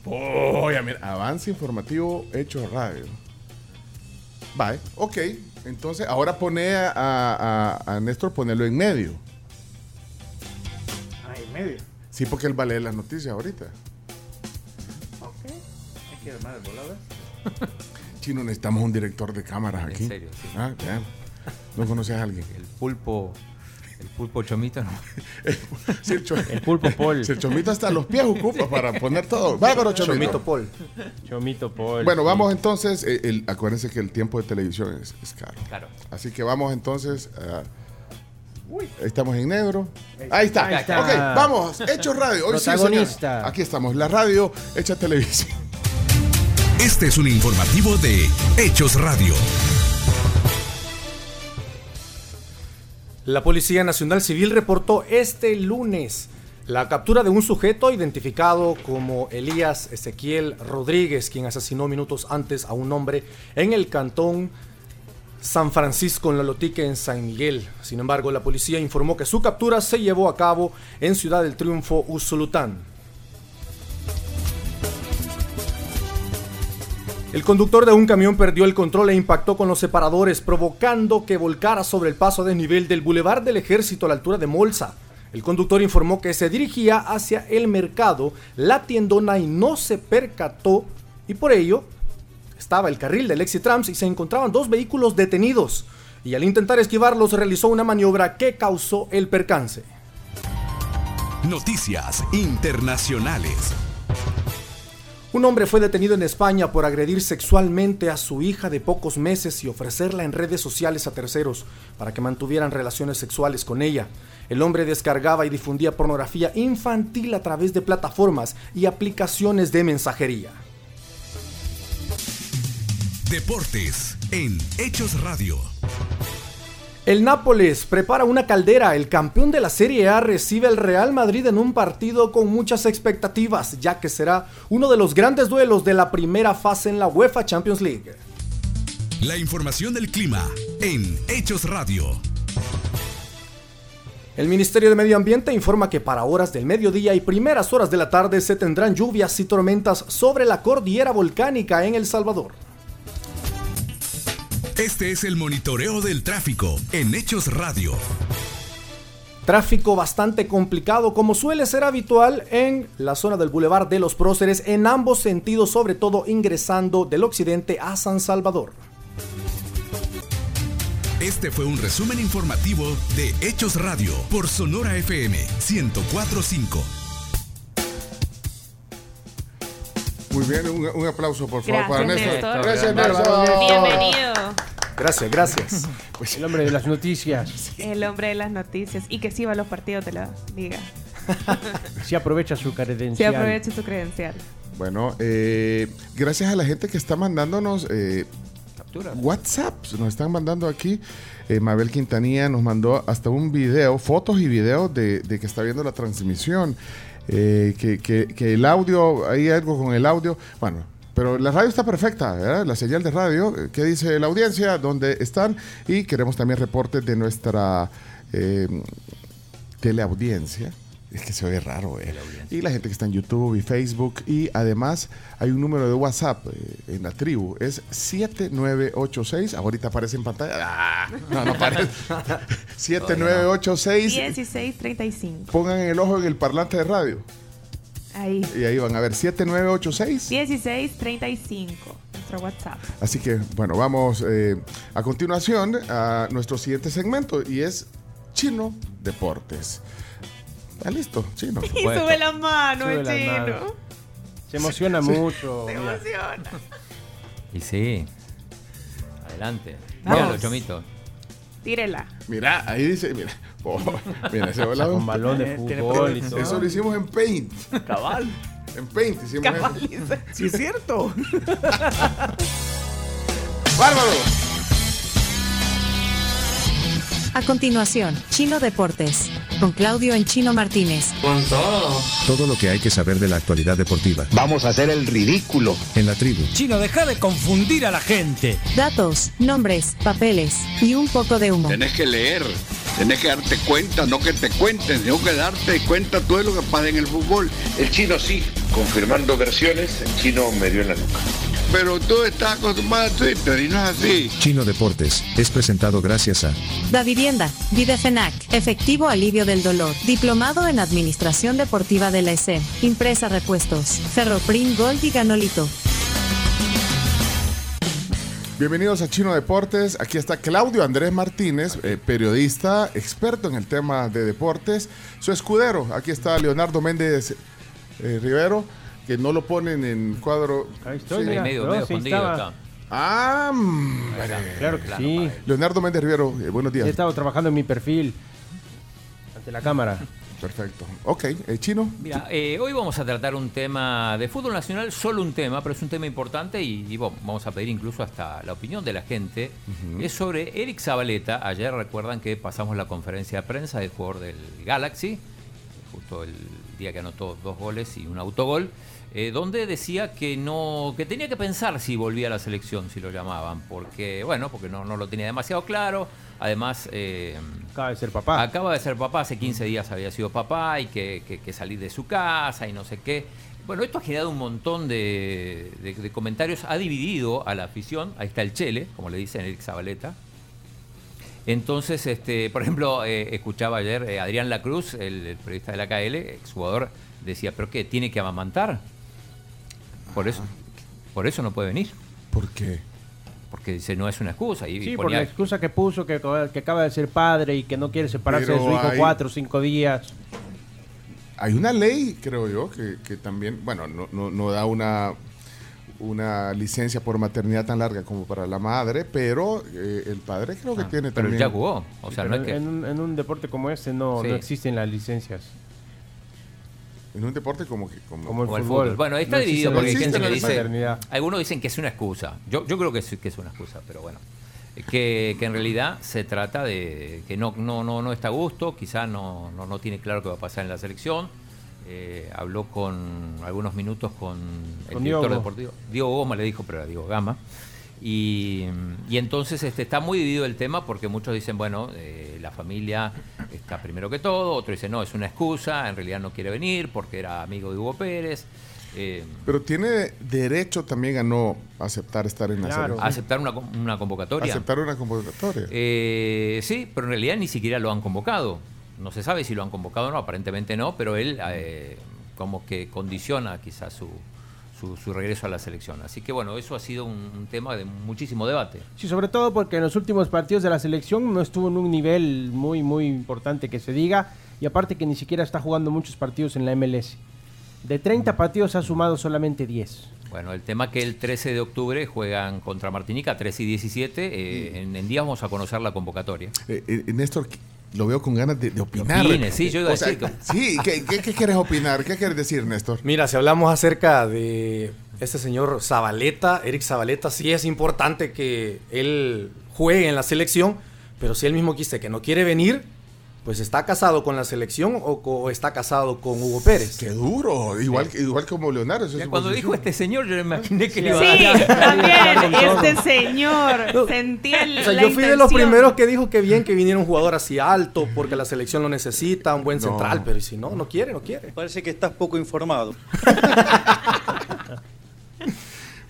Oh, ya mira. Avance informativo hechos radio. Vale, ok. Entonces, ahora pone a, a, a Néstor, ponerlo en medio. Ah, en medio. Sí, porque él va a leer las noticias ahorita. Ok. Hay que armar el volado. Chino, necesitamos un director de cámaras aquí. En serio, sí. Ah, ya. ¿No conoces a alguien? El pulpo, el pulpo chomito, ¿no? Sí, el, chom- el pulpo Paul. Sí, el chomito hasta los pies ocupa para poner todo. Bárbaro chomito. Chomito Paul. Chomito Paul. Bueno, vamos entonces, el, el, acuérdense que el tiempo de televisión es, es caro. Claro. Así que vamos entonces, uh, uy. Estamos en negro. Ahí está. Ahí está. Ok, vamos, Hechos Radio. Hoy protagonista. Sí, aquí estamos, la radio hecha televisión. Este es un informativo de Hechos Radio. La Policía Nacional Civil reportó este lunes la captura de un sujeto identificado como Elías Ezequiel Rodríguez, quien asesinó minutos antes a un hombre en el cantón San Francisco, en Lolotique, en San Miguel. Sin embargo, la policía informó que su captura se llevó a cabo en Ciudad del Triunfo, Usulután. El conductor de un camión perdió el control e impactó con los separadores, provocando que volcara sobre el paso a desnivel del Boulevard del Ejército a la altura de Molsa. El conductor informó que se dirigía hacia el mercado La Tiendona y no se percató, y por ello estaba el carril del Exitrams y se encontraban dos vehículos detenidos, y al intentar esquivarlos realizó una maniobra que causó el percance. Noticias internacionales. Un hombre fue detenido en España por agredir sexualmente a su hija de pocos meses y ofrecerla en redes sociales a terceros para que mantuvieran relaciones sexuales con ella. El hombre descargaba y difundía pornografía infantil a través de plataformas y aplicaciones de mensajería. Deportes en Hechos Radio. El Nápoles prepara una caldera. El campeón de la Serie A recibe al Real Madrid en un partido con muchas expectativas, ya que será uno de los grandes duelos de la primera fase en la UEFA Champions League. La información del clima en Hechos Radio. El Ministerio de Medio Ambiente informa que para horas del mediodía y primeras horas de la tarde se tendrán lluvias y tormentas sobre la cordillera volcánica en El Salvador. Este es el monitoreo del tráfico en Hechos Radio. Tráfico bastante complicado, como suele ser habitual en la zona del Boulevard de los Próceres, en ambos sentidos, sobre todo ingresando del occidente a San Salvador. Este fue un resumen informativo de Hechos Radio por Sonora F M ciento cuatro punto cinco. Muy bien, un, un aplauso por favor gracias, para Néstor. Gracias, Néstor. Bienvenido. Gracias, gracias. Pues el hombre de las noticias. Sí. El hombre de las noticias. Y que sí va a los partidos, te lo diga. Se aprovecha su credencial. Se aprovecha su credencial. Bueno, eh, gracias a la gente que está mandándonos eh, WhatsApp. Nos están mandando aquí. Eh, Mabel Quintanilla nos mandó hasta un video, fotos y videos de, de que está viendo la transmisión. Eh, que, que, que el audio, hay algo con el audio. Bueno, pero la radio está perfecta, ¿verdad? La señal de radio, ¿qué dice la audiencia? ¿Dónde están? Y queremos también reportes de nuestra eh, teleaudiencia. Es que se oye raro, ¿eh? Y la gente que está en YouTube y Facebook. Y además hay un número de WhatsApp eh, en la tribu. Es siete nueve ocho seis. Ahorita aparece en pantalla. ¡Ah! No, no aparece. siete nueve ocho seis. dieciséis treinta y cinco. Pongan el ojo en el parlante de radio. Ahí. Y ahí van a ver siete nueve ocho seis. dieciséis treinta y cinco. Nuestro WhatsApp. Así que, bueno, vamos eh, a continuación a nuestro siguiente segmento. Y es Chino Deportes. Está listo, Chino. Y bueno, sube la mano, sube el la Chino. Mano. Se emociona sí, mucho. Se mira. emociona. Y sí. Adelante. Míralo, Chomito. Tírela. Mira, ahí dice, mira. Oh, mira, ese volado. Con balón de fútbol y todo. Eso lo hicimos en Paint. Cabal. En Paint hicimos Cabal. Eso. Sí, es cierto. Bárbaro. A continuación, Chino Deportes, con Claudio en Chino Martínez. Con todo. Todo lo que hay que saber de la actualidad deportiva. Vamos a hacer el ridículo. En la tribu. Chino, deja de confundir a la gente. Datos, nombres, papeles y un poco de humo. Tenés que leer, tenés que darte cuenta, no que te cuenten, sino que darte cuenta todo lo que pasa en el fútbol. El Chino sí, confirmando versiones, el Chino me dio en la nuca. Pero tú estás acostumbrado a Twitter y no es así. Chino Deportes es presentado gracias a Davivienda, Videfenac, Efectivo Alivio del Dolor, Diplomado en Administración Deportiva de la E S E M, Impresa Repuestos, Ferroprim Gold y Ganolito. Bienvenidos a Chino Deportes. Aquí está Claudio Andrés Martínez, eh, periodista, experto en el tema de deportes. Su escudero, aquí está Leonardo Méndez eh, Rivero. Que no lo ponen en cuadro. Ahí estoy, sí. Ahí medio, no, medio sí escondido acá. Ah, claro que sí. Leonardo Méndez Rivero, eh, buenos días. He estado trabajando en mi perfil ante la cámara. Perfecto. Ok, eh, Chino. Mira, eh, hoy vamos a tratar un tema de fútbol nacional, solo un tema, pero es un tema importante y, y bueno, vamos a pedir incluso hasta la opinión de la gente. Uh-huh. Es sobre Eric Zabaleta. Ayer recuerdan que pasamos la conferencia de prensa del jugador del Galaxy, justo el día que anotó dos goles y un autogol. Eh, donde decía que no que tenía que pensar si volvía a la selección, si lo llamaban, porque bueno, porque no, no lo tenía demasiado claro. Además, eh, acaba de ser papá. Acaba de ser papá, hace quince días había sido papá y que, que, que salir de su casa y no sé qué. Bueno, esto ha generado un montón de, de, de comentarios, ha dividido a la afición. Ahí está el Chele, como le dicen, Eric Zabaleta. Entonces, este, por ejemplo, eh, escuchaba ayer eh, Adrián Lacruz, el, el periodista de la K L, exjugador, decía, ¿pero qué? ¿Tiene que amamantar? Por eso, por eso no puede venir. ¿Por qué? Porque dice, no es una excusa. Y sí, ponía... por la excusa que puso, que, que acaba de ser padre y que no quiere separarse Pero de su hijo hay... cuatro o cinco días. Hay una ley, creo yo, que, que también, bueno, no, no, no da una... una licencia por maternidad tan larga como para la madre, pero eh, el padre creo que ah, tiene pero también. Pero ya jugó. O sea, sí, no es que... en, un, en un deporte como este no, sí. no existen las licencias. En un deporte como que como, como, el, como fútbol. el fútbol. Bueno, está no dividido porque hay gente que dice, algunos dicen que es una excusa. Yo yo creo que es, que es una excusa, pero bueno, que, que en realidad se trata de que no no no no está a gusto, quizás no, no no tiene claro qué va a pasar en la selección. Eh, habló con algunos minutos con, con el director deportivo. Diego Goma le dijo, pero era Diego Gama. Y, y entonces este, está muy dividido el tema porque muchos dicen, bueno, eh, la familia está primero que todo. Otro dice, no, es una excusa, en realidad no quiere venir porque era amigo de Hugo Pérez. Eh, pero tiene derecho también a no aceptar estar en la claro, selección. Aceptar una, una convocatoria. Aceptar una convocatoria. Eh, sí, pero en realidad ni siquiera lo han convocado. No se sabe si lo han convocado o no, aparentemente no, pero él eh, como que condiciona quizás su, su, su regreso a la selección. Así que bueno, eso ha sido un, un tema de muchísimo debate. Sí, sobre todo porque en los últimos partidos de la selección no estuvo en un nivel muy, muy importante que se diga, y aparte que ni siquiera está jugando muchos partidos en la M L S. De treinta partidos ha sumado solamente diez. Bueno, el tema que el trece de octubre juegan contra Martinica, tres y diecisiete, eh, sí. en, en día vamos a conocer la convocatoria. Eh, eh, Néstor, lo veo con ganas de, de opinar. Opine, sí, yo iba a decir. Sea, sí, ¿qué, qué, ¿qué quieres opinar? ¿Qué quieres decir, Néstor? Mira, si hablamos acerca de este señor Zabaleta, Eric Zabaleta, sí es importante que él juegue en la selección, pero si él mismo dice que no quiere venir, pues está casado con la selección o, o está casado con Hugo Pérez. Qué duro, igual, sí. igual como Leonardo. Eso ya es cuando dijo este señor, yo me imaginé que sí, le iba a dar. Sí, también, este señor, no, sentía el, o sea, la yo fui intención. De los primeros que dijo que bien que viniera un jugador así alto, porque la selección lo necesita, un buen no. central, pero si no, no quiere, no quiere. Parece que estás poco informado.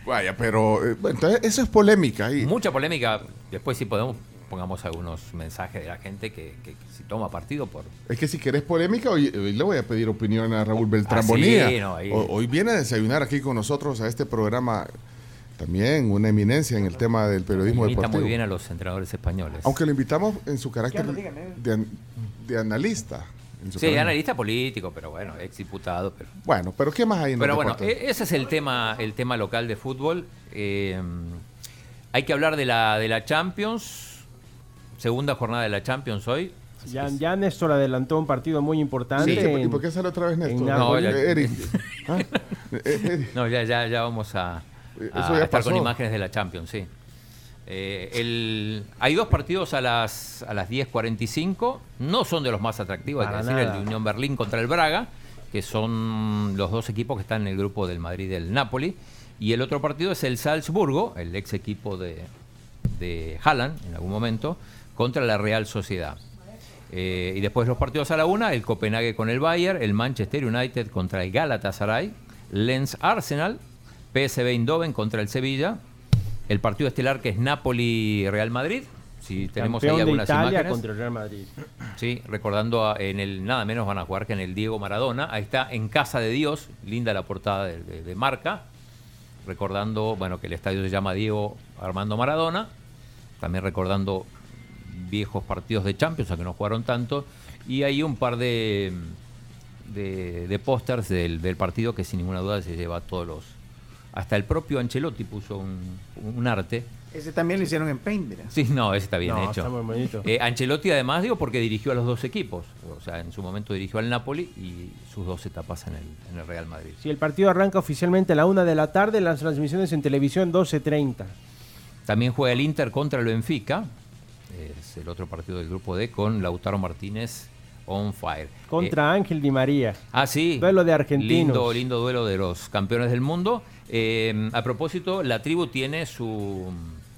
Vaya, pero, bueno, entonces eso es polémica. Y... mucha polémica, después sí podemos... pongamos algunos mensajes de la gente que, que, que si toma partido por... Es que si querés polémica, hoy, hoy le voy a pedir opinión a Raúl Beltrán ah, Bonilla. Sí, no, ahí... hoy, hoy viene a desayunar aquí con nosotros a este programa, también una eminencia en el tema del periodismo deportivo. Invita muy bien a los entrenadores españoles. Aunque lo invitamos en su carácter de, de analista. Sí, carácter. Analista político, pero bueno, exdiputado. Pero... bueno, pero ¿qué más hay en pero el deporte? Pero bueno, ese es el tema, el tema local de fútbol. Eh, hay que hablar de la, de la Champions... Segunda jornada de la Champions hoy. Ya, ya Néstor adelantó un partido muy importante. Sí. En, ¿y por qué sale otra vez Néstor? No, ya, Eric. ¿Ah? no ya, ya, ya vamos a, a ya estar pasó. Con imágenes de la Champions, sí. Eh, el, hay dos partidos a las, a las diez cuarenta y cinco. No son de los más atractivos, hay que decir, el de Unión Berlín contra el Braga, que son los dos equipos que están en el grupo del Madrid y del Napoli. Y el otro partido es el Salzburgo, el ex equipo de, de Haaland en algún momento, contra la Real Sociedad. Eh, y después los partidos a la una, el Copenhague con el Bayern, el Manchester United contra el Galatasaray, Lens Arsenal, P S V Eindhoven contra el Sevilla, el partido estelar que es Napoli-Real Madrid, si tenemos campeón ahí algunas de Italia imágenes. Contra el Real Madrid. Sí, recordando, a, en el nada menos van a jugar que en el Diego Maradona, ahí está En Casa de Dios, linda la portada de, de, de Marca, recordando, bueno, que el estadio se llama Diego Armando Maradona, también recordando viejos partidos de Champions, aunque no jugaron tanto, y hay un par de de, de pósters del, del partido que sin ninguna duda se lleva a todos los... Hasta el propio Ancelotti puso un, un arte. Ese también lo hicieron en Paint, ¿verdad? Sí, no, ese está bien no, hecho. Está muy bonito. Eh, Ancelotti además, digo, porque dirigió a los dos equipos. O sea, en su momento dirigió al Napoli y sus dos etapas en el, en el Real Madrid. Sí, el partido arranca oficialmente a la una de la tarde, las transmisiones en televisión doce treinta. También juega el Inter contra el Benfica. Es el otro partido del grupo D con Lautaro Martínez on fire. Contra eh, Ángel Di María. Ah, sí. Duelo de argentinos. Lindo, lindo duelo de los campeones del mundo. Eh, a propósito, la tribu tiene su,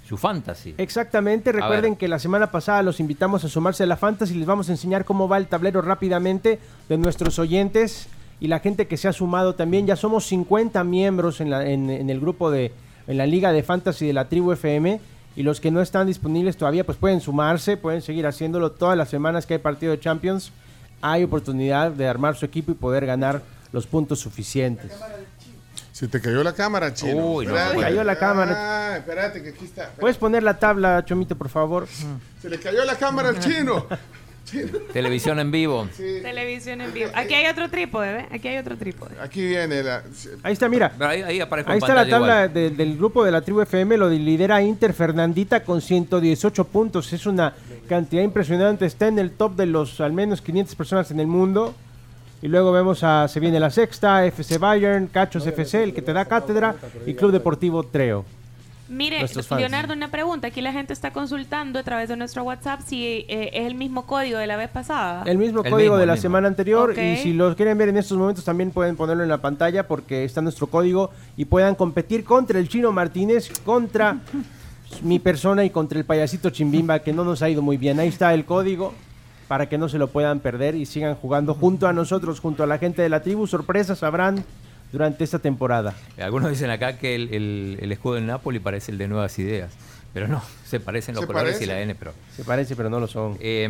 su fantasy. Exactamente. Recuerden que la semana pasada los invitamos a sumarse a la fantasy. Les vamos a enseñar cómo va el tablero rápidamente de nuestros oyentes y la gente que se ha sumado también. Ya somos cincuenta miembros en, la, en, en el grupo de... en la Liga de Fantasy de la Tribu F M. Y los que no están disponibles todavía, pues pueden sumarse, pueden seguir haciéndolo todas las semanas que hay partido de Champions. Hay oportunidad de armar su equipo y poder ganar los puntos suficientes. Se te cayó la cámara, Chino. Uy, no, se cayó la cámara. Ah, espérate que aquí está. Espérate. ¿Puedes poner la tabla, Chomito, por favor? Se le cayó la cámara al Chino. Televisión en vivo. Sí. Televisión en vivo. Aquí hay otro trípode, ¿eh? Aquí hay otro trípode. Aquí viene la... Ahí está, mira. Ahí, ahí, ahí está la tabla de, del grupo de la Tribu F M. Lo lidera Inter Fernandita con ciento dieciocho puntos. Es una cantidad impresionante. Está en el top de los al menos quinientas personas en el mundo. Y luego vemos a... se viene la Sexta, F C Bayern, Cachos F C, el que te da cátedra, y Club Deportivo Treo. Mire, Leonardo, una pregunta. Aquí la gente está consultando a través de nuestro WhatsApp si eh, es el mismo código de la vez pasada. El mismo el código mismo, de la mismo. Semana anterior. Okay. Y si lo quieren ver en estos momentos también pueden ponerlo en la pantalla porque está nuestro código y puedan competir contra el Chino Martínez, contra mi persona y contra el payasito Chimbimba, que no nos ha ido muy bien. Ahí está el código para que no se lo puedan perder y sigan jugando junto a nosotros, junto a la gente de la tribu. Sorpresas habrán durante esta temporada. Algunos dicen acá que el, el, el escudo del Napoli parece el de Nuevas Ideas, pero no, se parecen los se colores parece. Y la N, pero... se parece, pero no lo son. Eh,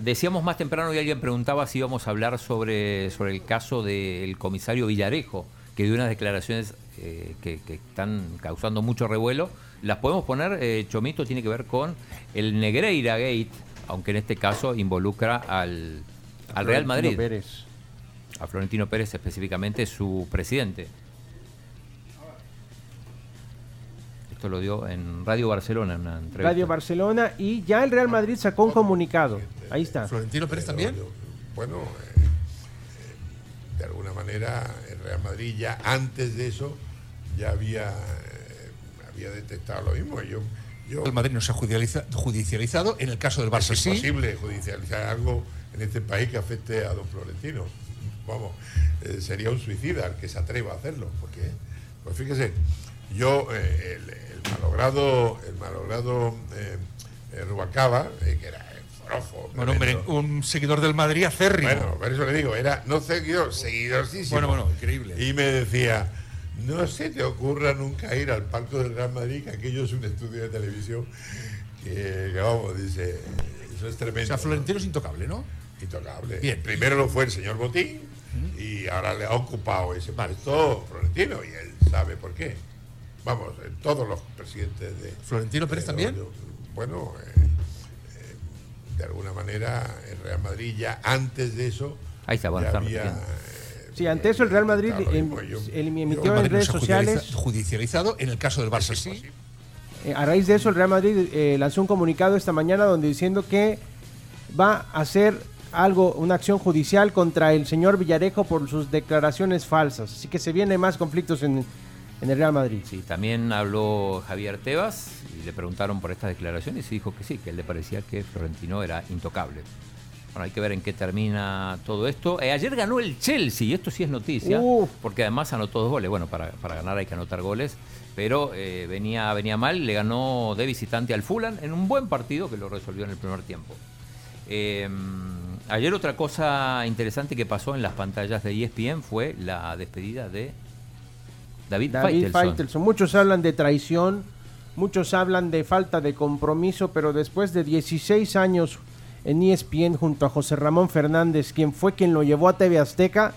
decíamos más temprano y alguien preguntaba si íbamos a hablar sobre, sobre el caso del comisario Villarejo, que dio unas declaraciones eh, que, que están causando mucho revuelo. Las podemos poner, eh, Chomito, tiene que ver con el Negreira Gate, aunque en este caso involucra al, al Real Madrid. Pérez. A Florentino Pérez, específicamente su presidente. Esto lo dio en Radio Barcelona, en una entrevista. Radio Barcelona, y ya el Real Madrid sacó un comunicado. Ahí está. ¿Florentino Pérez también? Bueno, eh, de alguna manera el Real Madrid ya antes de eso ya había, eh, había detectado lo mismo. Yo, yo, el Madrid no se ha judicializa, judicializado, en el caso del Barça es sí. Es imposible judicializar algo en este país que afecte a don Florentino. Vamos, eh, sería un suicida el que se atreva a hacerlo, porque, pues fíjese, yo, eh, el, el malogrado, el malogrado eh, eh, Rubalcaba, eh, que era forofo. Bueno, hombre, un seguidor del Madrid acérrimo. Bueno, por eso le digo, era no seguidor, seguidorcísimo. Bueno, bueno, increíble. Y me decía, no se te ocurra nunca ir al palco del Real Madrid, que aquello es un estudio de televisión, que, que vamos, dice, eso es tremendo. O sea, Florentino, ¿no?, es intocable, ¿no? Intocable. Bien. Primero lo fue el señor Botín, ¿mm?, y ahora le ha ocupado ese puesto Florentino, y él sabe por qué. Vamos, todos los presidentes de... ¿Florentino Pérez de, también? De, bueno, eh, eh, de alguna manera el Real Madrid ya antes de eso... Ahí está, bueno, había, eh, sí, ante eso el Real Madrid em, yo, emitió yo, en Madrid redes sociales... Judicializado, en el caso del Barça sí. Eh, a raíz de eso el Real Madrid eh, lanzó un comunicado esta mañana donde diciendo que va a hacer algo, una acción judicial contra el señor Villarejo por sus declaraciones falsas. Así que se vienen más conflictos en... en el Real Madrid. Sí, también habló Javier Tebas y le preguntaron por estas declaraciones y dijo que sí, que él le parecía que Florentino era intocable. Bueno, hay que ver en qué termina todo esto. Eh, ayer ganó el Chelsea, y esto sí es noticia, Uf. porque además anotó dos goles. Bueno, para, para ganar hay que anotar goles, pero eh, venía, venía mal, le ganó de visitante al Fulham en un buen partido que lo resolvió en el primer tiempo. Eh, ayer otra cosa interesante que pasó en las pantallas de E S P N fue la despedida de David, David Faitelson. Muchos hablan de traición, muchos hablan de falta de compromiso, pero después de dieciséis años en E S P N junto a José Ramón Fernández, quien fue quien lo llevó a T V Azteca,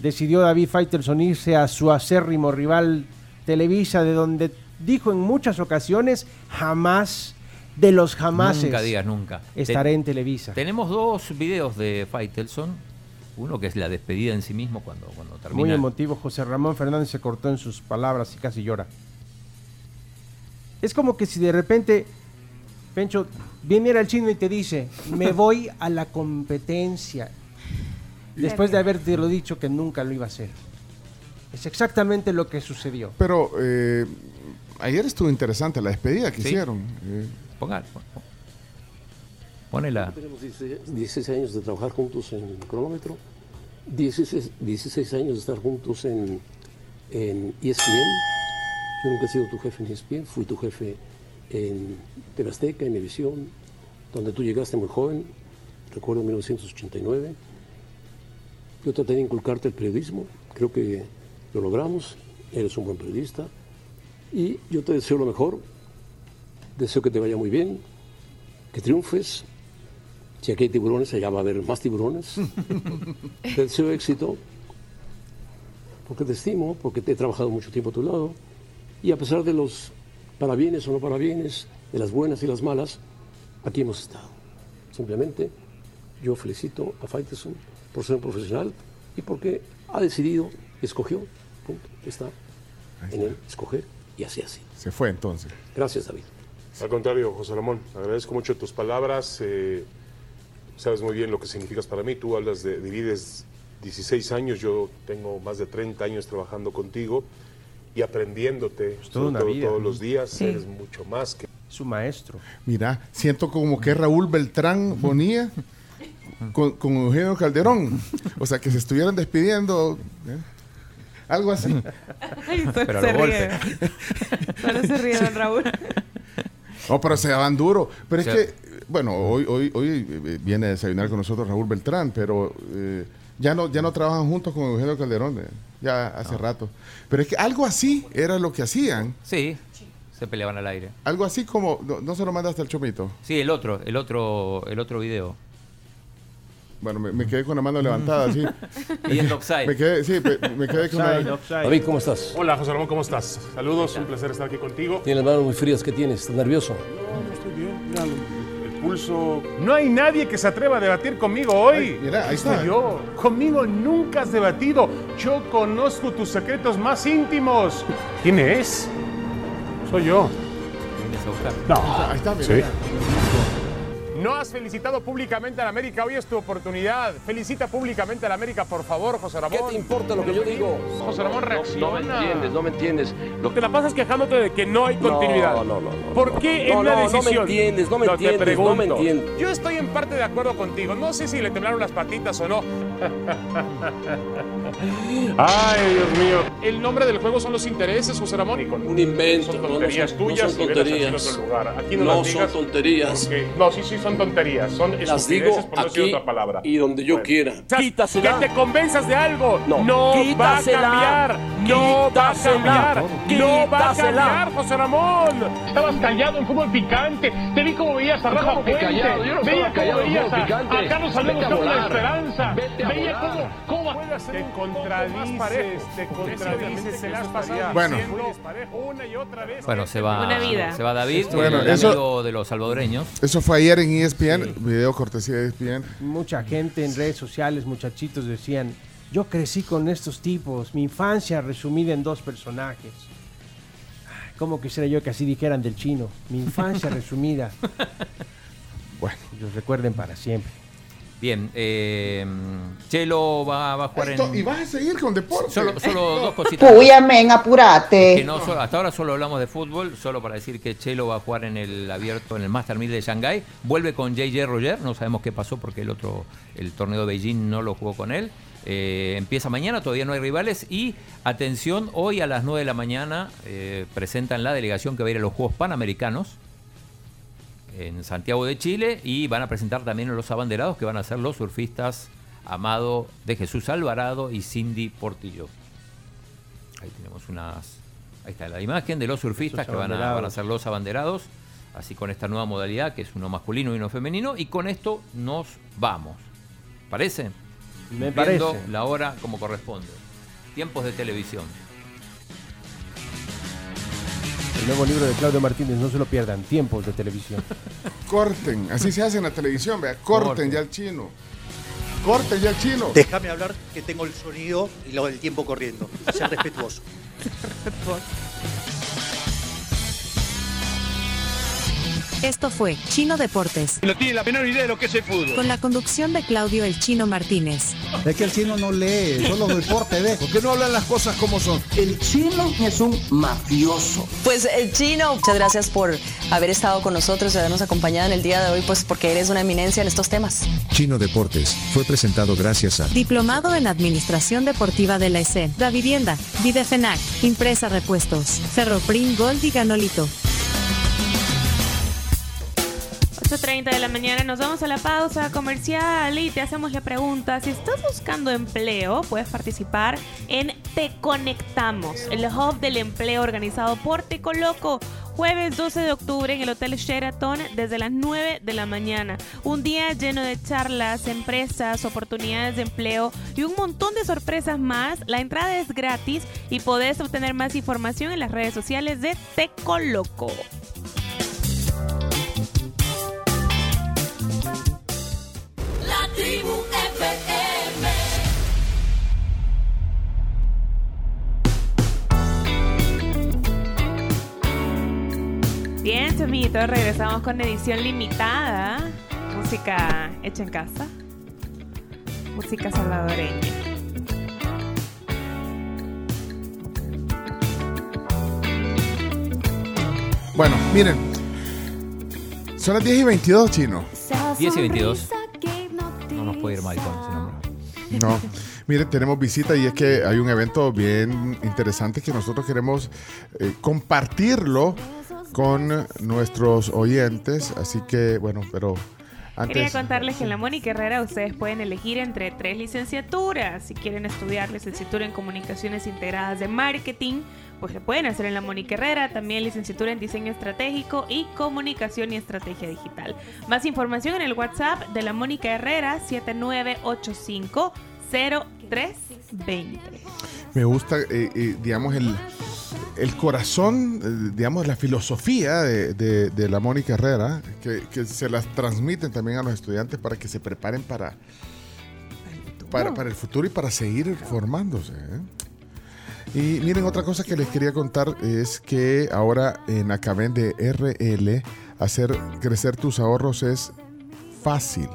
decidió David Faitelson irse a su acérrimo rival Televisa, de donde dijo en muchas ocasiones, jamás de los jamases. Nunca digas nunca. Estaré Ten- en Televisa. Tenemos dos videos de Faitelson. Uno que es la despedida en sí mismo cuando, cuando termina. Muy emotivo, José Ramón Fernández se cortó en sus palabras y casi llora. Es como que si de repente, Pencho, viniera el chino y te dice, me voy a la competencia, después de haberte lo dicho que nunca lo iba a hacer. Es exactamente lo que sucedió. Pero eh, ayer estuvo interesante la despedida que ¿sí? hicieron. Eh. Pongan, pongan. Ponela. Tenemos dieciséis años de trabajar juntos en el cronómetro, dieciséis años de estar juntos en, en E S P N. Yo nunca he sido tu jefe en E S P N, fui tu jefe en T V Azteca, en Evisión, donde tú llegaste muy joven, recuerdo en mil novecientos ochenta y nueve. Yo traté de inculcarte el periodismo, creo que lo logramos, eres un buen periodista y yo te deseo lo mejor, deseo que te vaya muy bien, que triunfes. Si aquí hay tiburones, allá va a haber más tiburones. Te deseo éxito, porque te estimo, porque te he trabajado mucho tiempo a tu lado. Y a pesar de los parabienes o no parabienes, de las buenas y las malas, aquí hemos estado. Simplemente, yo felicito a Faitelson por ser un profesional y porque ha decidido, escogió, punto, está en él, escoger, y así, así. Se fue entonces. Gracias, David. Al contrario, José Ramón, agradezco mucho tus palabras. Eh... Sabes muy bien lo que significas para mí. Tú hablas de, divides dieciséis años, yo tengo más de treinta años trabajando contigo y aprendiéndote pues todo, todo, vida, todos ¿no? los días. Sí. Eres mucho más que... Su maestro. Mira, siento como que Raúl Beltrán Bonilla con, con Eugenio Calderón. O sea, que se estuvieran despidiendo... ¿eh? Algo así. Ay, pero se lo ríe. Solo se ríe, don Raúl. No, pero se daban duro. Pero o sea, es que... Bueno, hoy, hoy, hoy viene a desayunar con nosotros Raúl Beltrán, pero eh, ya no, ya no trabajan juntos con Eugenio Calderón, eh, ya hace no. rato. Pero es que algo así era lo que hacían. Sí, se peleaban al aire. Algo así como, no, no se lo mandaste al Chomito. Sí, el otro, el otro, el otro video. Bueno, me, me quedé con la mano levantada, sí. Viendo offside. Me quedé, sí, me, me quedé con la mano. David, ¿cómo estás? Hola, José Ramón, ¿cómo estás? Saludos, un placer estar aquí contigo. Tienes las manos muy frías, ¿qué tienes? ¿Estás nervioso? No, no estoy bien. Claro. El pulso... No hay nadie que se atreva a debatir conmigo hoy. Ay, mira, ahí está. Yo. Conmigo nunca has debatido. Yo conozco tus secretos más íntimos. ¿Quién es? Soy yo. ¿Vienes a buscar? No. Ahí está, mira. Sí. No has felicitado públicamente a la América, hoy es tu oportunidad. Felicita públicamente a la América, por favor, José Ramón. ¿Qué te importa lo que yo digo? No, José Ramón, reacciona. No, no me entiendes, no me entiendes. Lo... Te la pasas quejándote de que no hay continuidad. No, no, no. no ¿Por qué no, en la no, decisión? No me entiendes, no me no, entiendes, no me entiendes. Yo estoy en parte de acuerdo contigo. No sé si le temblaron las patitas o no. Ay, Dios mío. El nombre del juego son los intereses, José Ramón. Un invento. Son tonterías no, no, tuyas. No son tonterías. Otro lugar. Aquí no, no las digas son tonterías. Porque... No, sí, sí, son tonterías. Son las digo por aquí no otra palabra. Y donde yo bueno. quiera. Quítasela. Que te convenzas de algo. No, no va a cambiar. No va a cambiar. No va a cambiar, José Ramón. Estabas callado en fútbol picante. Te vi como veías a Rafa Puente. Veía como veías a Carlos Alberto con la esperanza. Veía cómo cómo te contradices, te contradices, te las pasas bueno. una y otra vez. Bueno, se va, se va David, bueno, el eso, amigo de los salvadoreños. Eso fue ayer en E S P N, sí. Video cortesía de E S P N. Mucha gente en redes sociales, muchachitos decían, yo crecí con estos tipos, mi infancia resumida en dos personajes. Ay, ¿cómo quisiera yo que así dijeran del chino? Mi infancia resumida. Bueno, los recuerden para siempre. Bien, eh, Chelo va, va a jugar Esto, en... Y vas a seguir con deporte. Solo, solo no. dos cositas. Uy, amén, apurate. Que no, solo, hasta ahora solo hablamos de fútbol, solo para decir que Chelo va a jugar en el abierto, en el Master mil de Shanghái. Vuelve con J J Roger, no sabemos qué pasó porque el otro, el torneo de Beijing no lo jugó con él. Eh, empieza mañana, todavía no hay rivales. Y atención, hoy a las nueve de la mañana eh, presentan la delegación que va a ir a los Juegos Panamericanos en Santiago de Chile, y van a presentar también los abanderados que van a ser los surfistas Amado de Jesús Alvarado y Cindy Portillo. Ahí tenemos unas... Ahí está la imagen de los surfistas que van a, van a ser los abanderados, así con esta nueva modalidad que es uno masculino y uno femenino, y con esto nos vamos. ¿Parece? Me parece. La hora como corresponde. Tiempos de televisión. El nuevo libro de Claudio Martínez, no se lo pierdan, Tiempos de Televisión. Corten, así se hace en la televisión, vea, corten, corten ya al chino. Corten ya al chino. Déjame hablar que tengo el sonido y el tiempo corriendo. Ser respetuoso. Esto fue Chino Deportes. No tiene la menor idea de lo que es el fútbol. Con la conducción de Claudio el Chino Martínez. Es que el chino no lee, solo deporte, ¿ves? ¿Por qué no hablan las cosas como son? El chino es un mafioso. Pues el chino, muchas gracias por haber estado con nosotros y habernos acompañado en el día de hoy, pues porque eres una eminencia en estos temas. Chino Deportes fue presentado gracias a Diplomado en Administración Deportiva de la E S E, La Vivienda, Videfenac, Impresa Repuestos, Ferroprim, Gold y Ganolito. ocho treinta de la mañana, nos vamos a la pausa comercial y te hacemos la pregunta. Si estás buscando empleo, puedes participar en Te Conectamos, el hub del empleo organizado por Te Coloco. Jueves doce de octubre en el Hotel Sheraton desde las nueve de la mañana. Un día lleno de charlas, empresas, oportunidades de empleo y un montón de sorpresas más. La entrada es gratis y podés obtener más información en las redes sociales de Te Coloco. Tribu F M. Bien, chamitos, regresamos con edición limitada. Música hecha en casa. Música salvadoreña. Bueno, miren. Son las diez y veintidós, chino. diez y veintidós. No nos puede ir mal con ese nombre. No, mire, tenemos visita y es que hay un evento bien interesante que nosotros queremos eh, compartirlo con nuestros oyentes. Así que, bueno, pero antes... Quería contarles que en la Mónica Herrera ustedes pueden elegir entre tres licenciaturas. Si quieren estudiar licenciatura en Comunicaciones Integradas de Marketing, pues se pueden hacer en la Monique Herrera, también licenciatura en Diseño Estratégico y Comunicación y Estrategia Digital. Más información en el WhatsApp de la Mónica Herrera, siete nueve ocho cinco cero tres veinte. Me gusta, eh, eh, digamos, el, el corazón, eh, digamos, la filosofía de, de, de la Mónica Herrera, que, que se las transmiten también a los estudiantes para que se preparen para, para, para el futuro y para seguir formándose, ¿eh? Y miren, otra cosa que les quería contar es que ahora en Acabén de R L, hacer crecer tus ahorros es fácil.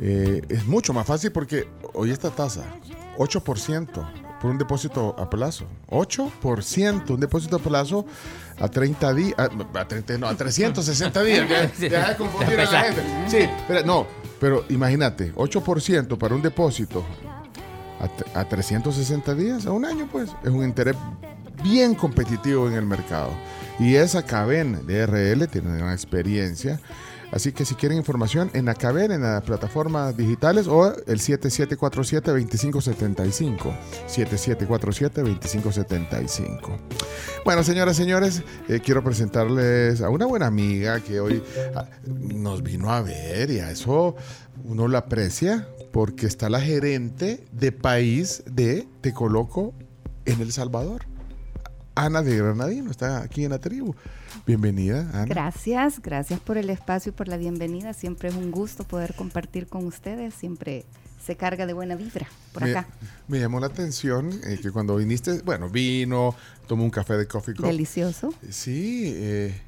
Eh, es mucho más fácil porque hoy esta tasa, ocho por ciento por un depósito a plazo. ocho por ciento un depósito a plazo a treinta días, a, a, treinta, no, a trescientos sesenta días. Deja de confundir a la gente. Sí, pero, no, pero imagínate, ocho por ciento para un depósito a trescientos sesenta días, a un año, pues es un interés bien competitivo en el mercado. Y es Acabén de R L, tienen una experiencia. Así que si quieren información, en Acabén, en las plataformas digitales o el siete siete cuatro siete, dos cinco siete cinco. siete siete cuatro siete, dos cinco siete cinco. Bueno, señoras y señores, eh, quiero presentarles a una buena amiga que hoy a, nos vino a ver, y a eso uno la aprecia, porque está la gerente de país de Te Coloco en El Salvador. Ana de Granadino está aquí en la tribu. Bienvenida, Ana. Gracias, gracias por el espacio y por la bienvenida. Siempre es un gusto poder compartir con ustedes. Siempre se carga de buena vibra por me, acá. Me llamó la atención eh, que cuando viniste, bueno, vino, tomó un café de Coffee Cup. Delicioso. Sí, eh,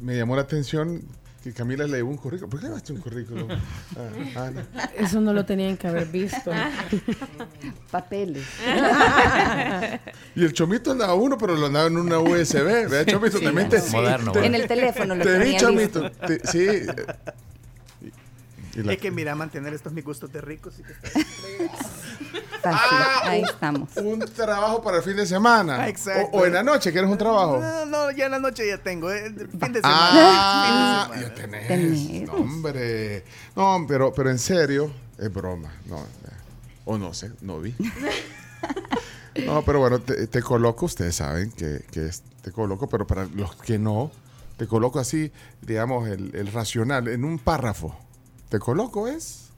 me llamó la atención que Camila le dio un currículum. ¿Por qué le llevaste un currículum? Ah, Ana. Eso no lo tenían que haber visto. Papeles. Y el Chomito andaba uno, pero lo andaba en una U S B. ¿Verdad, Chomito? Sí, también no, te, sí, moderno, te, en el teléfono lo te tenía vi, Chomito. Te, sí. Y, y es que mira, mantener estos mis gustos de ricos. Ah, ahí un, estamos. Un trabajo para el fin de semana. Exacto. O, o en la noche, ¿quieres un trabajo? No, no, ya en la noche ya tengo. Eh, fin de semana. Ah, fin de semana. Ya tenés. ¿Tenés? No, hombre. No, pero, pero en serio, es broma. No, o no sé, no vi. No, pero bueno, te, te coloco, ustedes saben que, que es, te coloco, pero para los que no, te coloco así, digamos, el, el racional, en un párrafo. Te coloco es.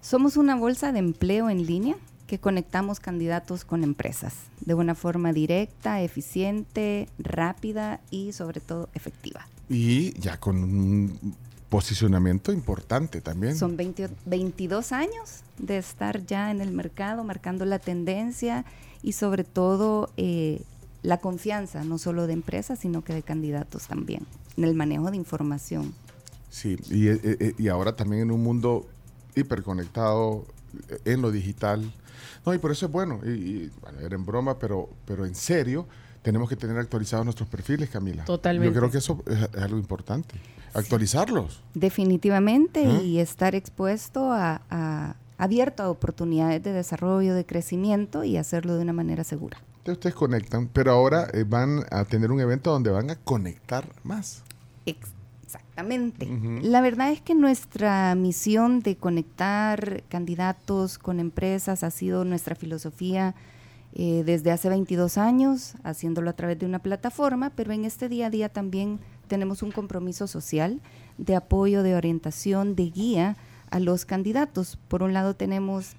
Somos una bolsa de empleo en línea que conectamos candidatos con empresas de una forma directa, eficiente, rápida y sobre todo efectiva. Y ya con un posicionamiento importante también. Son veinte, veintidós años de estar ya en el mercado, marcando la tendencia y sobre todo eh, la confianza, no solo de empresas, sino que de candidatos también, en el manejo de información. Sí, y, y, y ahora también en un mundo hiperconectado, en lo digital. No, y por eso es bueno. Y, y bueno, era en broma, pero, pero en serio, tenemos que tener actualizados nuestros perfiles, Camila. Totalmente. Yo creo que eso es, es algo importante. Actualizarlos. Sí, definitivamente, ¿eh? Y estar expuesto a, a, abierto a oportunidades de desarrollo, de crecimiento y hacerlo de una manera segura. Entonces ustedes conectan, pero ahora eh, van a tener un evento donde van a conectar más. Exacto. Exactamente. Uh-huh. La verdad es que nuestra misión de conectar candidatos con empresas ha sido nuestra filosofía eh, desde hace veintidós años, haciéndolo a través de una plataforma, pero en este día a día también tenemos un compromiso social de apoyo, de orientación, de guía a los candidatos. Por un lado tenemos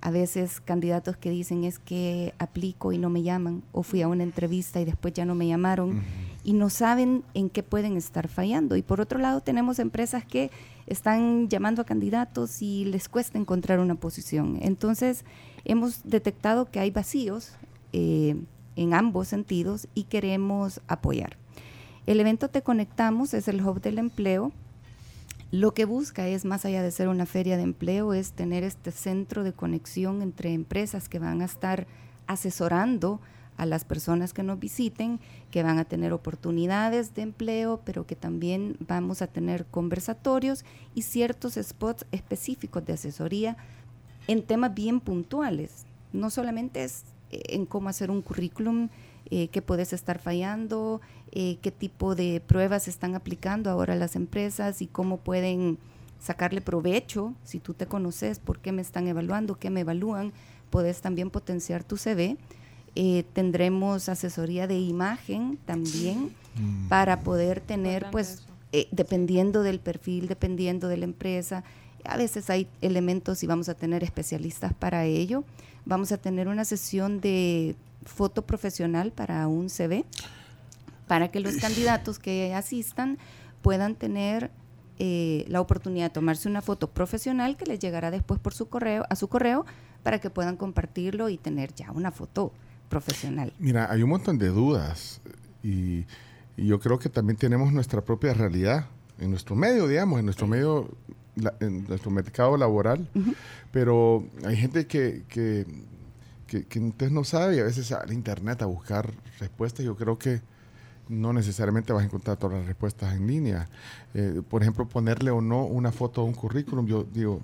a veces candidatos que dicen es que aplico y no me llaman, o fui a una entrevista y después ya no me llamaron. Uh-huh. Y no saben en qué pueden estar fallando. Y por otro lado tenemos empresas que están llamando a candidatos y les cuesta encontrar una posición. Entonces hemos detectado que hay vacíos eh, en ambos sentidos y queremos apoyar. El evento Te Conectamos es el Hub del Empleo. Lo que busca es, más allá de ser una feria de empleo, es tener este centro de conexión entre empresas que van a estar asesorando a las personas que nos visiten, que van a tener oportunidades de empleo, pero que también vamos a tener conversatorios y ciertos spots específicos de asesoría en temas bien puntuales. No solamente es en cómo hacer un currículum, eh, qué puedes estar fallando, eh, qué tipo de pruebas están aplicando ahora las empresas y cómo pueden sacarle provecho. Si tú te conoces, por qué me están evaluando, qué me evalúan, puedes también potenciar tu C V. Eh, tendremos asesoría de imagen también mm. para poder tener, pues, eh, dependiendo del perfil, dependiendo de la empresa, a veces hay elementos y vamos a tener especialistas para ello. Vamos a tener una sesión de foto profesional para un C V, para que los candidatos que asistan puedan tener eh, la oportunidad de tomarse una foto profesional que les llegará después por su correo, a su correo, para que puedan compartirlo y tener ya una foto profesional. Mira, hay un montón de dudas y, y yo creo que también tenemos nuestra propia realidad en nuestro medio, digamos, en nuestro medio, la, en nuestro mercado laboral, uh-huh. pero hay gente que, que, que, que entonces no sabe y a veces sale a internet a buscar respuestas. Yo creo que no necesariamente vas a encontrar todas las respuestas en línea. Eh, por ejemplo, ponerle o no una foto a un currículum, yo digo,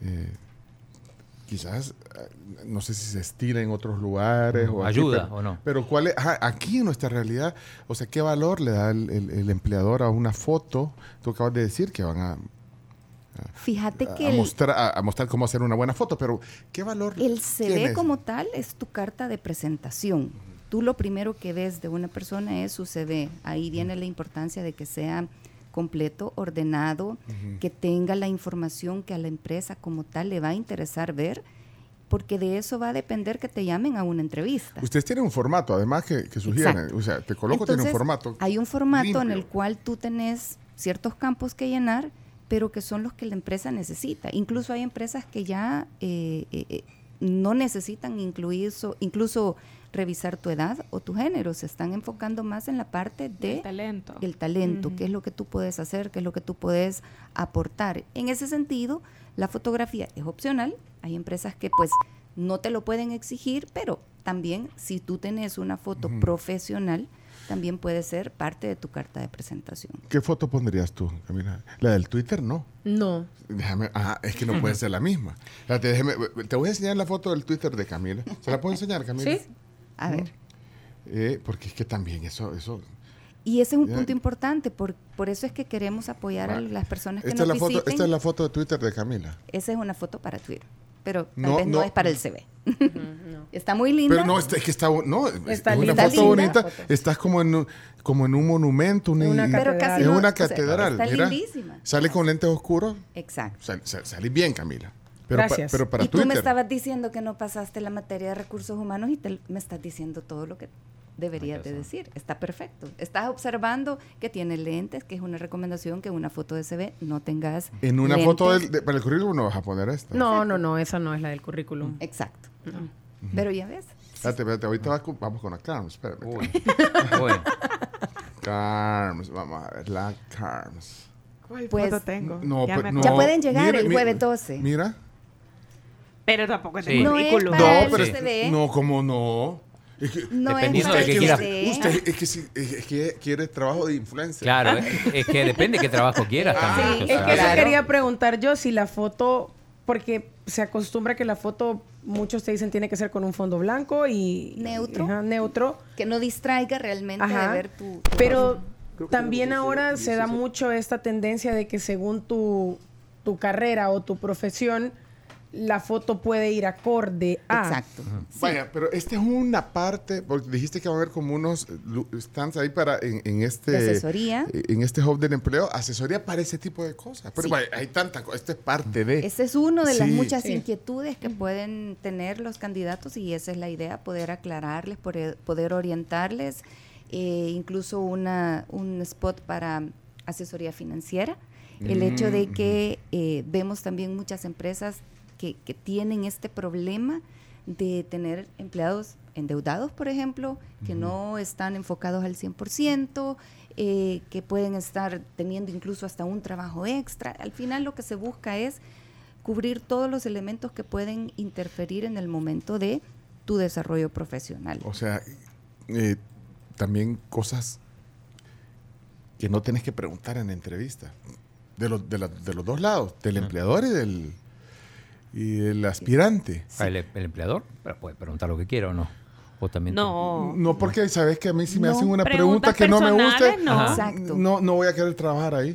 eh, quizás, no sé si se estira en otros lugares. Uh, o ayuda aquí, pero, o no. Pero cuál es, ajá, aquí en nuestra realidad, o sea, ¿qué valor le da el, el, el empleador a una foto? Tú acabas de decir que van a... Fíjate a, que a mostrar, a, a mostrar cómo hacer una buena foto, pero ¿qué valor tiene? El C V como tal es tu carta de presentación. Tú lo primero que ves de una persona es su C V. Ahí viene la importancia de que sea completo, ordenado, uh-huh. que tenga la información que a la empresa como tal le va a interesar ver, porque de eso va a depender que te llamen a una entrevista. Ustedes tienen un formato, además, que, que sugieren. Exacto. O sea, te coloco, entonces, tiene un formato. Hay un formato limpio en el cual tú tenés ciertos campos que llenar, pero que son los que la empresa necesita. Incluso hay empresas que ya eh, eh, no necesitan incluir, so, incluso... revisar tu edad o tu género, se están enfocando más en la parte de el talento, el talento uh-huh. qué es lo que tú puedes hacer, qué es lo que tú puedes aportar. En ese sentido, la fotografía es opcional, hay empresas que pues no te lo pueden exigir, pero también si tú tenés una foto uh-huh. profesional, también puede ser parte de tu carta de presentación. ¿Qué foto pondrías tú, Camila? ¿La del Twitter? No. No. Déjame, ah, es que no puede ser la misma. La te, déjame, te voy a enseñar la foto del Twitter de Camila. ¿Se la puedo enseñar, Camila? Sí. A ¿no? ver. Eh, porque es que también eso... eso y ese es un ya. punto importante, por, por eso es que queremos apoyar vale. a las personas que esta nos es la visiten. Foto, esta es la foto de Twitter de Camila. Esa es una foto para Twitter, pero tal no, vez no, no es para el C V. Uh-huh, no. Está muy linda. Pero no, es que está... No, está es una linda, foto linda, bonita. Foto. Estás como en, como en un monumento, una, una catedral. Casi es no, una catedral. O sea, está lindísima. Sale con lentes oscuros. Exacto. Sal, sal, sale bien, Camila. Pero gracias. Pa, pero para y Twitter. Tú me estabas diciendo que no pasaste la materia de recursos humanos y te, me estás diciendo todo lo que deberías gracias. de decir. Está perfecto. Estás observando que tiene lentes, que es una recomendación que una foto de C V no tengas en una lentes. Foto del, de, para el currículum no vas a poner esta. No, exacto. no, no, esa no es la del currículum. Exacto. No. Uh-huh. Pero ya ves. Espérate, espérate, ahorita vas, vamos con la Carms. Espérame. Uy. Uy. Carms, vamos a ver la Carms. ¿Cuál pues, foto tengo? No, ya, pero, no, ya pueden llegar mira, el jueves doce. Mira. Pero tampoco es sí. el currículum. No, no, pero sí. es, no, como no. Es que, no dependiendo es de qué quiera. Usted es que, si, es que quiere trabajo de influencer. Claro, es, es que depende de qué trabajo quieras también. Sí, es que claro. eso quería preguntar yo si la foto, porque se acostumbra que la foto, muchos te dicen, tiene que ser con un fondo blanco y neutro, ajá, neutro. que no distraiga realmente ajá. de ver tu. tu pero también ahora se da mucho esta tendencia de que según tu, tu carrera o tu profesión, la foto puede ir acorde a... Exacto. Sí. Vaya, pero esta es una parte, porque dijiste que va a haber como unos stands ahí para en, en este... De asesoría. En este hub del empleo, asesoría para ese tipo de cosas. Pero sí. vaya, hay tanta cosa, esta es parte de... Ese es uno de sí. las muchas sí. inquietudes que pueden tener los candidatos y esa es la idea, poder aclararles, poder, poder orientarles, eh, incluso una un spot para asesoría financiera. El mm. hecho de que eh, vemos también muchas empresas Que, que tienen este problema de tener empleados endeudados, por ejemplo, que uh-huh. no están enfocados al cien por ciento, eh, que pueden estar teniendo incluso hasta un trabajo extra. Al final lo que se busca es cubrir todos los elementos que pueden interferir en el momento de tu desarrollo profesional. O sea, eh, también cosas que no tenés que preguntar en entrevista, de, lo, de, la, de los dos lados, del uh-huh. empleador y del... y el aspirante. Sí. ¿El, el empleador? Pero puede preguntar lo que quiera o no. O también no. Te... No, porque sabes que a mí si me no. hacen una pregunta que no me guste, no. No, no voy a querer trabajar ahí.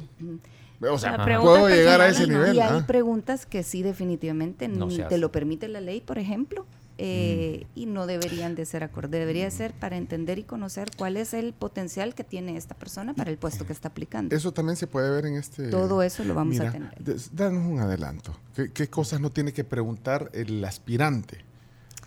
O sea, puedo llegar a ese no. nivel. Y hay ¿eh? preguntas que sí definitivamente no ni te lo permite la ley, por ejemplo. eh, mm. y no deberían de ser acorde, debería ser para entender y conocer cuál es el potencial que tiene esta persona para el puesto que está aplicando. Eso también se puede ver en este... Todo eso lo vamos Mira, a tener. Des, danos un adelanto. ¿Qué, qué cosas no tiene que preguntar el aspirante,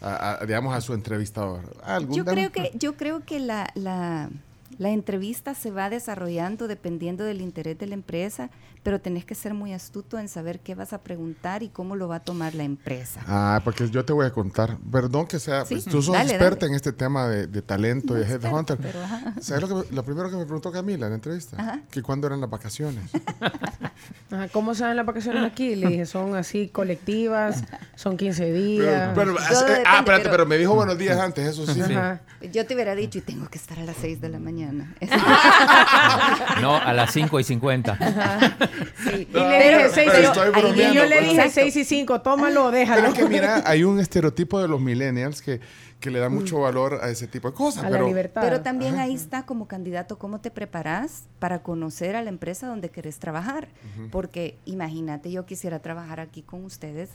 a, a, digamos, a su entrevistador? ¿Algún yo, creo que, yo creo que la... la La entrevista se va desarrollando dependiendo del interés de la empresa, pero tenés que ser muy astuto en saber qué vas a preguntar y cómo lo va a tomar la empresa. Ah, porque yo te voy a contar, perdón que sea, ¿sí? Tú sos dale, experta dale. en este tema de, de talento no y de headhunter. ¿Sabes lo, que, lo primero que me preguntó Camila en la entrevista? Ajá. Que cuándo eran las vacaciones. Ajá, ¿cómo se dan las vacaciones aquí? Le dije, son así colectivas, son quince días. Pero, pero, ah, depende, ah, espérate, pero, pero me dijo buenos días antes, eso sí. sí. Yo te hubiera dicho, y tengo que estar a las seis de la mañana. No, a las cinco y cincuenta. Sí. No, y le dije seis, pero, pero yo, yo, yo le dije seis y cinco, tómalo, déjalo. Pero es que mira, hay un estereotipo de los millennials que, que le da mucho valor a ese tipo de cosas. A pero, la libertad. Pero también ahí está como candidato, cómo te preparas para conocer a la empresa donde querés trabajar. Uh-huh. Porque imagínate, yo quisiera trabajar aquí con ustedes.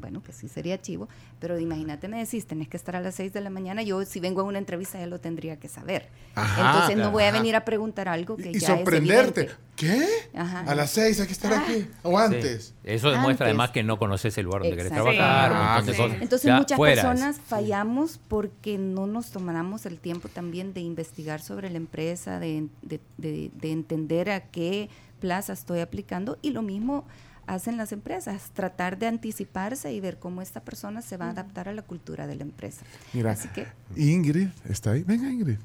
Bueno, que sí sería chivo, pero imagínate, me decís, tenés que estar a las seis de la mañana, yo si vengo a una entrevista ya lo tendría que saber. Ajá, Entonces no ajá. voy a venir a preguntar algo que y ya sorprenderte. Es ¿qué? Ajá. A las seis hay que estar ah. aquí, o antes. Sí. Eso demuestra antes. además que no conoces el lugar donde querés trabajar. Ah, sí. Entonces ya muchas fueras. personas fallamos porque no nos tomáramos el tiempo también de investigar sobre la empresa, de, de, de, de entender a qué plaza estoy aplicando, y lo mismo hacen las empresas, tratar de anticiparse y ver cómo esta persona se va a adaptar a la cultura de la empresa. Mira, así que, Ingrid está ahí. Venga, Ingrid.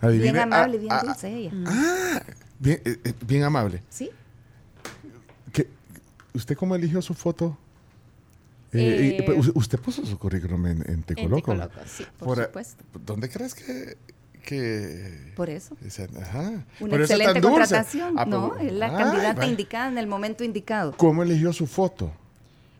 Adivine. Bien amable, ah, bien ah, dulce ella. Ah, bien, eh, bien amable. ¿Sí? ¿Qué, ¿Usted cómo eligió su foto? Eh, eh, ¿Usted puso su currículum en, en Tecoloco? En Tecoloco, sí, por, por supuesto. ¿Dónde crees que...? Que por eso esa, ajá. una por excelente eso contratación ah, no es la ay, candidata vale. indicada en el momento indicado. ¿Cómo eligió su foto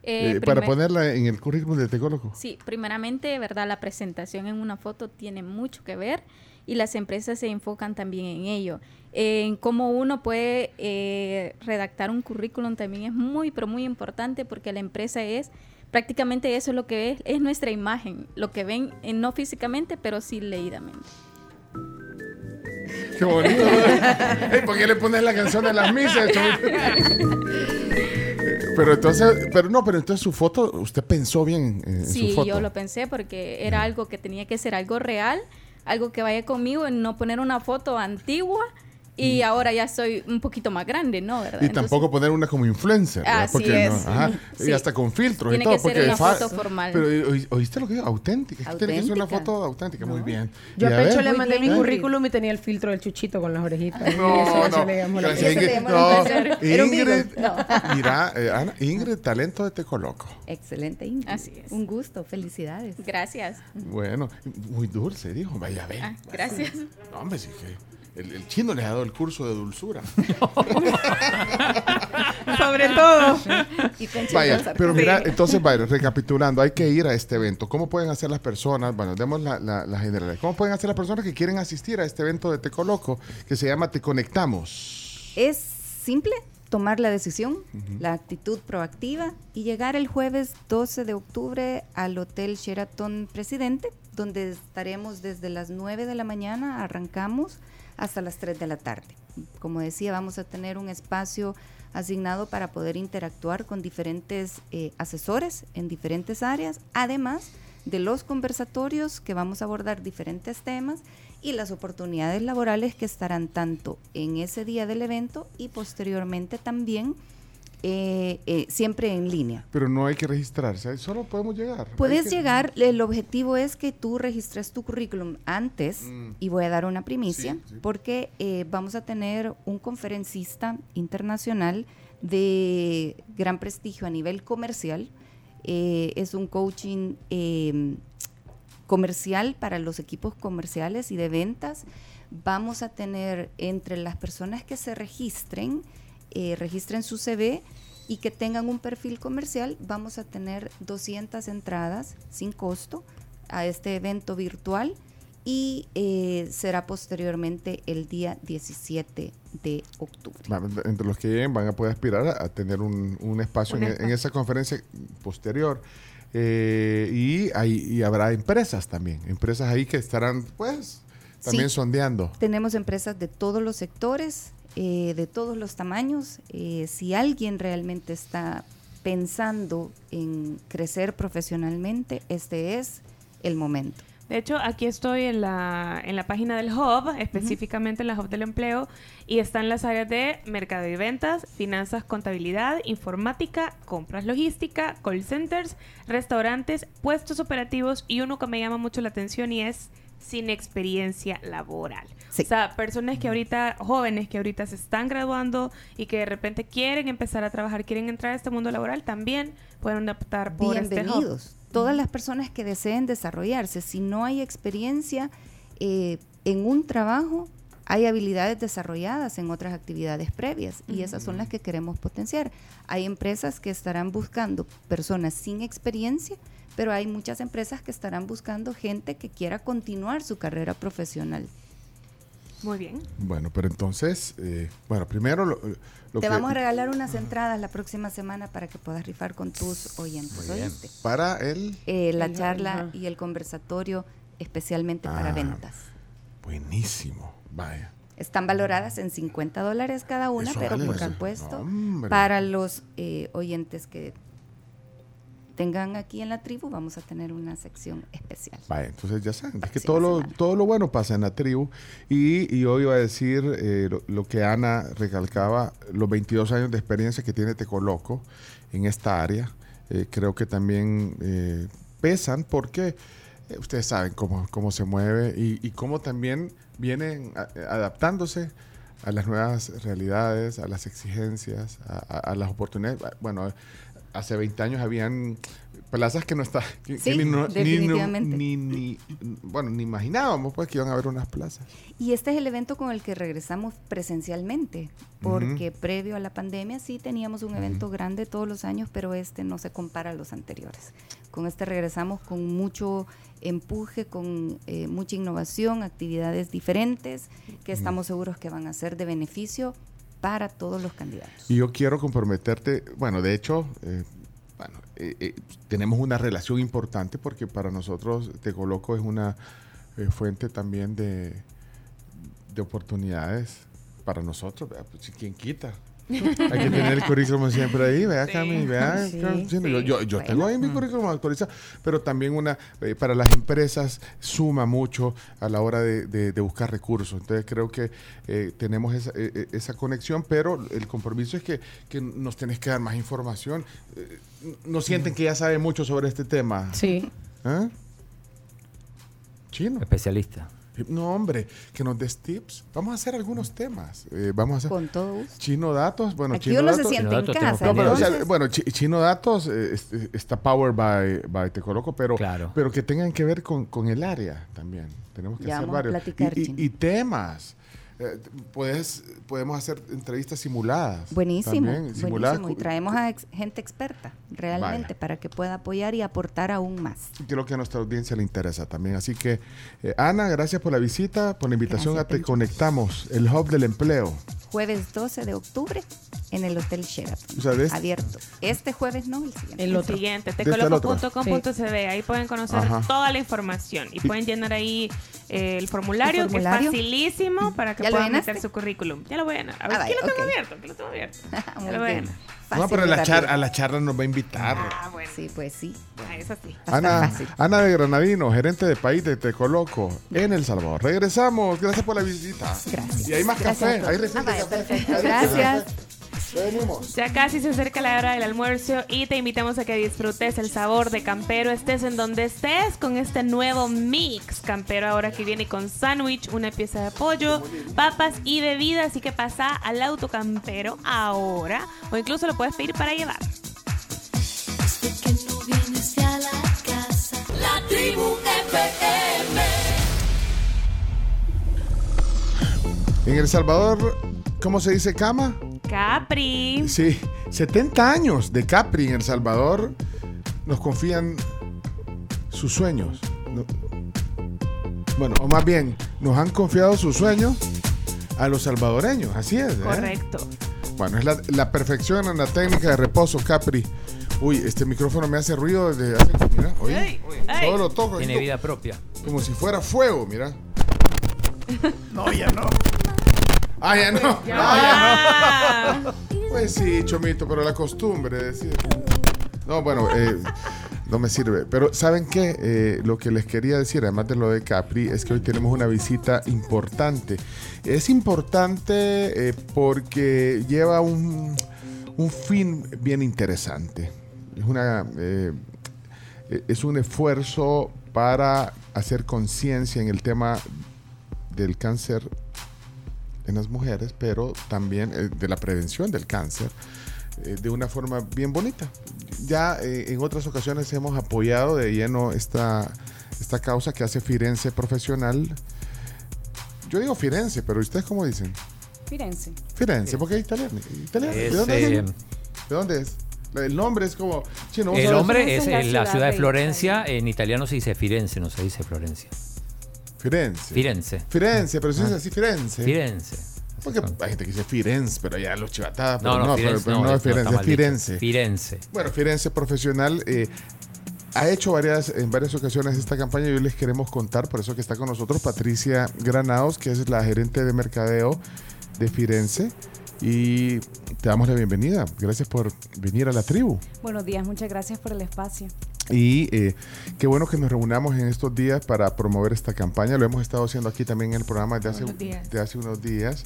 eh, eh, primer, para ponerla en el currículum de Tecólogo? Sí, primeramente, verdad, la presentación en una foto tiene mucho que ver y las empresas se enfocan también en ello, eh, en cómo uno puede eh, redactar un currículum también es muy pero muy importante, porque la empresa es prácticamente eso, lo que es es nuestra imagen, lo que ven eh, no físicamente pero sí leídamente. Qué bonito, ¿no? Hey, ¿por qué le pones la canción a las misas? Pero entonces, pero no, pero entonces su foto, usted pensó bien en sí, su foto. Sí, yo lo pensé porque era algo que tenía que ser algo real, algo que vaya conmigo, no poner una foto antigua. Y ahora ya soy un poquito más grande, ¿no? ¿Verdad? Y Entonces, tampoco poner una como influencer, ¿verdad? Así porque, es. ¿no? Ajá. Sí. Y hasta con filtros tiene y todo. Tiene que porque ser una fa- foto formal. Pero ¿oíste lo que es? Auténtica. Es que tiene que ser una foto auténtica. No. Muy bien. Yo a Pecho le mandé mi currículum y tenía el filtro del Chuchito con las orejitas. Ay, no, eso, no. Eso le llamó Gracias, Ingrid. Ingrid. No. Era un Ingrid. No. Mira, eh, Ana, Ingrid, talento de Tecoloco. Excelente, Ingrid. Así es. Un gusto. Felicidades. Gracias. Bueno, muy dulce, dijo. Vaya, ve. Ah, gracias. No, hombre, sí que... El, el chino les ha dado el curso de dulzura. Sobre todo. Y vaya, pero mira, entonces, vaya, recapitulando, hay que ir a este evento. ¿Cómo pueden hacer las personas? Bueno, demos la, la, la generalidad. ¿Cómo pueden hacer las personas que quieren asistir a este evento de Tecoloco que se llama Te Conectamos? Es simple, tomar la decisión, uh-huh. la actitud proactiva y llegar el jueves doce de octubre al Hotel Sheraton Presidente, donde estaremos desde las nueve de la mañana, arrancamos hasta las tres de la tarde. Como decía, vamos a tener un espacio asignado para poder interactuar con diferentes eh, asesores en diferentes áreas, además de los conversatorios que vamos a abordar diferentes temas y las oportunidades laborales que estarán tanto en ese día del evento y posteriormente también Eh, eh, siempre en línea. Pero no hay que registrarse, solo podemos llegar. Puedes que... llegar, el objetivo es que tú registres tu currículum antes, mm. y voy a dar una primicia, sí, sí. porque eh, vamos a tener un conferencista internacional de gran prestigio a nivel comercial, eh, es un coaching eh, comercial para los equipos comerciales y de ventas. Vamos a tener entre las personas que se registren, Eh, registren su C V y que tengan un perfil comercial, vamos a tener doscientas entradas sin costo a este evento virtual y eh, será posteriormente el día diecisiete de octubre. Entre los que lleguen van a poder aspirar a, a tener un, un espacio en, en esa conferencia posterior. Eh, y, hay, y habrá empresas también, empresas ahí que estarán pues también sí, sondeando. Tenemos empresas de todos los sectores, eh, de todos los tamaños. Eh, si alguien realmente está pensando en crecer profesionalmente, este es el momento. De hecho, aquí estoy en la, en la página del Hub, específicamente uh-huh. en la Hub del Empleo, y están las áreas de mercado y ventas, finanzas, contabilidad, informática, compras, logística, call centers, restaurantes, puestos operativos, y uno que me llama mucho la atención y es sin experiencia laboral. Sí. O sea, personas que ahorita, jóvenes que ahorita se están graduando y que de repente quieren empezar a trabajar, quieren entrar a este mundo laboral, también pueden optar por este Hub. Bienvenidos. Todas las personas que deseen desarrollarse, si no hay experiencia eh, en un trabajo, hay habilidades desarrolladas en otras actividades previas y esas son las que queremos potenciar. Hay empresas que estarán buscando personas sin experiencia, pero hay muchas empresas que estarán buscando gente que quiera continuar su carrera profesional. Muy bien. Bueno, pero entonces, eh, bueno, primero... Lo, lo Te que... vamos a regalar unas entradas la próxima semana para que puedas rifar con tus oyentes. Muy bien. Para el... Eh, la el, charla el... y el conversatorio especialmente ah, para ventas. Buenísimo, vaya. Están valoradas en cincuenta dólares cada una, eso pero vale, por supuesto, no, para los eh, oyentes que tengan aquí en la tribu, vamos a tener una sección especial. Vale, entonces ya saben, es que todo lo, todo lo bueno pasa en la tribu. Y, y hoy iba a decir eh, lo, lo que Ana recalcaba, los veintidós años de experiencia que tiene Tecoloco en esta área, eh, creo que también eh, pesan porque eh, ustedes saben cómo, cómo se mueve y, y cómo también vienen a, adaptándose a las nuevas realidades, a las exigencias, a, a, a las oportunidades. Bueno, hace veinte años habían plazas que no está que, sí, que ni, no, definitivamente. Ni, ni, ni bueno ni imaginábamos pues que iban a haber unas plazas. Y este es el evento con el que regresamos presencialmente, porque uh-huh. previo a la pandemia sí teníamos un uh-huh. evento grande todos los años, pero este no se compara a los anteriores. Con este regresamos con mucho empuje, con eh, mucha innovación, actividades diferentes que uh-huh. estamos seguros que van a ser de beneficio para todos los candidatos. Y yo quiero comprometerte, bueno, de hecho, eh, bueno, eh, eh, tenemos una relación importante porque para nosotros Tecoloco es una eh, fuente también de, de oportunidades para nosotros, pues, ¿quién quita? Hay que tener el currículum siempre ahí, vea sí, Cami, vea sí, Cami. Sí, sí. Yo, yo, yo bueno, tengo ahí mi currículum actualizado, pero también una eh, para las empresas suma mucho a la hora de, de, de buscar recursos. Entonces creo que eh, tenemos esa, eh, esa conexión, pero el compromiso es que, que nos tenés que dar más información. Eh, no sienten que ya saben mucho sobre este tema. Sí. ¿Eh? Chino. Especialista. No, hombre, que nos des tips. Vamos a hacer algunos temas. Eh, vamos a hacer con todos. Chino Datos. Bueno, aquí Chino uno Datos. Se siente en casa. No, pero, o sea, bueno, ch- Chino Datos eh, es, está powered by, by Tecoloco, pero, claro. pero que tengan que ver con, con el área también. Tenemos que ya hacer varios. Platicar, y, y, y temas. Eh, puedes, podemos hacer entrevistas simuladas. Buenísimo. También, simuladas. Buenísimo. Y traemos a ex- gente experta, realmente, vaya. Para que pueda apoyar y aportar aún más. Creo que a nuestra audiencia le interesa también. Así que, eh, Ana, gracias por la visita, por la invitación gracias, a Te Conectamos, el Hub del Empleo. Jueves doce de octubre en el Hotel Sheraton. O sea, des... Abierto. Este jueves no, el siguiente. El, el siguiente, tecoloco punto com punto c b. Sí. Ahí pueden conocer Ajá. toda la información y, y pueden llenar ahí eh, el, formulario, el formulario, que es facilísimo para que puedan meter su currículum. Ya lo voy a llenar. A ver, ah, aquí lo tengo okay. abierto, aquí lo tengo abierto. Ya lo voy a llenar. Fácil, no, pero a la, char- a la charla nos va a invitar. Ah, bueno. Sí, pues sí. Ah, eso sí. Ana, Ana de Granadino, gerente de país de Tecoloco en El Salvador. Regresamos. Gracias por la visita. Gracias. Y hay más gracias café. Hay recetas. Ah, perfecto. Gracias. Venimos. Ya casi se acerca la hora del almuerzo y te invitamos a que disfrutes el sabor de Campero, estés en donde estés, con este nuevo mix Campero ahora que viene con sándwich, una pieza de pollo, papas y bebidas, así que pasa al auto Campero ahora o incluso lo puedes pedir para llevar. Que no vienes a la casa. La Tribu F M. En El Salvador, ¿cómo se dice cama? Capri. Sí, setenta años de Capri en El Salvador. Nos confían sus sueños. Bueno, o más bien, nos han confiado sus sueños a los salvadoreños, así es. Correcto. ¿Eh? Bueno, es la, la perfección en la técnica de reposo Capri. Uy, este micrófono me hace ruido desde hace... Mira, oye, ey, ey. Todo lo toco. Tiene esto, vida propia. Como si fuera fuego, mira. No, ya no. Ah, ya no. Ya. No, ya no. Pues sí, Chomito, pero la costumbre de decir... No, bueno, eh, no me sirve. Pero, ¿saben qué? Eh, lo que les quería decir, además de lo de Capri, es que hoy tenemos una visita importante. Es importante eh, porque lleva un... un fin bien interesante. Es una eh, es un esfuerzo para hacer conciencia en el tema del cáncer en las mujeres, pero también eh, de la prevención del cáncer eh, de una forma bien bonita. Ya eh, en otras ocasiones hemos apoyado de lleno esta, esta causa que hace Firenze Profesional. Yo digo Firenze, pero ¿ustedes cómo dicen? Firenze. Firenze, porque es italiano. italiano. Es, ¿De, dónde eh, ¿De dónde es? El nombre es como... Chino, el nombre es en la ciudad, ciudad de Florencia. De en italiano se dice Firenze, no se dice Florencia. Firenze. Firenze. Firenze, pero si ah. es así, Firenze. Firenze. Porque hay gente que dice Firenze, pero ya los chivatadas. No, no, no, Firenze, pero, pero no, no es Firenze, no es Firenze. Firenze. Bueno, Firenze Profesional... Eh, ha hecho varias, en varias ocasiones esta campaña y hoy les queremos contar, por eso que está con nosotros Patricia Granados, que es la gerente de mercadeo de Firenze, y te damos la bienvenida. Gracias por venir a la tribu. Buenos días, muchas gracias por el espacio. Y eh, qué bueno que nos reunamos en estos días para promover esta campaña. Lo hemos estado haciendo aquí también en el programa de hace, de hace unos días.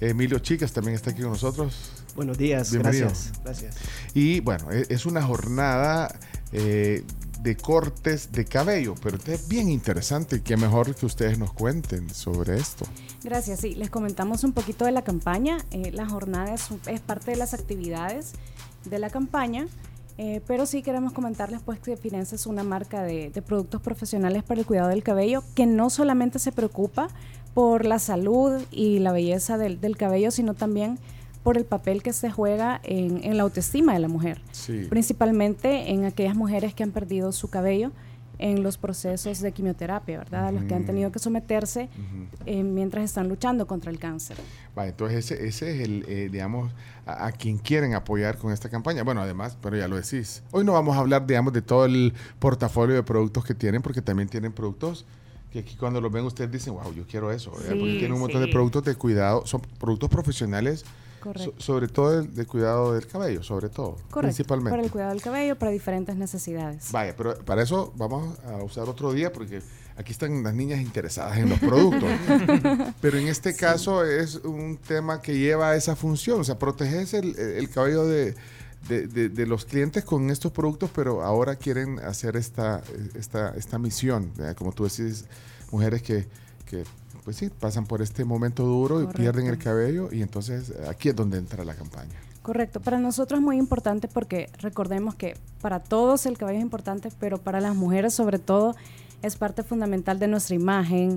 Emilio Chicas también está aquí con nosotros. Buenos días, gracias, gracias. Y bueno, es una jornada eh, de cortes de cabello, pero es bien interesante. Qué mejor que ustedes nos cuenten sobre esto. Gracias, sí, les comentamos un poquito de la campaña. Eh, la jornada es, es parte de las actividades de la campaña. Eh, pero sí queremos comentarles pues que Firenze es una marca de, de productos profesionales para el cuidado del cabello que no solamente se preocupa por la salud y la belleza del, del cabello, sino también por el papel que se juega en, en la autoestima de la mujer. Sí. Principalmente en aquellas mujeres que han perdido su cabello en los procesos de quimioterapia, ¿verdad? Los que han tenido que someterse uh-huh. eh, mientras están luchando contra el cáncer. Vale, entonces ese, ese es el, eh, digamos, a, a quien quieren apoyar con esta campaña. Bueno, además, pero ya lo decís. Hoy no vamos a hablar, digamos, de todo el portafolio de productos que tienen, porque también tienen productos que aquí cuando los ven ustedes dicen, wow, yo quiero eso, sí, porque tienen un montón sí. de productos de cuidado, son productos profesionales. So, sobre todo el, el cuidado del cabello, sobre todo. Correcto, principalmente. Para el cuidado del cabello, para diferentes necesidades. Vaya, pero para eso vamos a usar otro día porque aquí están las niñas interesadas en los productos. Pero en este sí. caso es un tema que lleva a esa función, o sea, proteges el, el cabello de, de, de, de los clientes con estos productos, pero ahora quieren hacer esta, esta, esta misión, ¿verdad? Como tú decís, mujeres que... que pues sí, pasan por este momento duro Correcto. Y pierden el cabello y entonces aquí es donde entra la campaña. Correcto, para nosotros es muy importante porque recordemos que para todos el cabello es importante, pero para las mujeres sobre todo es parte fundamental de nuestra imagen.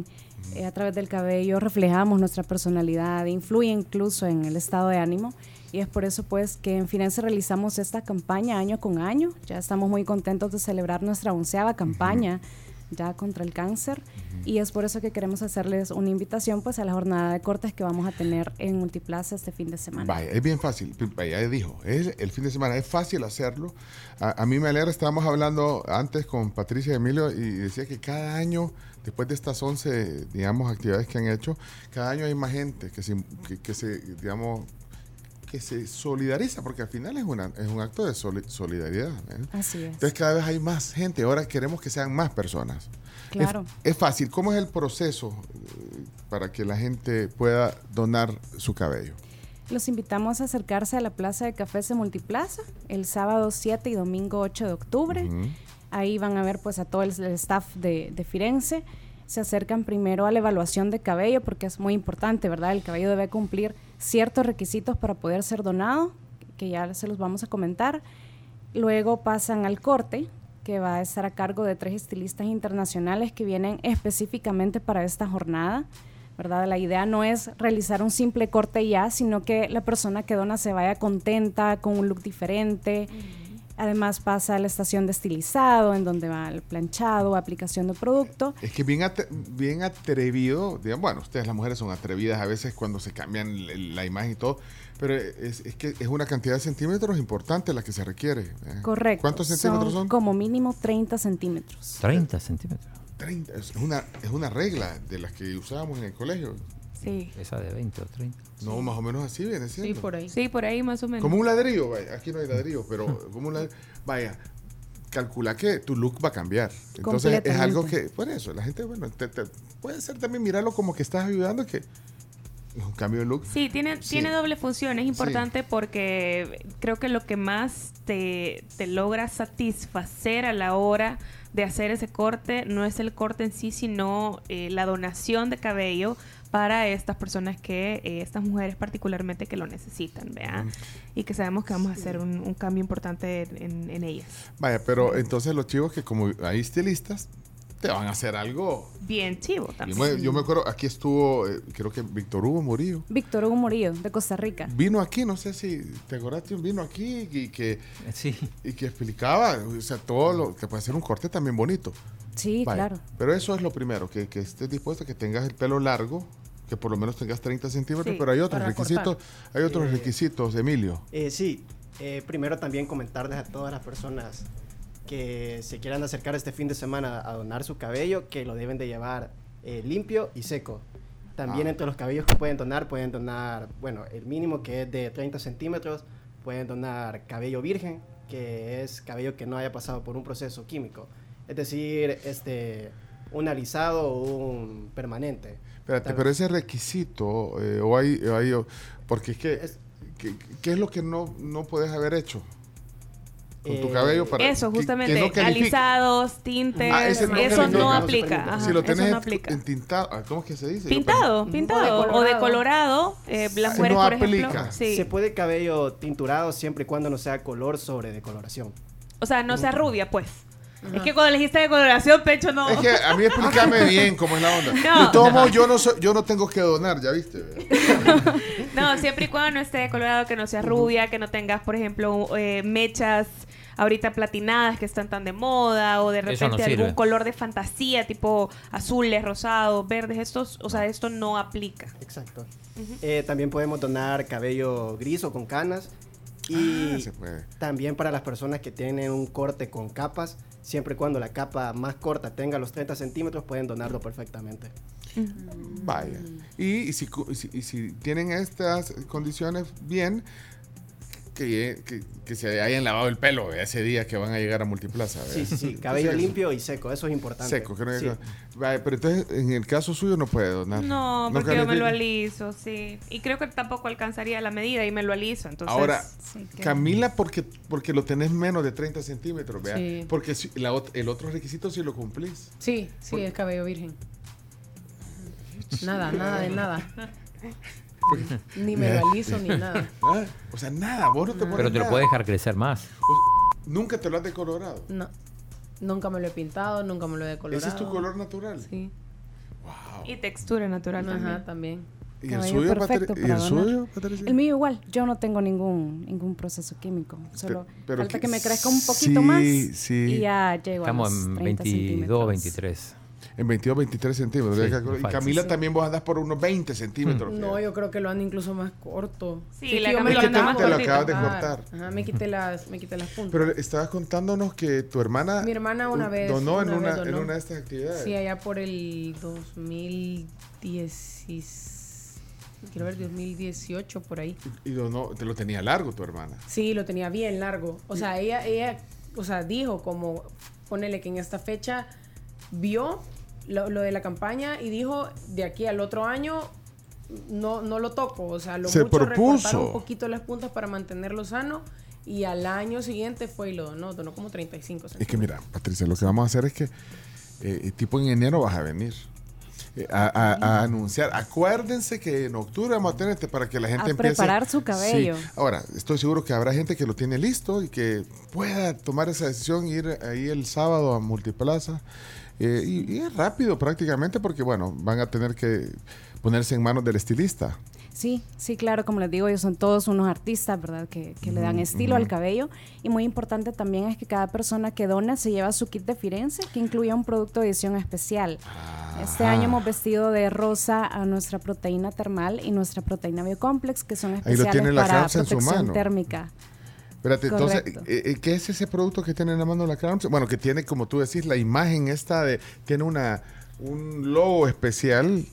Mm. Eh, a través del cabello reflejamos nuestra personalidad, influye incluso en el estado de ánimo y es por eso pues que en Firenze realizamos esta campaña año con año. Ya estamos muy contentos de celebrar nuestra onceava campaña. Mm-hmm. ya contra el cáncer uh-huh. y es por eso que queremos hacerles una invitación pues a la jornada de cortes que vamos a tener en Multiplaza este fin de semana. Vaya, es bien fácil, ya dijo, es el fin de semana, es fácil hacerlo. A, a mí me alegra, estábamos hablando antes con Patricia y Emilio y decía que cada año, después de estas once, digamos, actividades que han hecho, cada año hay más gente que se, que, que se digamos, que se solidariza, porque al final es, una, es un acto de soli- solidaridad. ¿eh? Así es. Entonces cada vez hay más gente, ahora queremos que sean más personas. Claro. Es, es fácil. ¿Cómo es el proceso para que la gente pueda donar su cabello? Los invitamos a acercarse a la Plaza de Cafés de Multiplaza el sábado siete y domingo ocho de octubre. Uh-huh. Ahí van a ver pues a todo el, el staff de, de Firenze. Se acercan primero a la evaluación de cabello porque es muy importante, ¿verdad? El cabello debe cumplir ciertos requisitos para poder ser donado, que ya se los vamos a comentar. Luego pasan al corte, que va a estar a cargo de tres estilistas internacionales que vienen específicamente para esta jornada, ¿verdad? La idea no es realizar un simple corte ya, sino que la persona que dona se vaya contenta, con un look diferente. Mm-hmm. Además pasa a la estación de estilizado, en donde va el planchado, aplicación de producto. Es que bien, atre- bien atrevido, digamos, bueno, ustedes las mujeres son atrevidas a veces cuando se cambian la imagen y todo, pero es, es que es una cantidad de centímetros importante la que se requiere. Correcto. ¿Cuántos centímetros son? son? Como mínimo treinta centímetros. treinta centímetros. treinta, es una, es una regla de las que usábamos en el colegio. Sí. Esa de veinte o treinta. No, sí. Más o menos así viene, ¿cierto? Sí, por ahí. Sí, por ahí más o menos. Como un ladrillo, vaya. Aquí no hay ladrillo, pero como un ladrillo. Vaya, calcula que tu look va a cambiar. Entonces es algo que, por eso, la gente, bueno, te, te, puede ser también mirarlo como que estás ayudando, que es un cambio de look. Sí, tiene, sí. tiene doble función. Es importante sí. porque creo que lo que más te, te logra satisfacer a la hora de hacer ese corte no es el corte en sí, sino eh, la donación de cabello para estas personas que, eh, estas mujeres particularmente que lo necesitan, ¿verdad? Y que sabemos que vamos sí. a hacer un, un cambio importante en, en ellas. Vaya, pero entonces los chivos que como hay estilistas, te van a hacer algo bien chivo también. Yo me, yo me acuerdo, aquí estuvo, eh, creo que Víctor Hugo Murillo. Víctor Hugo Murillo, de Costa Rica. Vino aquí, no sé si te acordaste, vino aquí y que, sí. y que explicaba, o sea, todo lo que puede hacer un corte también bonito. Sí, vaya, claro. Pero eso es lo primero, que, que estés dispuesto, que tengas el pelo largo, que por lo menos tengas treinta centímetros, sí, pero hay otros requisitos, hay otros eh, requisitos, Emilio. Eh, sí, eh, primero también comentarles a todas las personas que se quieran acercar este fin de semana a donar su cabello, que lo deben de llevar eh, limpio y seco. También ah. entre los cabellos que pueden donar, pueden donar, bueno, el mínimo que es de treinta centímetros, pueden donar cabello virgen, que es cabello que no haya pasado por un proceso químico. Es decir, este... un alisado o un permanente. Espérate, pero ese requisito, eh, o hay, o hay, o, porque es que, es, ¿qué, qué es lo que no, no puedes haber hecho con eh, tu cabello para eso, justamente, que, que no alisados, tintes, ah, no eso no aplica. Ajá, si lo tenés no entintado, ¿cómo es que se dice? Pintado, pintado, o decolorado, de eh, las mujeres, no por aplica. Ejemplo. Sí. Se puede cabello tinturado siempre y cuando no sea color sobre decoloración. O sea, no sea rubia, pues. Ajá. Es que cuando elegiste de coloración, pecho no. Es que a mí explícame bien cómo es la onda. No, de todo no. modo, yo no soy, yo no tengo que donar, ya viste. No, siempre y cuando no esté de colorado, que no seas rubia, que no tengas, por ejemplo, eh, mechas ahorita platinadas que están tan de moda, o de repente no algún color de fantasía, tipo azules, rosados, verdes, estos, o sea, esto no aplica. Exacto. Uh-huh. Eh, también podemos donar cabello gris o con canas. Y ah, se puede. También para las personas que tienen un corte con capas, siempre y cuando la capa más corta tenga los treinta centímetros, pueden donarlo perfectamente. Vaya. Y, y, si, y, si, y si tienen estas condiciones bien, que, que, que se hayan lavado el pelo ese día que van a llegar a Multiplaza. ¿Verdad? Sí, sí, cabello limpio y seco, eso es importante. Seco, creo que no sí. Vaya, pero entonces en el caso suyo no puede donar. No, no porque yo me lo aliso, sí. Y creo que tampoco alcanzaría la medida y me lo aliso. Entonces, ahora, sí, Camila, porque, porque lo tenés menos de treinta centímetros, ¿verdad? Sí. Porque si, la, el otro requisito sí lo cumplís. Sí, sí, porque... es cabello virgen. Nada, nada de nada. Ni me lo aliso ni nada. ¿Ah? O sea, nada, vos no te pones. Pero te lo puedes dejar crecer más. O sea, ¿nunca te lo has decolorado? No. Nunca me lo he pintado, nunca me lo he decolorado. ¿Ese es tu color natural? Sí. Wow. Y textura natural también. Ajá, también. ¿Y el cabello suyo, perfecto Patri- para ¿y el donar? Suyo, Patricia? El mío igual. Yo no tengo ningún ningún proceso químico. Solo pero falta que, que me crezca un poquito sí, más. Sí. Y ya llego a los treinta centímetros. veintidós, veintitrés. En veintidós, veintitrés centímetros. Sí, y Camila sí, sí. también vos andás por unos veinte centímetros. No, fíjate. Yo creo que lo ando incluso más corto. Sí, sí la yo me lo ando más corto. Te lo acabas de cortar. Ajá, me quité las, me quité las puntas. Pero estabas contándonos que tu hermana... Mi hermana una vez donó, una en, una, vez donó. en una de estas actividades. Sí, allá por el dos mil dieciséis. Quiero ver, dos mil dieciocho, por ahí. Y, y donó, te lo tenía largo tu hermana. Sí, lo tenía bien largo. O sea, ella, ella o sea, dijo como... Ponele que en esta fecha vio... Lo, lo de la campaña y dijo de aquí al otro año no, no lo toco, o sea, lo se mucho recortar un poquito las puntas para mantenerlo sano y al año siguiente fue y lo donó, donó como treinta y cinco centímetros. Es que mira, Patricia, lo que vamos a hacer es que eh, tipo en enero vas a venir eh, a, a, a anunciar, acuérdense que en octubre vamos a tenerte para que la gente a empiece a preparar su cabello. Sí. Ahora, estoy seguro que habrá gente que lo tiene listo y que pueda tomar esa decisión, ir ahí el sábado a Multiplaza. Eh, y, y es rápido prácticamente porque, bueno, van a tener que ponerse en manos del estilista. Sí, sí, claro, como les digo, ellos son todos unos artistas, ¿verdad?, que, que mm, le dan estilo mm. al cabello. Y muy importante también es que cada persona que dona se lleva su kit de Firenze, que incluye un producto de edición especial. Ajá. Este año hemos vestido de rosa a nuestra proteína termal y nuestra proteína biocomplex, que son especiales para Krams protección térmica. Espérate, correcto. Entonces, ¿qué es ese producto que tiene en la mano la Krams? Bueno, que tiene, como tú decís, la imagen esta de... Tiene una un logo especial...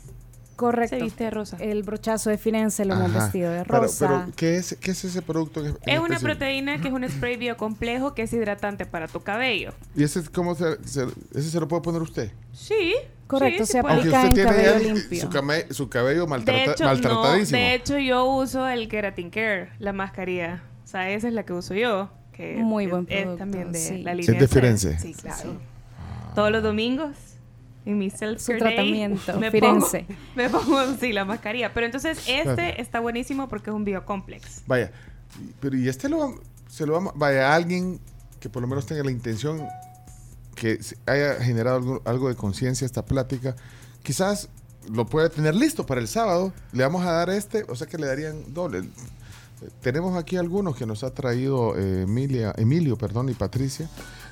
Correcto. Se viste de rosa. El brochazo de Firenze lo hemos vestido de rosa. Pero, pero ¿qué es, qué es ese producto? En, en es una especial? proteína que es un spray biocomplejo que es hidratante para tu cabello. ¿Y ese cómo se, se, ese se lo puede poner usted? Sí. Correcto, sí, se aplica en cabello el, limpio. Su, came, su cabello maltrata, de hecho, maltratadísimo. No, de hecho, yo uso el Keratin Care, la mascarilla. O sea, esa es la que uso yo. Que muy es, buen producto. Es también de sí. la línea. ¿Es de Firenze? Sí, claro. Sí. Ah. Todos los domingos. En mi self-care tratamiento, me pongo, me pongo, sí, la mascarilla. Pero entonces este claro. está buenísimo porque es un biocomplex. Vaya, pero y este lo se lo vamos, vaya, a alguien que por lo menos tenga la intención que haya generado algo, algo de conciencia esta plática, quizás lo pueda tener listo para el sábado. Le vamos a dar este, o sea que le darían doble. Tenemos aquí algunos que nos ha traído eh, Emilia, Emilio perdón, y Patricia.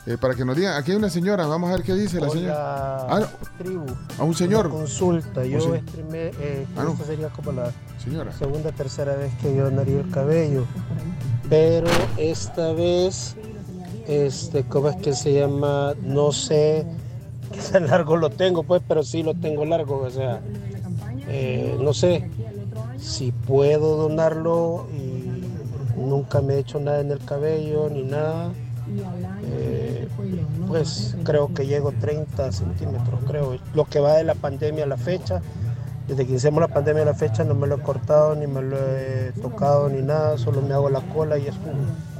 Eh, para que nos digan, aquí hay una señora, vamos a ver qué dice la Hola, señora. Ah, no. Tribu. A un señor. Una consulta, yo se... estrimé, eh, ah, no. esta sería como la señora. segunda, tercera vez que yo donaría el cabello. Pero esta vez, este, ¿cómo es que se llama? No sé, quizás largo lo tengo, pues, pero sí lo tengo largo, o sea, eh, no sé si puedo donarlo y nunca me he hecho nada en el cabello ni nada. Eh, pues creo que llego treinta centímetros, creo, lo que va de la pandemia a la fecha. Desde que hicimos la pandemia a la fecha no me lo he cortado, ni me lo he tocado, ni nada, solo me hago la cola y es un...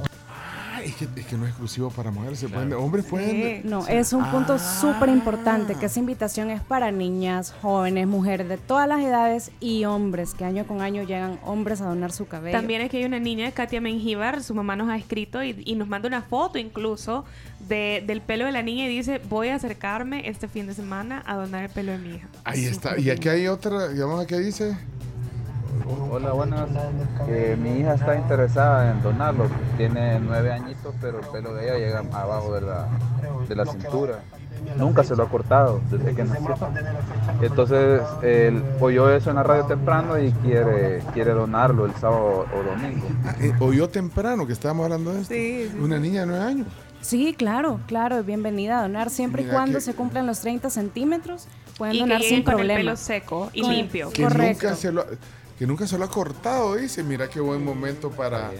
Es que, es que no es exclusivo para mujeres, se pueden, hombres pueden... Sí. No, es un punto ah. súper importante, que esa invitación es para niñas, jóvenes, mujeres de todas las edades y hombres, que año con año llegan hombres a donar su cabello. También es que hay una niña, Katia Mengíbar, su mamá nos ha escrito y, y nos manda una foto incluso de, del pelo de la niña y dice, voy a acercarme este fin de semana a donar el pelo de mi hija. Ahí está, y aquí hay otra, digamos, aquí dice... Hola, buenas. Eh, mi hija está interesada en donarlo. Tiene nueve añitos, pero el pelo de ella llega abajo de la, de la cintura. Nunca se lo ha cortado desde que nació. Entonces, él oyó eso en la radio temprano y quiere, quiere donarlo el sábado o domingo. Ah, eh, oyó temprano que estábamos hablando de esto. Sí, sí. Una niña de nueve años. Sí, claro, claro, bienvenida a donar siempre Mira y cuando que... se cumplan los treinta centímetros. Pueden y donar que sin con problema. El pelo seco y con, limpio. Que Correcto. Nunca se lo... Que nunca se lo ha cortado, dice. Mira qué buen momento para...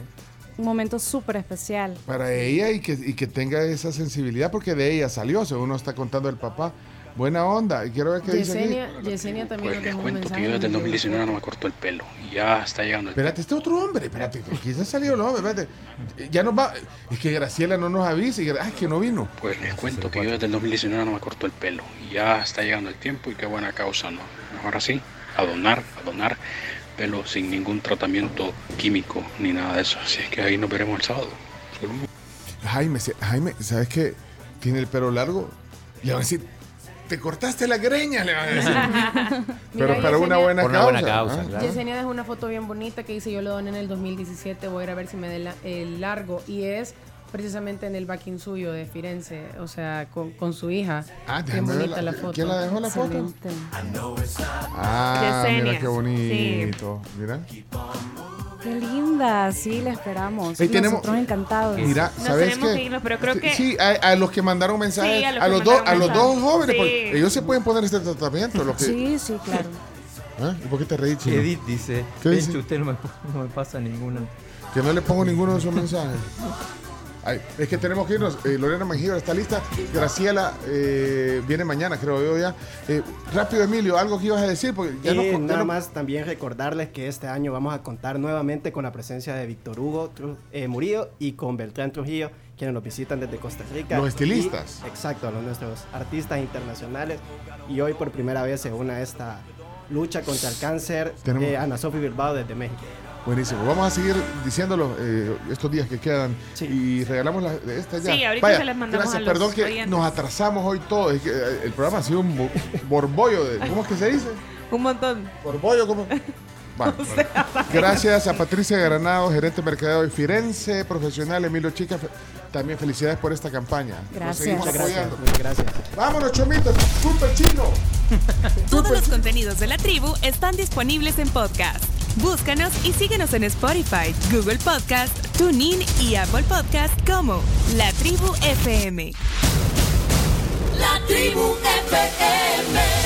Un momento súper especial. Para ella y que, y que tenga esa sensibilidad, porque de ella salió, según nos está contando el papá. Buena onda. Y quiero ver qué Yesenia, dice aquí. Yesenia también pues, les cuento mensaje. Que yo desde el dos mil diecinueve no me cortó el pelo. Y ya está llegando el Espérate, tiempo. Este otro hombre. Espérate, aquí se ha salido el hombre. Espérate. Ya nos va... Es que Graciela no nos avisa. Y... Ah, es que no vino. Pues les cuento que yo desde el dos mil diecinueve no me cortó el pelo. Y ya está llegando el tiempo y qué buena causa, ¿no? Mejor así. A donar, a donar pelo sin ningún tratamiento químico ni nada de eso. Así es que ahí nos veremos el sábado. Jaime, Jaime, ¿sabes qué? Tiene el pelo largo. Le van a decir, te cortaste la greña, le van a decir. Pero Mira, para Yesenia, una buena por causa. Una buena causa, ¿eh? Claro. Yesenia dejó una foto bien bonita que dice, yo lo doné en el dos mil diecisiete, voy a ir a ver si me dé la, el largo. Y es... precisamente en el backing suyo de Firenze, o sea, con, con su hija. Ah, qué bonita la, la foto. ¿Quién la dejó la foto? Ah, Yesenia. Mira qué bonito. Sí. Mira. Qué linda, sí, la esperamos. Ahí tenemos, nosotros encantados. Mira, nos ¿sabes tenemos qué? Que irnos, pero creo sí, que... sí a, a los que mandaron mensajes, sí, a los, a los, do, mensajes. A los dos jóvenes, sí. Porque ellos se pueden poner este tratamiento. Los que... Sí, sí, claro. ¿Ah? ¿Y por qué te reí, chico? Edith dice, ¿qué dice? Hecho, usted no me, no me pasa ninguna. Que no le pongo ninguno de sus mensajes. Ay, es que tenemos que irnos. Eh, Lorena Mengíbar está lista. Graciela eh, viene mañana, creo yo ya. Eh, rápido, Emilio, algo que ibas a decir. Porque ya eh, nos nada más también recordarles que este año vamos a contar nuevamente con la presencia de Víctor Hugo eh, Murillo y con Beltrán Trujillo, quienes nos visitan desde Costa Rica. Los estilistas. Y, exacto, los nuestros artistas internacionales. Y hoy por primera vez se une a esta lucha contra el cáncer de eh, Ana Sofía Bilbao desde México. Buenísimo, vamos a seguir diciéndolo eh, estos días que quedan sí. Y regalamos la, esta ya. Sí, ahorita Vaya, se les mandamos gracias, a los perdón que oyentes. Nos atrasamos hoy todos, es que el programa ha sido un borbollo de, ¿cómo es que se dice? Un montón. Por bollo como... Bueno, o sea, bueno. Gracias a Patricia Granado, gerente de mercadeo de Firenze, profesional Emilio Chica. También felicidades por esta campaña. Gracias. Muchas gracias. gracias. Vámonos, chomitos. Super chino. Todos los contenidos de La Tribu están disponibles en podcast. Búscanos y síguenos en Spotify, Google Podcast, TuneIn y Apple Podcast como La Tribu F M. La Tribu F M.